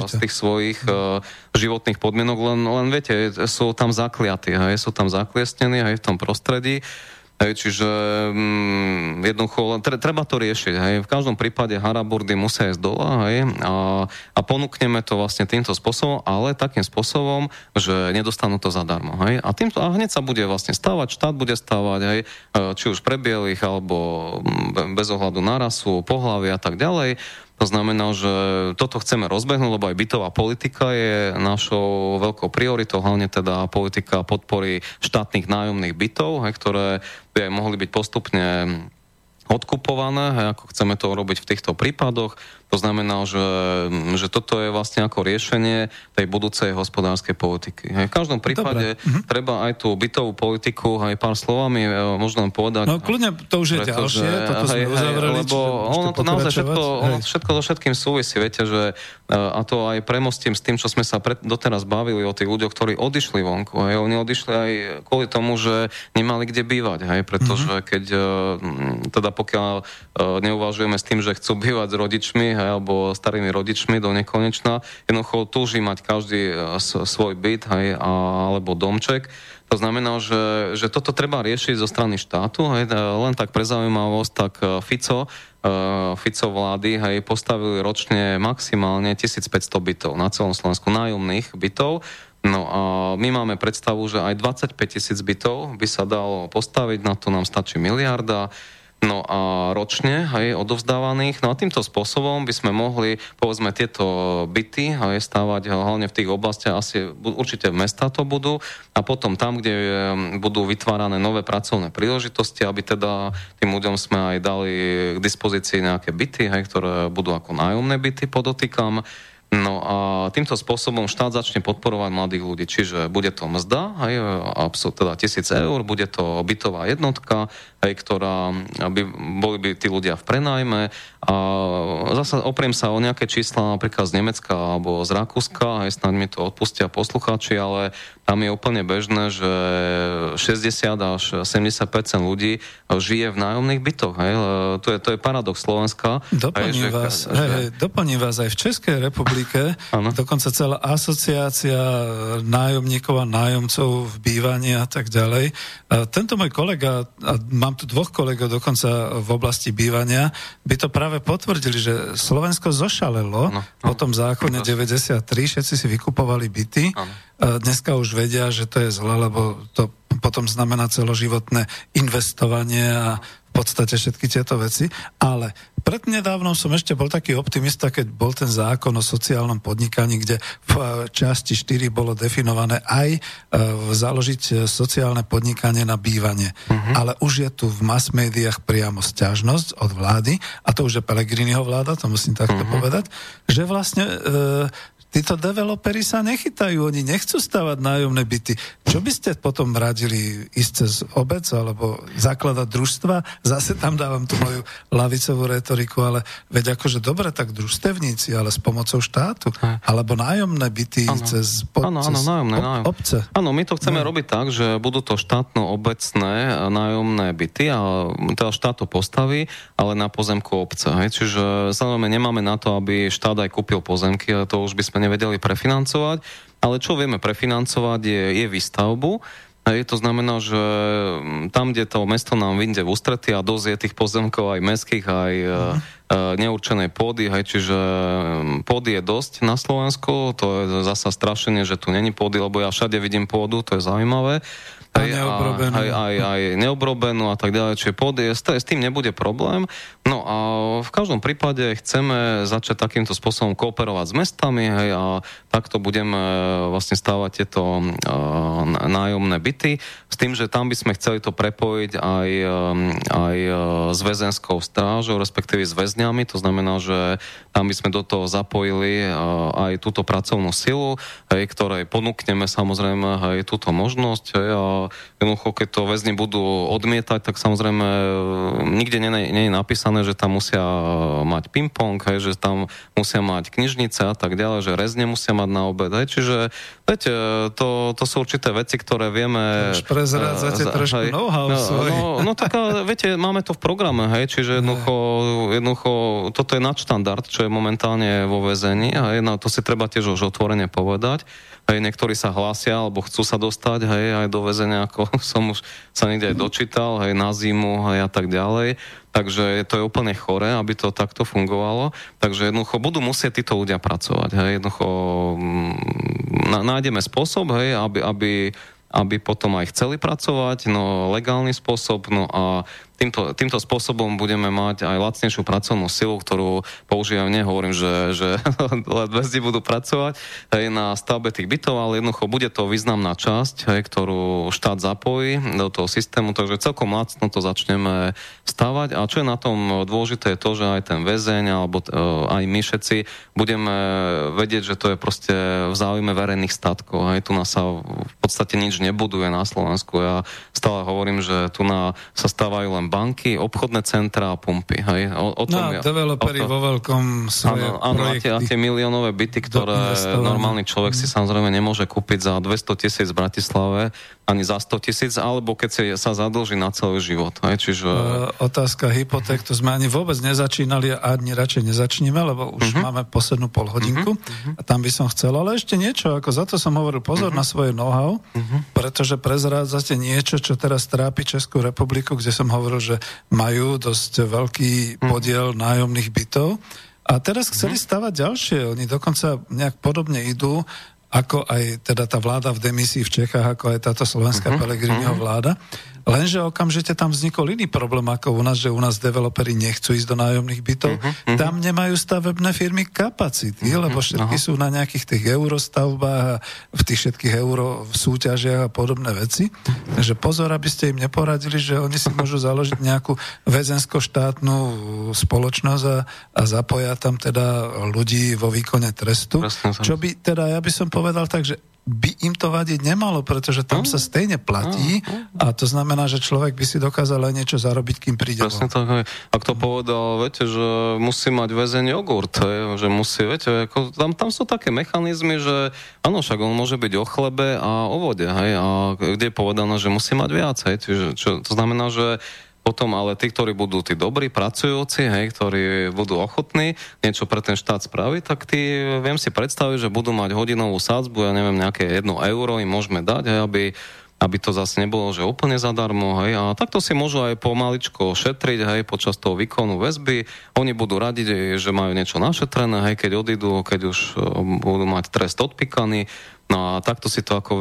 z tých svojich no. životných podmienok, len, len viete, sú tam zakliatí, hej, sú tam zakliestnení aj v tom prostredí. Hej, čiže um, jednoducho tre, treba to riešiť. Hej. V každom prípade haraburdy musia ísť dole, hej, a, a ponúkneme to vlastne týmto spôsobom, ale takým spôsobom, že nedostanú to zadarmo. Hej. A, týmto, a hneď sa bude vlastne stavať, štát bude stavať, hej, či už pre bielých, alebo bez ohľadu na rasu, pohlavia a tak ďalej. To znamená, že toto chceme rozbehnúť, lebo aj bytová politika je našou veľkou prioritou, hlavne teda politika podpory štátnych nájomných bytov, hej, ktoré by aj mohli byť postupne odkupované, hej, ako chceme to urobiť v týchto prípadoch. To znamená, že, že toto je vlastne ako riešenie tej budúcej hospodárskej politiky. Hej, v každom prípade Dobre. treba aj tú bytovú politiku, aj pár slovami možno povedať. No kľudne to už je pretože, ďalšie, toto sme hej, uzavreli. Lebo ono to naozaj všetko, ono všetko so všetkým súvisí, viete, že a to aj premostím s tým, čo sme sa pred, doteraz bavili o tých ľuďoch, ktorí odišli vonku. Hej, oni odišli aj kvôli tomu, že nemali kde bývať, hej, pretože mm-hmm. keď teda pokiaľ neuvažujeme s tým, že chcú bývať s rodičmi, alebo starými rodičmi do nekonečna. Jednoducho túži mať každý svoj byt, hej, alebo domček. To znamená, že, že toto treba riešiť zo strany štátu. Hej. Len tak pre zaujímavosť, tak Fico, Fico vlády, hej, postavili ročne maximálne tisícpäťsto bytov na celom Slovensku, nájomných bytov. No a my máme predstavu, že aj dvadsaťpäť tisíc bytov by sa dalo postaviť, na to nám stačí miliarda. No a ročne, hej, odovzdávaných. No a týmto spôsobom by sme mohli, povedzme, tieto byty, hej, stávať hlavne v tých oblastiach, asi určite v mesta to budú, a potom tam, kde budú vytvárané nové pracovné príležitosti, aby teda tým ľuďom sme aj dali k dispozícii nejaké byty, hej, ktoré budú ako nájomné byty, podotýkam. No a týmto spôsobom štát začne podporovať mladých ľudí, čiže bude to mzda, hej, teda tisíc eur, bude to bytová jednotka, hej, ktorá by, boli by tí ľudia v prenajme. A zase opriem sa o nejaké čísla napríklad z Nemecka alebo z Rakúska, hej, snáď mi to odpustia poslucháči, ale tam je úplne bežné, že šesťdesiat až sedemdesiat percent ľudí žije v nájomných bytoch. Hej. To, je, to je paradox Slovenska. Doplním, hej, vás, že... hej, doplním vás aj v Českej republike. Ano. Dokonca celá asociácia nájomníkov a nájomcov v bývaní a tak ďalej. A tento môj kolega, a mám tu dvoch kolegov dokonca v oblasti bývania, by to práve potvrdili, že Slovensko zošalelo no, no. po tom zákone deväťdesiattri, všetci si vykupovali byty. Ano. Dneska už vedia, že to je zle, lebo to potom znamená celoživotné investovanie a v podstate všetky tieto veci. Ale prednedávnom som ešte bol taký optimista, keď bol ten zákon o sociálnom podnikaní, kde v časti štyri bolo definované aj založiť sociálne podnikanie na bývanie. Uh-huh. Ale už je tu v mass médiách priamo sťažnosť od vlády, a to už je Pellegriniho vláda, to musím takto uh-huh. povedať, že vlastne e, títo developeri sa nechytajú, oni nechcú stavať nájomné byty. Čo by ste potom radili, ísť cez obec alebo zakladať družstva? Zase tam dávam tú moju lavicovú retoriku, ale veď akože dobre, tak družstevníci, ale s pomocou štátu. Alebo nájomné byty ano. cez, po, ano, cez ano, nájomné, ob, nájom. obce. Áno, my to chceme no. robiť tak, že budú to štátno-obecné nájomné byty a teda štát to postaví, ale na pozemku obce. Hej? Čiže samozrejme nemáme na to, aby štát aj kúpil pozemky, a to už by sme nevedeli prefinancovať. Ale čo vieme prefinancovať je, je výstavbu. Hej, to znamená, že tam, kde to mesto nám vyjde v ústretí a dosť je tých pozemkov aj mestských, aj mm. neurčenej pôdy, hej, čiže pôdy je dosť na Slovensku, to je zasa strašenie, že tu není pôdy, lebo ja všade vidím pôdu, to je zaujímavé. Aj, neobrobenú. Aj, aj, aj neobrobenú a tak ďalej, čiže pôdy, s tým nebude problém. No a v každom prípade chceme začať takýmto spôsobom kooperovať s mestami, hej, a takto budeme vlastne stávať tieto uh, nájomné byty, s tým, že tam by sme chceli to prepojiť aj, aj s väzenskou strážou, respektíve s väzňami, to znamená, že tam by sme do toho zapojili uh, aj túto pracovnú silu, hej, ktorej ponúkneme samozrejme aj túto možnosť, hej, a jednoducho, keď to väzni budú odmietať, tak samozrejme nikde nie, nie je napísané, že tam musia mať ping-pong, hej, že tam musia mať knižnice a tak ďalej, že rezne musia mať na obed. Hej. Čiže viete, to, to sú určité veci, ktoré vieme... Už prezrádzate uh, trošku know-how no, svoj. No, no tak, viete, máme to v programe, hej, čiže jednoducho, jednoducho toto je nadštandard, čo je momentálne vo väzení, hej, no, to si treba tiež už otvorene povedať. Hej, niektorí sa hlásia, alebo chcú sa dostať, hej, aj do väzenia, ako som už sa niekde aj dočítal, hej, na zimu, hej, a tak ďalej. Takže to je úplne chore, aby to takto fungovalo. Takže jednoducho budú musieť títo ľudia pracovať, hej, jednoducho nájdeme spôsob, hej, aby, aby, aby potom aj chceli pracovať, no legálny spôsob, no a Týmto, týmto spôsobom budeme mať aj lacnejšiu pracovnú silu, ktorú používam, nehovorím, že, že väzni budú pracovať, hej, na stavbe tých bytov, ale jednoducho bude to významná časť, hej, ktorú štát zapojí do toho systému, takže celkom lacno to začneme stavať. A čo je na tom dôležité je to, že aj ten väzeň, alebo aj my všetci budeme vedieť, že to je proste v záujme verejných statkov. Hej. Tu nás sa v podstate nič nebuduje na Slovensku. Ja stále hovorím, že tu na, sa stávajú len banky, obchodné centra a pumpy. Hej. O, o tom, no, developeri o to, vo veľkom svoje áno, áno, projekty. A tie, a tie miliónové byty, ktoré normálny človek si samozrejme nemôže kúpiť za dvesto tisíc v Bratislave, ani za sto tisíc, alebo keď si, sa zadlží na celý život. Hej. Čiže... Otázka hypoték, to sme ani vôbec nezačínali a ani radšej nezačníme, lebo už uh-huh. máme poslednú polhodinku uh-huh. a tam by som chcel, ale ešte niečo, ako za to som hovoril, pozor uh-huh. na svoje know-how, uh-huh. pretože prezrádzate niečo, čo teraz trápi Českú republiku, kde som hovoril, že majú dosť veľký podiel mm. nájomných bytov. A teraz chceli stavať ďalšie. Oni dokonca nejak podobne idú, ako aj teda tá vláda v demisii v Čechách, ako aj táto slovenská mm-hmm. Pellegriniho vláda. Lenže okamžite tam vznikol iný problém ako u nás, že u nás developeri nechcú ísť do nájomných bytov. Mm-hmm. Tam nemajú stavebné firmy kapacity, mm-hmm. lebo všetky Aha. sú na nejakých tých eurostavbách, v tých všetkých euro súťažiach a podobné veci. Takže pozor, aby ste im neporadili, že oni si môžu založiť nejakú väzensko-štátnu spoločnosť a, a zapoja tam teda ľudí vo výkone trestu. Čo by teda, ja by som povedal tak, že by im to vadiť nemalo, pretože tam sa stejne platí a to znamená, že človek by si dokázal aj niečo zarobiť, kým príde. Presne tak. A kto povedal, viete, že musí mať väzeň jogurt, že musí, viete, ako, tam, tam sú také mechanizmy, že áno, však on môže byť o chlebe a o vode, hej, a kde je povedané, že musí mať viac, hej, čiže, čo, to znamená, že potom ale tí, ktorí budú tí dobrí, pracujúci, hej, ktorí budú ochotní niečo pre ten štát spraviť, tak tí, viem si predstaviť, že budú mať hodinovú sádzbu, ja neviem, nejaké jedno euro im môžeme dať, hej, aby, aby to zase nebolo, že úplne zadarmo, hej, a takto si môžu aj pomaličko šetriť, hej, počas toho výkonu väzby, oni budú radiť, že majú niečo našetrené, hej, keď odídu, keď už budú mať trest odpíkaný. No a takto si to ako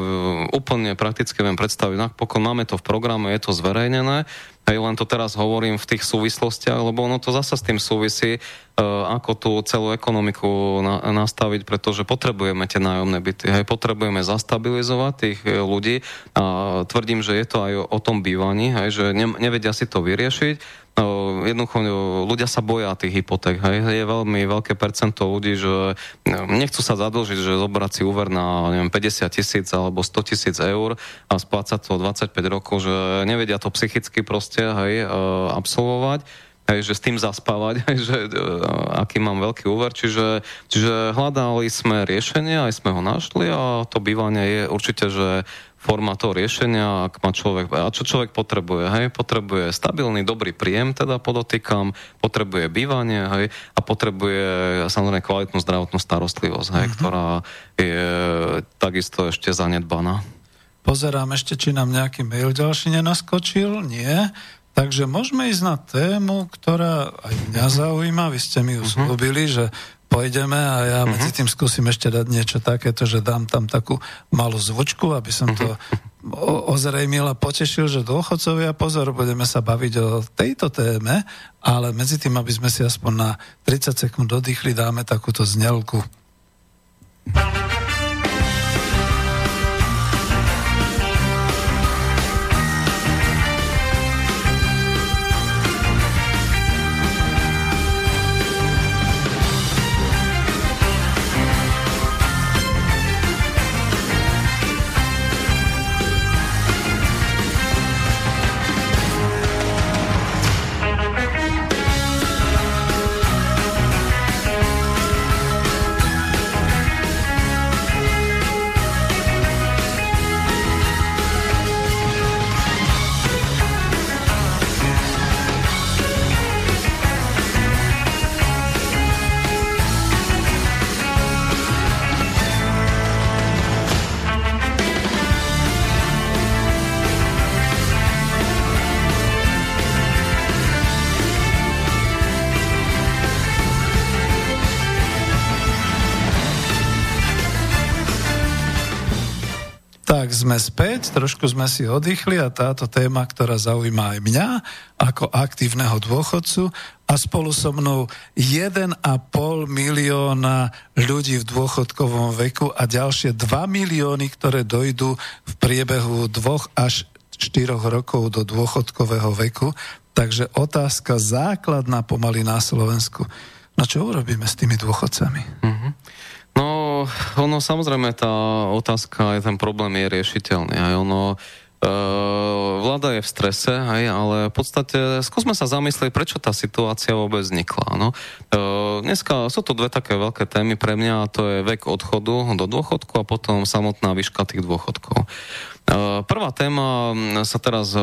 úplne prakticky viem predstaviť. Napokon máme to v programe, je to zverejnené. Hej, len to teraz hovorím v tých súvislostiach, lebo ono to zasa s tým súvisí, ako tú celú ekonomiku na, nastaviť, pretože potrebujeme tie nájomné byty. Hej, potrebujeme zastabilizovať tých ľudí a tvrdím, že je to aj o, o tom bývaní, hej, že ne, nevedia si to vyriešiť. Jednoducho ľudia sa boja tých hypoték. Hej. Je veľmi veľké percento ľudí, že nechcú sa zadlžiť, že zobrať si úver na neviem, päťdesiat tisíc alebo sto tisíc eur a splácať to dvadsaťpäť rokov, že nevedia to psychicky proste hej, absolvovať. Hej, že s tým zaspávať, hej, že aký mám veľký úver, čiže, čiže hľadali sme riešenie, aj sme ho našli a to bývanie je určite, že forma toho riešenia, ak má človek, a čo človek potrebuje, hej, potrebuje stabilný, dobrý príjem, teda podotýkam, potrebuje bývanie, hej, a potrebuje samozrejme kvalitnú zdravotnú starostlivosť, hej, mm-hmm. ktorá je takisto ešte zanedbaná. Pozerám ešte, či nám nejaký mail ďalší nenaskočil, nie? Takže môžeme ísť na tému, ktorá aj mňa zaujíma, vy ste mi ju slúbili, že pôjdeme a ja medzi tým skúsim ešte dať niečo takéto, že dám tam takú malú zvučku, aby som to ozrejmil a potešil, že dôchodcovia, pozor, budeme sa baviť o tejto téme, ale medzi tým, aby sme si aspoň na tridsať sekúnd oddychli, dáme takúto znelku. Sme späť, trošku sme si oddychli a táto téma, ktorá zaujíma aj mňa ako aktívneho dôchodcu a spolu so mnou jeden a pol milióna ľudí v dôchodkovom veku a ďalšie dva milióny, ktoré dojdú v priebehu dvoch až štyroch rokov do dôchodkového veku. Takže otázka základná pomaly na Slovensku. No čo urobíme s tými dôchodcami? Mhm. No, ono samozrejme, tá otázka, ten problém je riešiteľný. Aj ono, e, vláda je v strese, aj, ale v podstate skúsme sa zamyslieť, prečo tá situácia vôbec vznikla. No. E, dneska sú to dve také veľké témy pre mňa, a to je vek odchodu do dôchodku a potom samotná výška tých dôchodkov. Prvá téma sa teraz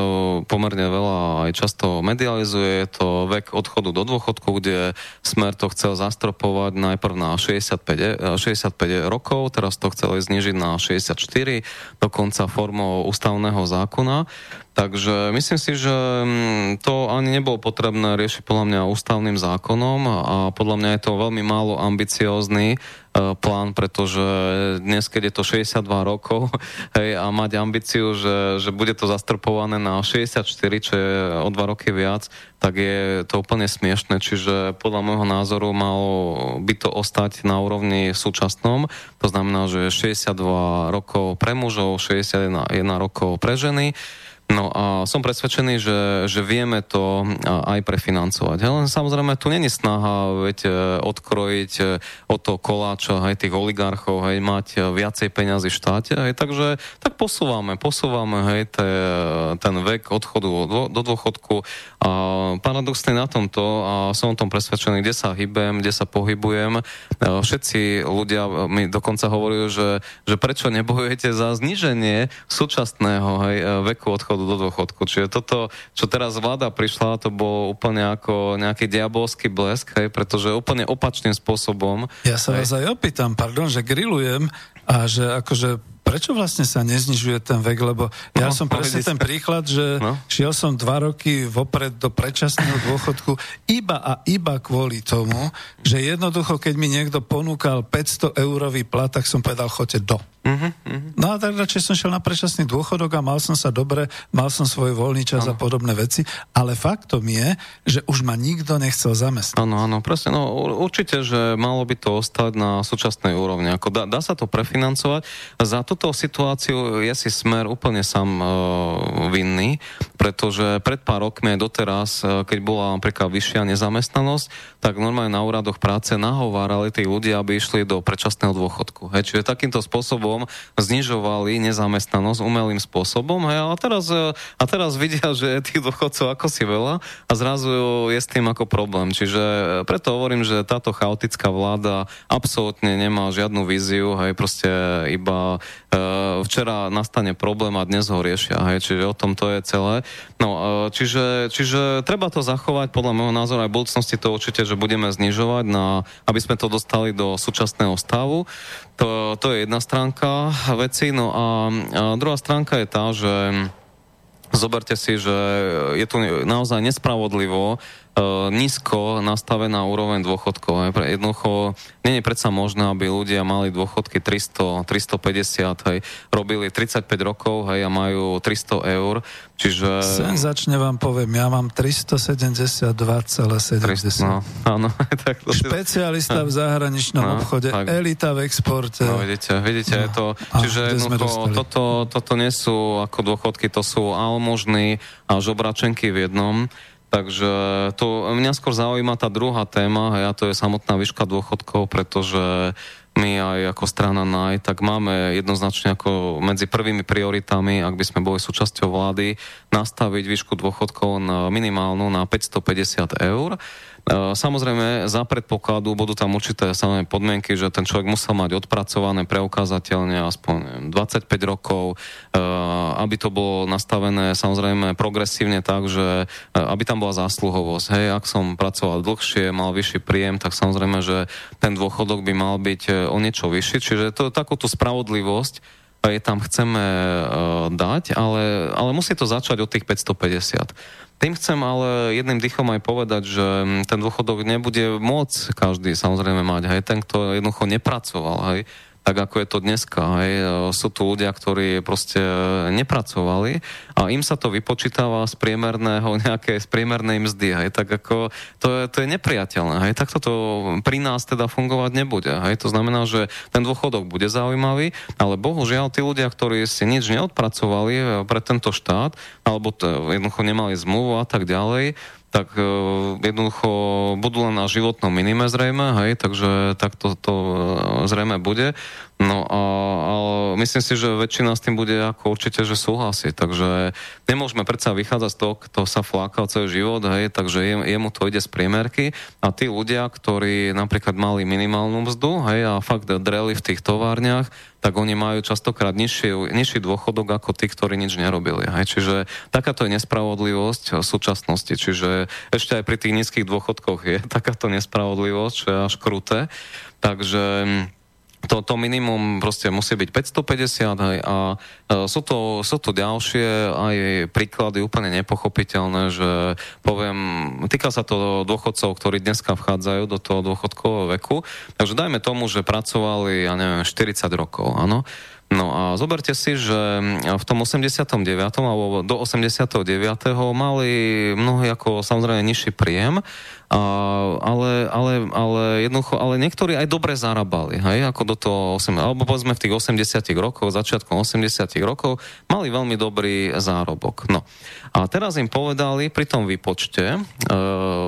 pomerne veľa aj často medializuje, je to vek odchodu do dôchodku, kde Smer to chcel zastropovať najprv na šesťdesiatpäť rokov, teraz to chceli znižiť na šesťdesiatštyri, dokonca formou ústavného zákona. Takže myslím si, že to ani nebolo potrebné riešiť podľa mňa ústavným zákonom a podľa mňa je to veľmi málo ambiciózny plán, pretože dnes, keď je to šesťdesiatdva rokov hej, a mať ambíciu, že, že bude to zastrpované na šesťdesiatštyri, čo je o dva roky viac, tak je to úplne smiešné. Čiže podľa môjho názoru malo by to ostať na úrovni súčasnom. To znamená, že šesťdesiatdva rokov pre mužov, šesťdesiatjeden rokov pre ženy. No a som presvedčený, že, že vieme to aj prefinancovať. Len samozrejme, tu není snaha veď, odkrojiť od toho koláča aj tých oligarchov, hej, mať viacej peňazí v štáte. Hej, takže tak posúvame, posúvame hej, te, ten vek odchodu do, do dôchodku. A paradoxne na tomto, a som o tom presvedčený, kde sa hýbem, kde sa pohybujem. Všetci ľudia mi dokonca hovorili, že, že prečo nebojujete za zníženie súčasného hej, veku odchodu do dôchodku. Čiže toto, čo teraz vláda prišla, to bolo úplne ako nejaký diabolský blesk, hej, pretože úplne opačným spôsobom. Ja sa hej. vás aj opýtam, pardon, že grillujem a že akože prečo vlastne sa neznižuje ten vek, lebo ja no, som presne ten príklad, že no. šiel som dva roky vopred do predčasného dôchodku iba a iba kvôli tomu, že jednoducho, keď mi niekto ponúkal päťsto eurový plat, tak som povedal, choďte do. Uh-huh, uh-huh. No a tak radšej som šiel na predčasný dôchodok a mal som sa dobre, mal som svoj voľný čas ano. A podobné veci, ale faktom je, že už ma nikto nechcel zamestnať. Áno, áno, presne, no určite, že malo by to ostať na súčasnej úrovni. Ako dá, dá sa to prefinancovať, za túto situáciu je si Smer úplne sám e, vinný, pretože pred pár rokmi aj doteraz, keď bola napríklad vyššia nezamestnanosť, tak normálne na úradoch práce nahovárali tí ľudia, aby išli do predčasného dôchodku. Hej, čiže takýmto spôsobom znižovali nezamestnanosť umelým spôsobom. Hej, a, teraz, a teraz vidia, že tých dôchodcov ako si veľa a zrazu je s tým ako problém. Čiže preto hovorím, že táto chaotická vláda absolútne nemá žiadnu víziu, hej, proste iba e, včera nastane problém a dnes ho riešia, hej, čiže o tom to je celé. No, e, čiže, čiže treba to zachovať, podľa môjho názoru aj v budúcnosti to určite, že budeme znižovať, na, aby sme to dostali do súčasného stavu. To, to je jedna stránka veci, no a, a druhá stránka je tá, že zoberte si, že je tu naozaj nespravodlivo nízko nastavená úroveň dôchodkov. Jednoducho, nie je predsa možné, aby ľudia mali dôchodky tristo, tristopäťdesiat, hej, robili tridsaťpäť rokov, hej, a majú tristo eur, čiže... Senzačne vám poviem, ja mám tristosedemdesiatdva celá sedemdesiat. No, áno, tak to... Špecialista v zahraničnom no, obchode, tak. Elita v exporte. No, vidíte, vidíte, no, je to... Čiže jednoducho, toto, toto nie sú ako dôchodky, to sú almužny a žobračenky v jednom. Takže to mňa skôr zaujíma tá druhá téma, hej, a to je samotná výška dôchodkov, pretože my aj ako strana en á jé, tak máme jednoznačne ako medzi prvými prioritami, ak by sme boli súčasťou vlády, nastaviť výšku dôchodkov na minimálnu na päťstopäťdesiat eur. Samozrejme, za predpokladu budú tam určité samé podmienky, že ten človek musel mať odpracované preukázateľne aspoň dvadsaťpäť rokov, aby to bolo nastavené samozrejme progresívne tak, že aby tam bola zásluhovosť. Hej, ak som pracoval dlhšie, mal vyšší príjem, tak samozrejme, že ten dôchodok by mal byť o niečo vyšší. Čiže to, takúto spravodlivosť je tam chceme dať, ale, ale musí to začať od tých päťstopäťdesiat. Tým chcem ale jedným dýchom aj povedať, že ten dôchodok nebude môcť každý samozrejme mať, hej, ten, kto jednoducho nepracoval, hej, tak ako je to dneska, hej, sú tu ľudia, ktorí proste nepracovali a im sa to vypočítava z priemerného, nejakej z priemernej mzdy, hej, tak ako to je, to je nepriateľné, hej, tak toto pri nás teda fungovať nebude, hej, to znamená, že ten dôchodok bude zaujímavý, ale bohužiaľ tí ľudia, ktorí si nič neodpracovali pre tento štát, alebo jednoducho nemali zmluvu, a tak ďalej, tak jednoducho budú len na životnom minime zrejme, hej, takže tak to, to zrejme bude. No a, a myslím si, že väčšina s tým bude ako určite, že súhlasí, takže nemôžeme predsa vychádzať z toho, kto sa flákal celý život, hej, takže jem, jemu to ide z priemerky a tí ľudia, ktorí napríklad mali minimálnu mzdu, hej, a fakt dreli v tých továrniach, tak oni majú častokrát nižší, nižší dôchodok ako tí, ktorí nič nerobili, hej, čiže takáto je nespravodlivosť v súčasnosti, čiže ešte aj pri tých nízkych dôchodkoch je takáto nespravodlivosť, čo je až kruté, takže... To, to minimum proste musí byť päťstopäťdesiat, hej, a sú to, sú to ďalšie aj príklady úplne nepochopiteľné, že poviem, týka sa to dôchodcov, ktorí dneska vchádzajú do toho dôchodkového veku, takže dajme tomu, že pracovali, ja neviem, štyridsať rokov, áno. No a zoberte si, že v tom osemdesiatom deviatom alebo do osemdesiateho deviateho mali mnohí ako samozrejme nižší príjem, a, ale, ale, ale jednoducho, ale niektorí aj dobre zarábali, hej, ako do toho osemdesiateho alebo povedzme v tých osemdesiatych rokoch, začiatkom osemdesiatych rokov, mali veľmi dobrý zárobok. No a teraz im povedali pri tom výpočte e,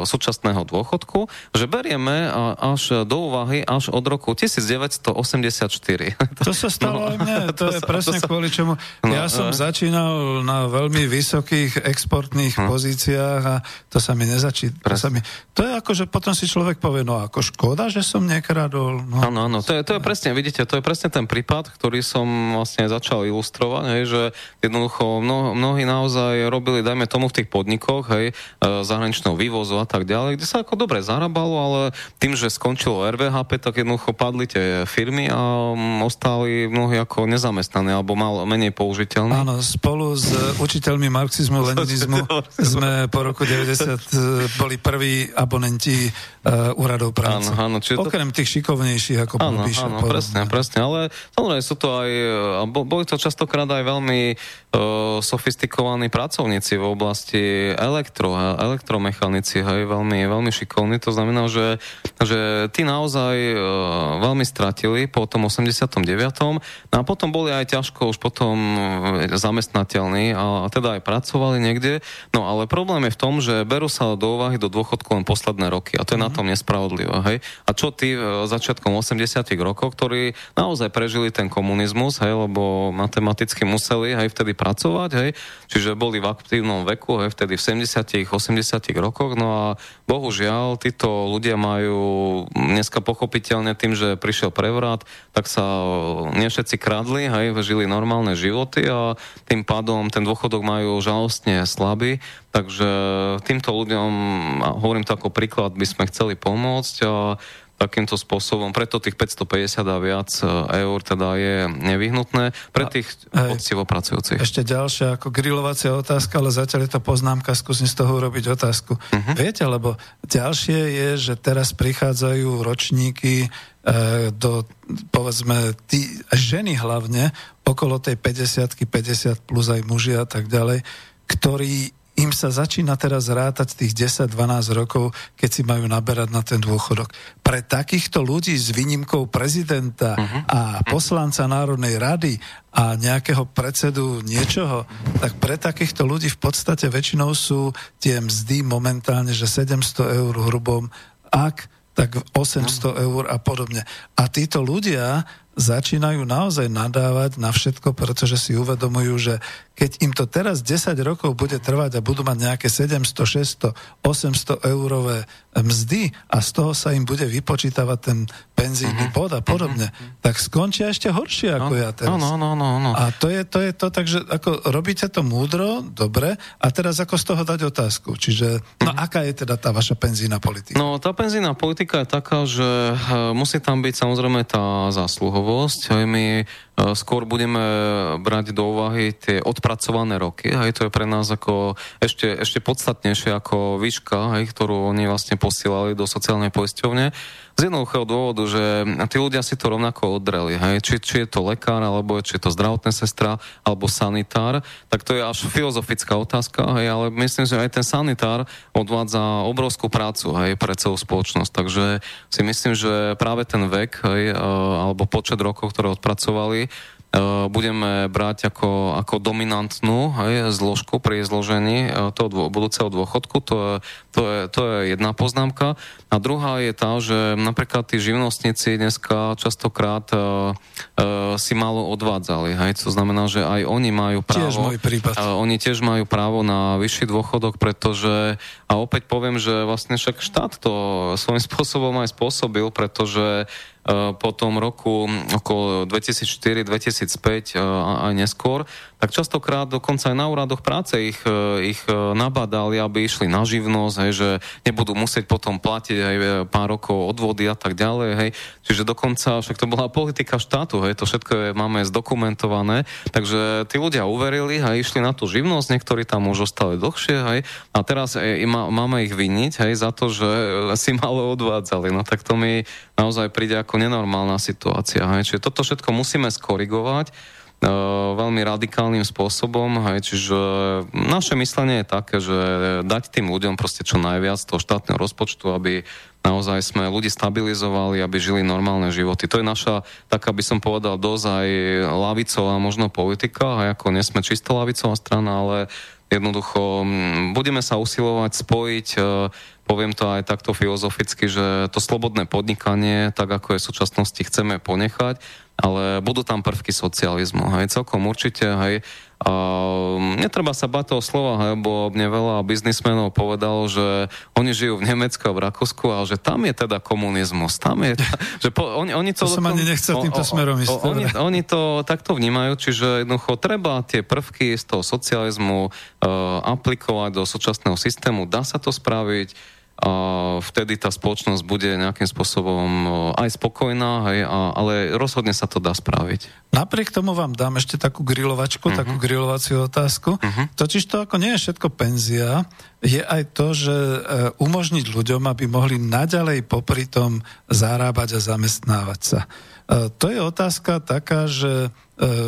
súčasného dôchodku, že berieme až do úvahy až od roku devätnásťstoosemdesiatštyri. To sa stalo aj no. Nie, to, to je sa, presne to kvôli čomu. Ja no, som e... začínal na veľmi vysokých exportných hm. pozíciách a to sa mi nezačíta. To, mi... to je ako, že potom si človek povie, no ako škoda, že som nekradol. Áno, áno, to, to je presne, vidíte, to je presne ten prípad, ktorý som vlastne začal ilustrovať, hej, že jednoducho mno, mnohí naozaj robili, dajme tomu v tých podnikoch, hej, zahraničného vývozu a tak ďalej, kde sa ako dobre zarábalo, ale tým, že skončilo er vé há pé, tak jednoducho padli tie firmy a ostali mnohí ako nezamestnané, alebo mal menej použiteľný. Áno, spolu s učiteľmi marxizmu, leninizmu sme po roku deväťdesiat boli prví abonenti uh, úradov práce. Áno, áno, to... Okrem tých šikovnejších, ako áno, píše. Áno, presne, presne, ale samozrejme sú to aj, boli to častokrát aj veľmi uh, sofistikovaní pracovníci v oblasti elektro, elektromechanici, hej, veľmi, veľmi šikovní, to znamená, že, že tí naozaj uh, veľmi stratili po tom osemdesiatom deviatom. Na a potom boli aj ťažko už potom zamestnateľní a teda aj pracovali niekde. No ale problém je v tom, že berú sa do úvahy do dôchodku len posledné roky a to je mm. na tom nespravodlivé. Hej? A čo tí začiatkom osemdesiatych rokov, ktorí naozaj prežili ten komunizmus, hej, lebo matematicky museli aj vtedy pracovať, hej? Čiže boli v aktívnom veku, hej, vtedy v sedemdesiatych, osemdesiatych rokoch, no a bohužiaľ títo ľudia majú dneska pochopiteľne tým, že prišiel prevrat, tak sa nie všetci kradli, hej, žili normálne životy a tým pádom ten dôchodok majú žalostne slabý, takže týmto ľuďom, hovorím to ako príklad, by sme chceli pomôcť a takýmto spôsobom, preto tých päťstopäťdesiat a viac eur teda je nevyhnutné pre tých poctivo pracujúcich. Ešte ďalšia ako grilovacia otázka, ale zatiaľ je to poznámka, skúsim z toho urobiť otázku. Uh-huh. Viete, lebo ďalšie je, že teraz prichádzajú ročníky e, do, povedzme, tí, ženy hlavne, okolo tej päťdesiatky, päťdesiat plus aj muži a tak ďalej, ktorí im sa začína teraz rátať tých desať dvanásť rokov, keď si majú naberať na ten dôchodok. Pre takýchto ľudí s výnimkou prezidenta uh-huh. a poslanca Národnej rady a nejakého predsedu niečoho, tak pre takýchto ľudí v podstate väčšinou sú tie mzdy momentálne, že sedemsto eur hrubom, ak, tak osemsto eur a podobne. A títo ľudia začínajú naozaj nadávať na všetko, pretože si uvedomujú, že keď im to teraz desať rokov bude trvať a budú mať nejaké sedemsto, šesťsto, osemsto eurové mzdy a z toho sa im bude vypočítavať ten penzijný bod a podobne, tak skončia ešte horšie ako no, ja teraz. No, no, no, no. A to je, to je to, takže ako robíte to múdro, dobre, a teraz ako z toho dať otázku? Čiže, no aká je teda tá vaša penzijná politika? No, tá penzijná politika je taká, že musí tam byť samozrejme tá zásluha. My skôr budeme brať do úvahy tie odpracované roky, hej, to je pre nás ako ešte, ešte podstatnejšie ako výška, hej, ktorú oni vlastne posielali do sociálnej poisťovne. Z jednoduchého dôvodu, že tí ľudia si to rovnako odreli, hej, či, či je to lekár, alebo či je to zdravotná sestra, alebo sanitár, tak to je až filozofická otázka, hej, ale myslím, že aj ten sanitár odvádza obrovskú prácu, hej, pre celú spoločnosť, takže si myslím, že práve ten vek, hej, alebo počet rokov, ktoré odpracovali, budeme brať ako, ako dominantnú, hej, zložku pri zložení toho dô, budúceho dôchodku. To je, to, je, to je jedna poznámka. A druhá je tá, že napríklad tí živnostníci dneska častokrát uh, uh, si málo odvádzali. Hej. To znamená, že aj oni majú právo... Tiež môj prípad. Uh, oni tiež majú právo na vyšší dôchodok, pretože... A opäť poviem, že vlastne však štát to svojím spôsobom aj spôsobil, pretože po tom roku okolo dvetisícštyri dvetisícpäť a aj neskôr, tak častokrát dokonca aj na úradoch práce ich, ich nabadali, aby išli na živnosť, hej, že nebudú musieť potom platiť aj pár rokov odvody a tak ďalej. Hej. Čiže dokonca, však to bola politika štátu, hej, to všetko je, máme zdokumentované, takže tí ľudia uverili a išli na tú živnosť, niektorí tam už ostali dlhšie, hej, a teraz hej, máme ich viniť, hej, za to, že si malo odvádzali. No tak to mi naozaj príde ako nenormálna situácia. Hej. Čiže toto všetko musíme skorigovať e, veľmi radikálnym spôsobom. Hej. Čiže naše myslenie je také, že dať tým ľuďom proste čo najviac toho štátneho rozpočtu, aby naozaj sme ľudí stabilizovali, aby žili normálne životy. To je naša, tak by som povedal, dosť aj lavicová možno politika, aj ako nesme čisto lavicová strana, ale jednoducho budeme sa usilovať spojiť, poviem to aj takto filozoficky, že to slobodné podnikanie, tak ako je v súčasnosti, chceme ponechať, ale budú tam prvky socializmu, hej, celkom určite, hej. A netreba sa bať toho slova, hej, bo mne veľa biznismenov povedalo, že oni žijú v Nemecku a v Rakúsku a že tam je teda komunizmus, tam je, ta, že po, oni, oni to... To som ani nechcel týmto smerom ísť. Oni, oni to takto vnímajú, čiže jednoducho treba tie prvky z toho socializmu uh, aplikovať do súčasného systému, dá sa to spraviť, a vtedy tá spoločnosť bude nejakým spôsobom aj spokojná, hej, a, ale rozhodne sa to dá spraviť. Napriek tomu vám dám ešte takú grilovačku, uh-huh. takú grilovaciu otázku. Uh-huh. Totiž to ako nie je všetko penzia, je aj to, že umožniť ľuďom, aby mohli naďalej popri tom zarábať a zamestnávať sa. To je otázka taká, že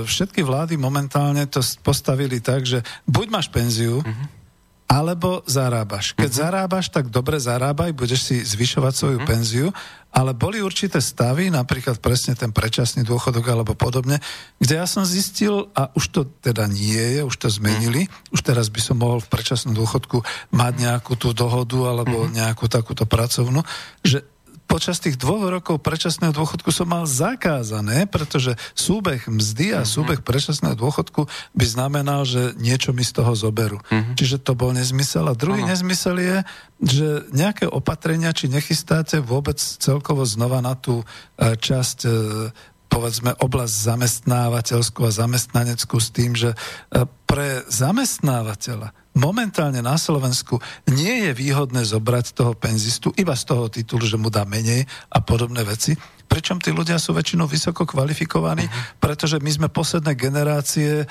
všetky vlády momentálne to postavili tak, že buď máš penziu, uh-huh. alebo zarábaš. Keď uh-huh. zarábaš, tak dobre zarábaj, budeš si zvyšovať svoju uh-huh. penziu, ale boli určité stavy, napríklad presne ten predčasný dôchodok alebo podobne, kde ja som zistil, a už to teda nie je, už to zmenili, uh-huh. už teraz by som mohol v predčasnom dôchodku mať nejakú tú dohodu alebo uh-huh. nejakú takúto pracovnú, že počas tých dvoch rokov predčasného dôchodku som mal zakázané, pretože súbeh mzdy a súbeh predčasného dôchodku by znamenal, že niečo mi z toho zoberú. Uh-huh. Čiže to bol nezmysel. A druhý uh-huh. nezmysel je, že nejaké opatrenia, či nechystáte vôbec celkovo znova na tú časť, povedzme, oblasť zamestnávateľskú a zamestnaneckú s tým, že pre zamestnávateľa momentálne na Slovensku nie je výhodné zobrať toho penzistu iba z toho titulu, že mu dá menej a podobné veci. Pričom tí ľudia sú väčšinou vysoko kvalifikovaní, uh-huh. pretože my sme posledné generácie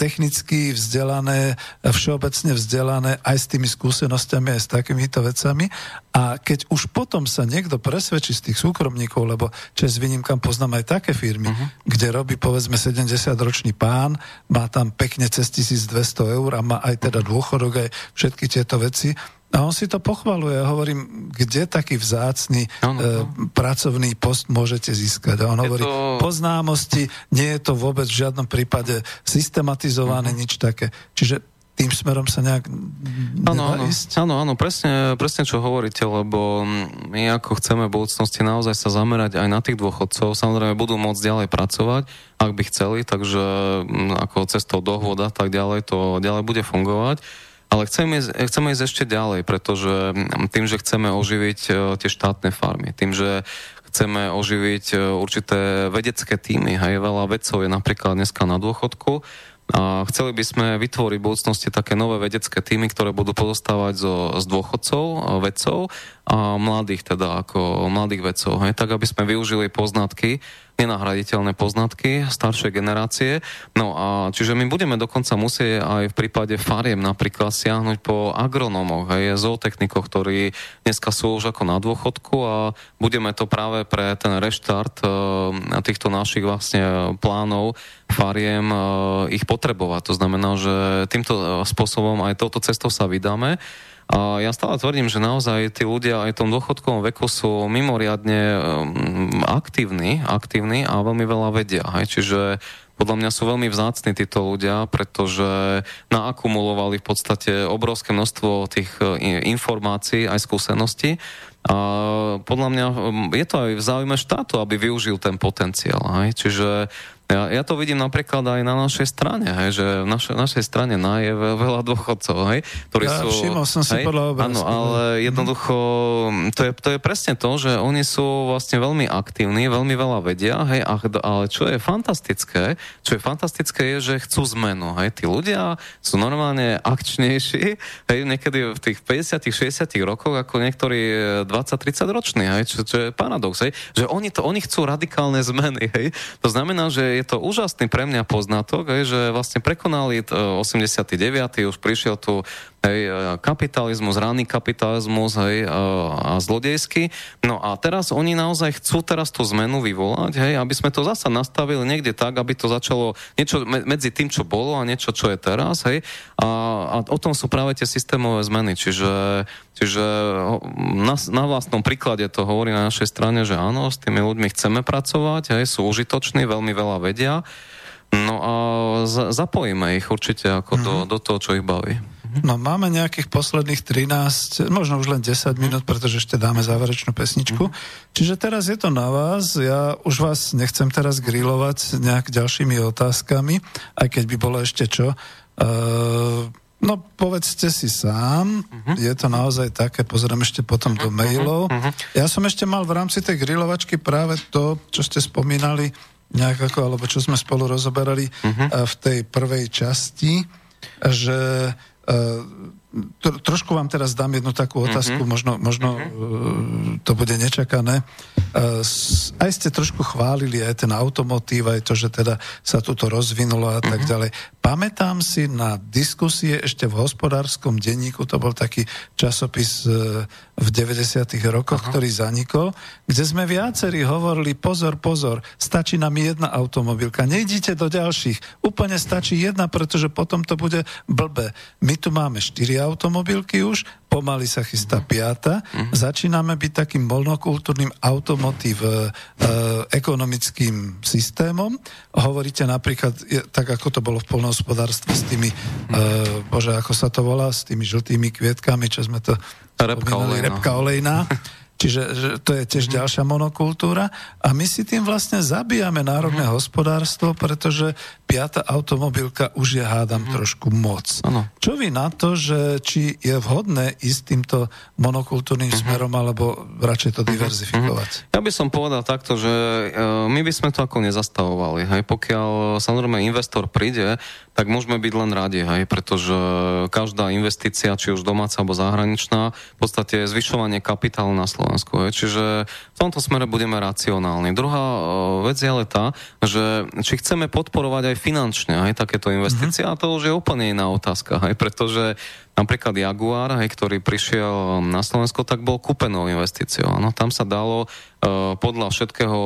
technicky vzdelané, všeobecne vzdelané aj s tými skúsenostiami, aj s takýmito vecami. A keď už potom sa niekto presvedčí z tých súkromníkov, lebo česť výnimkám poznám aj také firmy, uh-huh. kde robí povedzme sedemdesiatročný pán, má tam pekne cez tisícdvesto eur a má aj teda dôchodok, aj všetky tieto veci. A on si to pochvaluje. Ja hovorím, kde taký vzácny no, no, no. E, pracovný post môžete získať. A on je hovorí, to... po známosti nie je to vôbec v žiadnom prípade systematizované, mm-hmm. nič také. Čiže tým smerom sa nejak nedá ísť? Áno, áno, presne, presne čo hovoríte, lebo my ako chceme v budúcnosti naozaj sa zamerať aj na tých dôchodcov, samozrejme budú môcť ďalej pracovať, ak by chceli, takže ako cestou dohôd a tak ďalej to ďalej bude fungovať. Ale chceme ísť, chceme ísť ešte ďalej, pretože tým, že chceme oživiť tie štátne farmy, tým, že chceme oživiť určité vedecké týmy, hej, veľa vedcov je napríklad dneska na dôchodku, a chceli by sme vytvoriť v budúcnosti také nové vedecké týmy, ktoré budú pozostávať zo, z dôchodcov, vedcov a mladých teda, ako mladých vedcov, hej, tak aby sme využili poznatky, nenahraditeľné poznatky staršej generácie. No a čiže my budeme dokonca musieť aj v prípade fariem napríklad siahnuť po agronómoch, hej, zootechnikoch, ktorí dneska sú už ako na dôchodku a budeme to práve pre ten reštart uh, týchto našich vlastne plánov fariem uh, ich potrebovať. To znamená, že týmto spôsobom aj touto cestou sa vydáme. A ja stále tvrdím, že naozaj tí ľudia aj v tom dôchodkovom veku sú mimoriadne aktívni, aktívni a veľmi veľa vedia. Hej. Čiže podľa mňa sú veľmi vzácni títo ľudia, pretože naakumulovali v podstate obrovské množstvo tých informácií aj skúseností. A podľa mňa je to aj v záujme štátu, aby využil ten potenciál. Hej. Čiže Ja, ja to vidím napríklad aj na našej strane, hej, že v naš, našej strane na je veľa dôchodcov, hej, ktorí ja, sú... Všimol som si hej, podľa obrázky. Áno, ale jednoducho, to je, to je presne to, že oni sú vlastne veľmi aktívni, veľmi veľa vedia, hej, a, ale čo je fantastické, čo je fantastické je, že chcú zmenu, hej, tí ľudia sú normálne akčnejší, hej, niekedy v tých päťdesiatych, šesťdesiatych rokoch, ako niektorí dvadsať tridsať roční, hej, čo, čo je paradox, hej, že oni, to, oni chcú radikálne zmeny, hej, to znamená, že je to úžasný pre mňa poznatok, že vlastne prekonali osemdesiaty deviaty už prišiel tu hej, kapitalizmus, ranný kapitalizmus hej, a zlodejský. No a teraz oni naozaj chcú teraz tú zmenu vyvolať, hej, aby sme to zasa nastavili niekde tak, aby to začalo niečo medzi tým, čo bolo a niečo, čo je teraz. Hej. A, a o tom sú práve tie systémové zmeny. Čiže, čiže na, na vlastnom príklade to hovorí na našej strane, že áno, s tými ľuďmi chceme pracovať, hej, sú užitoční, veľmi veľa vedia. No a zapojíme ich určite ako do, do toho, čo ich baví. No máme nejakých posledných trinásť, možno už len desať minút, pretože ešte dáme záverečnú pesničku. Čiže teraz je to na vás, ja už vás nechcem teraz grilovať nejak ďalšími otázkami, aj keď by bolo ešte čo. Uh, no povedzte si sám, je to naozaj také, pozriem ešte potom do mailov. Ja som ešte mal v rámci tej grilovačky práve to, čo ste spomínali, nejak ako, alebo čo sme spolu rozoberali uh, v tej prvej časti, že... Uh, trošku vám teraz dám jednu takú otázku, mm-hmm. možno, možno mm-hmm. uh, to bude nečakané. Uh, s, aj ste trošku chválili aj ten automotív, aj to, že teda sa tuto rozvinulo a tak mm-hmm. ďalej. Pamätám si na diskusie ešte v Hospodárskom denníku, to bol taký časopis uh, v deväťdesiatych rokoch, Aha. ktorý zanikol, kde sme viacerí hovorili, pozor, pozor, stačí nám jedna automobilka, nejdite do ďalších, úplne stačí jedna, pretože potom to bude blbé. My tu máme štyri automobilky už, pomaly sa chystá piata. Mm-hmm. Začíname byť takým monokultúrnym automotív e, ekonomickým systémom. Hovoríte napríklad, je, tak ako to bolo v poľnohospodárstve s tými, e, bože, ako sa to volá, s tými žltými kvietkami, čo sme to spomínali, repka olejná. Čiže že to je tiež ďalšia monokultúra a my si tým vlastne zabíjame národné mm. hospodárstvo, pretože piata automobilka už je, hádam, mm. trošku moc. Ano. Čo vy na to, že či je vhodné ísť týmto monokultúrnym mm. smerom, alebo radšej to diverzifikovať? Ja by som povedal takto, že my by sme to ako nezastavovali. Hej? Pokiaľ samozrejme investor príde, tak môžeme byť len radi, hej? Pretože každá investícia, či už domáca alebo zahraničná, v podstate je zvyšovanie kapitálu na Slovensku. Čiže v tomto smere budeme racionálni. Druhá vec je ale tá, že či chceme podporovať aj finančne aj takéto investície, mm-hmm. a to už je úplne iná otázka, aj pretože napríklad Jaguar, hej, ktorý prišiel na Slovensko, tak bol kúpenou investíciou. No, tam sa dalo e, podľa všetkého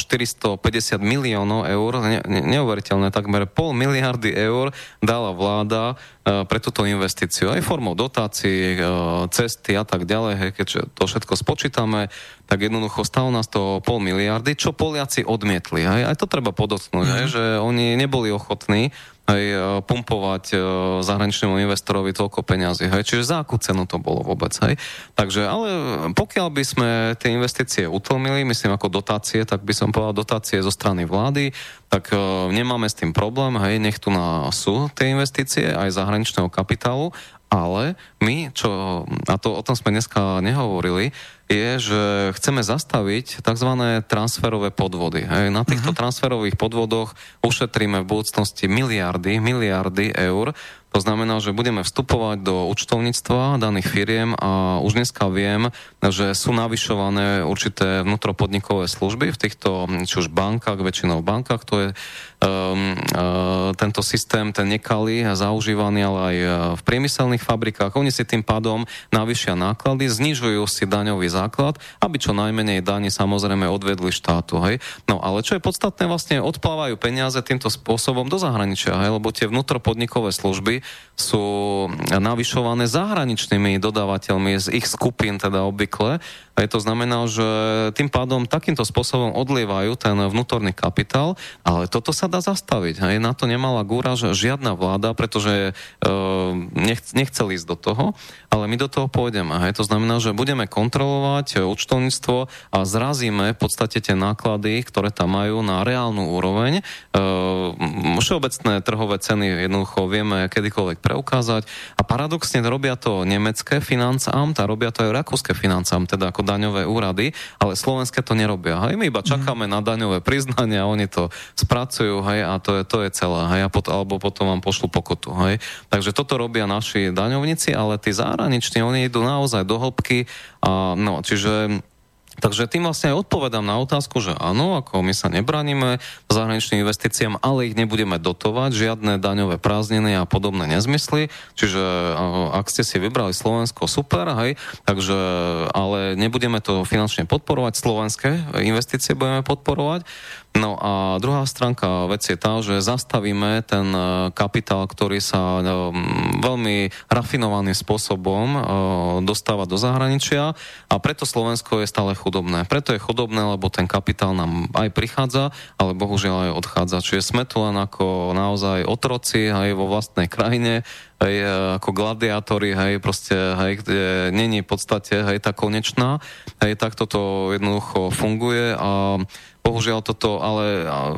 štyristopäťdesiat miliónov eur, ne, neuveriteľné, takmer pol miliardy eur dala vláda e, pre túto investíciu. Aj formou dotácií, e, cesty a tak ďalej. Hej, keďže to všetko spočítame, tak jednoducho stalo nás to pol miliardy, čo Poliaci odmietli. Hej. Aj to treba podotknúť, mm. hej, že oni neboli ochotní aj pumpovať zahraničnému investorovi toľko peňazí. Hej. Čiže za akú cenu to bolo vôbec. Hej. Takže, ale pokiaľ by sme tie investície utlmili, myslím ako dotácie, tak by som povedal dotácie zo strany vlády, tak uh, nemáme s tým problém, hej, nech tu na sú tie investície aj zahraničného kapitálu, ale my, čo, a to o tom sme dneska nehovorili, je, že chceme zastaviť tzv. Transferové podvody. Hej. Na týchto uh-huh. transferových podvodoch ušetríme v budúcnosti miliardy, miliardy eur. To znamená, že budeme vstupovať do účtovníctva daných firiem a už dneska viem, že sú navyšované určité vnútropodnikové služby v týchto, či už bankách, väčšinou v bankách, to je um, uh, tento systém, ten nekalý, zaužívaný, ale aj v priemyselných fabrikách. Oni si tým pádom navyšia náklady, znižujú si daňový základ, aby čo najmenej daní samozrejme odvedli štátu. Hej. No ale čo je podstatné, vlastne odplávajú peniaze týmto spôsobom do zahraničia, hej, lebo tie vnútropodnikové služby sú navyšované zahraničnými dodávateľmi z ich skupín, teda obvykle. A to znamená, že tým pádom takýmto spôsobom odlievajú ten vnútorný kapitál, ale toto sa dá zastaviť. Hej. Na to nemala gúraž žiadna vláda, pretože e, nech, nechcel ísť do toho, ale my do toho pôjdeme. Hej. To znamená, že budeme kontrolovať účtovníctvo a zrazíme v podstate tie náklady, ktoré tam majú na reálnu úroveň. E, všeobecné trhové ceny jednoducho vieme kedykoľvek preukázať a paradoxne robia to nemecké Finanzamt a robia to aj rakúske Finanzamt, teda ako daňové úrady, ale slovenské to nerobia. Hej, my iba čakáme mm. na daňové priznania, oni to spracujú, hej, a to je, to je celé, hej, a pot, alebo potom vám pošlu pokutu, hej. Takže toto robia naši daňovníci, ale tí zahraniční, oni idú naozaj do hĺbky, a, no, čiže... Takže tým vlastne aj odpovedám na otázku, že áno, ako my sa nebraníme zahraničným investíciám, ale ich nebudeme dotovať, žiadne daňové prázdniny a podobné nezmysly. Čiže ak ste si vybrali Slovensko, super, hej, takže, ale nebudeme to finančne podporovať, slovenské investície budeme podporovať. No a druhá stránka vec je tá, že zastavíme ten kapitál, ktorý sa veľmi rafinovaným spôsobom dostáva do zahraničia a preto Slovensko je stále chudobné. Preto je chudobné, lebo ten kapitál nám aj prichádza, ale bohužiaľ aj odchádza. Čiže sme tu len ako naozaj otroci aj vo vlastnej krajine, hej, ako gladiátori, hej, proste, hej, kde není v podstate, hej, tá konečná, hej, tak toto jednoducho funguje a bohužiaľ toto, ale a,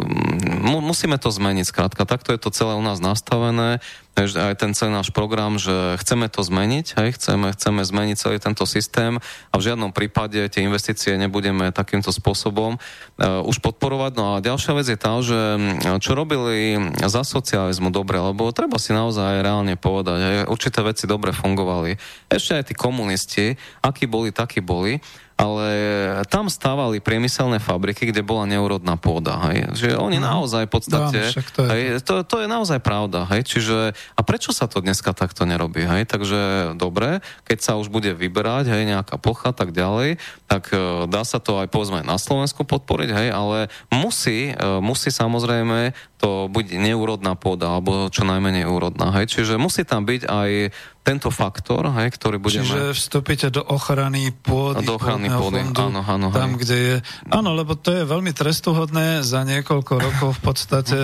mu, musíme to zmeniť, skrátka, takto je to celé u nás nastavené, hej, aj ten celý náš program, že chceme to zmeniť, hej, chceme, chceme zmeniť celý tento systém a v žiadnom prípade tie investície nebudeme takýmto spôsobom uh, už podporovať. No a ďalšia vec je tá, že čo robili za socializmu dobre, lebo treba si naozaj reálne povedať, Povedať. Určité veci dobre fungovali. Ešte aj tí komunisti, akí boli, takí boli, ale tam stávali priemyselné fabriky, kde bola neúrodná pôda. Hej. Čiže oni naozaj v podstate... Dám, však to je. Hej, to, to je naozaj pravda. Hej. Čiže, a prečo sa to dneska takto nerobí? Hej? Takže dobre, keď sa už bude vyberať, hej, nejaká plocha, tak ďalej, tak e, dá sa to aj povedzme na Slovensku podporiť, hej, ale musí, e, musí samozrejme to buď neúrodná pôda, alebo čo najmenej úrodná. Hej. Čiže musí tam byť aj tento faktor, hej, ktorý budeme... Čiže vstúpite do ochrany pôdy. Do ochrany pôdy, fondu, áno, áno. Tam, hej. Kde je... Áno, lebo to je veľmi trestuhodné. Za niekoľko rokov v podstate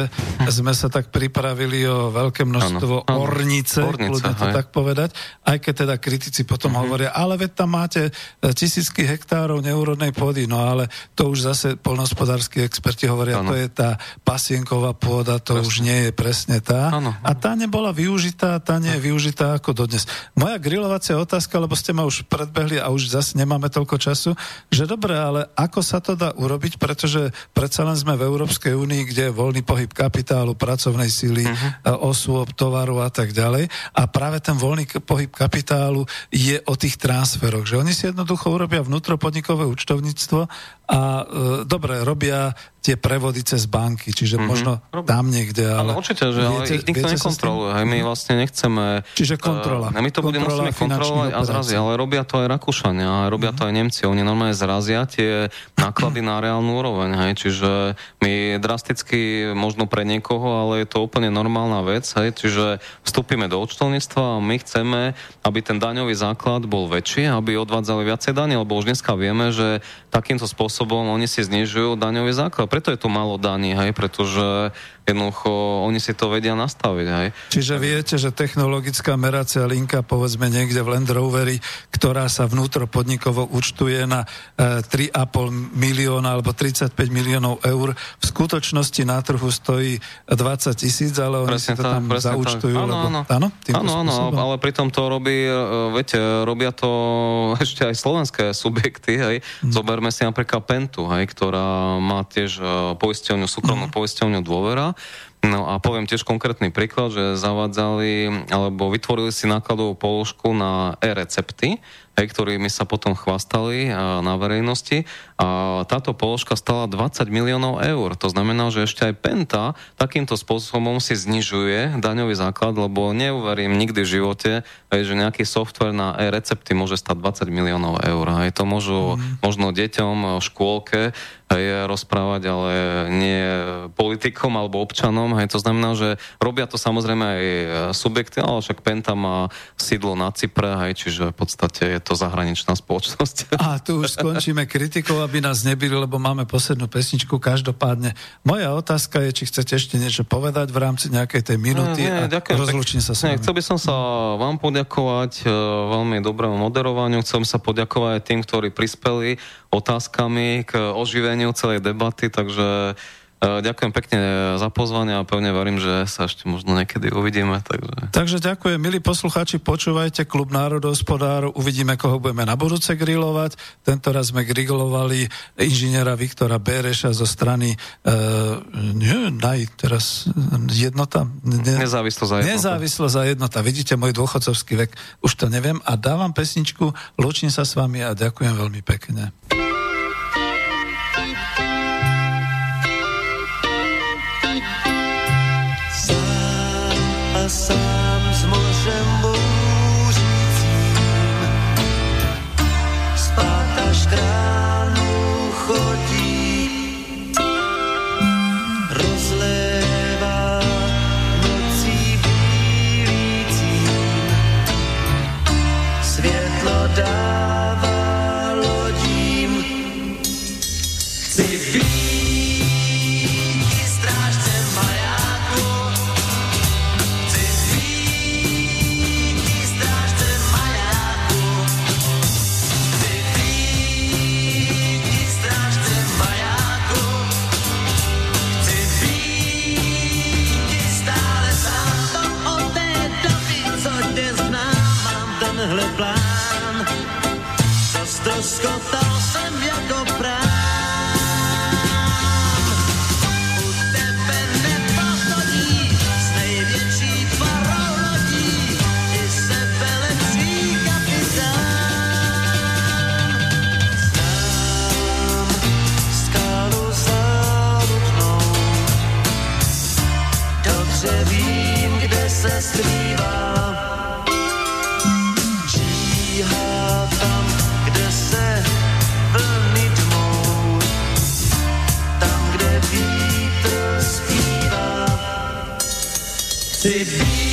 sme sa tak pripravili o veľké množstvo áno, áno. ornice, Ornica, kľudne to hej. tak povedať. Aj keď teda kritici potom uh-huh. hovoria, ale veď tam máte tisícky hektárov neúrodnej pôdy, no ale to už zase poľnohospodárski experti hovoria, áno. to je tá pasienková pôda, to presne. už nie je presne tá. Áno, áno. A tá nebola využitá, tá nie je využitá ako do dnes. Moja grilovacia otázka, lebo ste ma už predbehli a už zase nemáme toľko času, že dobre, ale ako sa to dá urobiť, pretože predsa len sme v Európskej únii, kde je voľný pohyb kapitálu, pracovnej síly, uh-huh. osôb, tovaru a tak ďalej. A práve ten voľný pohyb kapitálu je o tých transferoch, že oni si jednoducho urobia vnútropodnikové účtovníctvo a e, dobre, robia tie prevody cez banky, čiže mm-hmm. možno tam niekde, ale... Ale určite, že viete, ale ich nikto nekontroluje, hej, my vlastne nechceme... Čiže kontrola. Uh, my to budeme musíme kontrolovať a zrazia, ale robia to aj Rakúšania, robia mm-hmm. to aj Nemci, oni normálne zrazia tie náklady na reálnu úroveň, hej, čiže my drasticky, možno pre niekoho, ale je to úplne normálna vec, hej, čiže vstúpime do účtovníctva a my chceme, aby ten daňový základ bol väčší, aby odvádzali viacej dane, lebo už dneska vieme, že takýmto spôsobom oni si znižujú daňový základ. Preto je tu málo daní, hej, pretože jednoducho oni si to vedia nastaviť, hej. Čiže viete, že technologická meracia linka, povedzme niekde v Land Roveri, ktorá sa vnútropodnikovo účtuje na e, tri a pol milióna alebo tridsaťpäť miliónov eur, v skutočnosti na trhu stojí dvadsať tisíc, ale oni presne si to tak, tam zaúčtujú. Áno, lebo, áno, áno, áno, áno, ale pritom to robí, viete, robia to ešte aj slovenské subjekty, hej. Mm. Zoberme si napríklad Pentu, hej, ktorá má tiež poisťovňu, súkromnú poisťovňu Dôvera. No a poviem tiež konkrétny príklad, že zavádzali, alebo vytvorili si nákladovú položku na e-recepty, hej, ktorými sa potom chvastali na verejnosti. A táto položka stala dvadsať miliónov eur. To znamená, že ešte aj Penta takýmto spôsobom si znižuje daňový základ, lebo neuverím nikdy v živote, hej, že nejaký software na e-recepty môže stať dvadsať miliónov eur. Hej, to môžu mm. možno deťom v škôlke hej, rozprávať, ale nie politikom alebo občanom. Hej, to znamená, že robia to samozrejme aj subjekty, ale však Penta má sídlo na Cypre, hej, čiže v podstate je to zahraničná spoločnosť. A tu už skončíme kritikou, aby nás nebili, lebo máme poslednú pesničku. Každopádne, moja otázka je, či chcete ešte niečo povedať v rámci nejakej tej minúty nie, nie, a ďakujem, rozlučím tak, sa s vami. Chcel by som sa vám poďakovať veľmi dobrému moderovaniu, chcem sa poďakovať aj tým, ktorí prispeli otázkami k oživeniu celej debaty, takže ďakujem pekne za pozvanie a pevne verím, že sa ešte možno niekedy uvidíme. Takže, takže ďakujem, milí poslucháči, počúvajte Klub národohospodárov, uvidíme, koho budeme na budúce grilovať. Tento raz sme grilovali inžiniera Viktora Béreša zo strany uh, nie, naj, teraz jednota? Ne, nezávislo za jednota. Nezávislo za jednota. Vidíte môj dôchodcovský vek, už to neviem a dávam pesničku, lúčim sa s vami a ďakujem veľmi pekne. Sám s mořem bouřícím spát až k ránu chodí, rozlévá nocí bílícím světlo dává lodím. Chci být strážcem majáku, tenhle plán, zas troskotal jsem jako prám. U tebe nepohodí s největší tvarou lodí, i sebelem svý kapitán. Znám skálu záludnou, dobře vím, kde se skrývá. Tam, kde se vlny tmou, tam, kde vítr zpívá. Chci být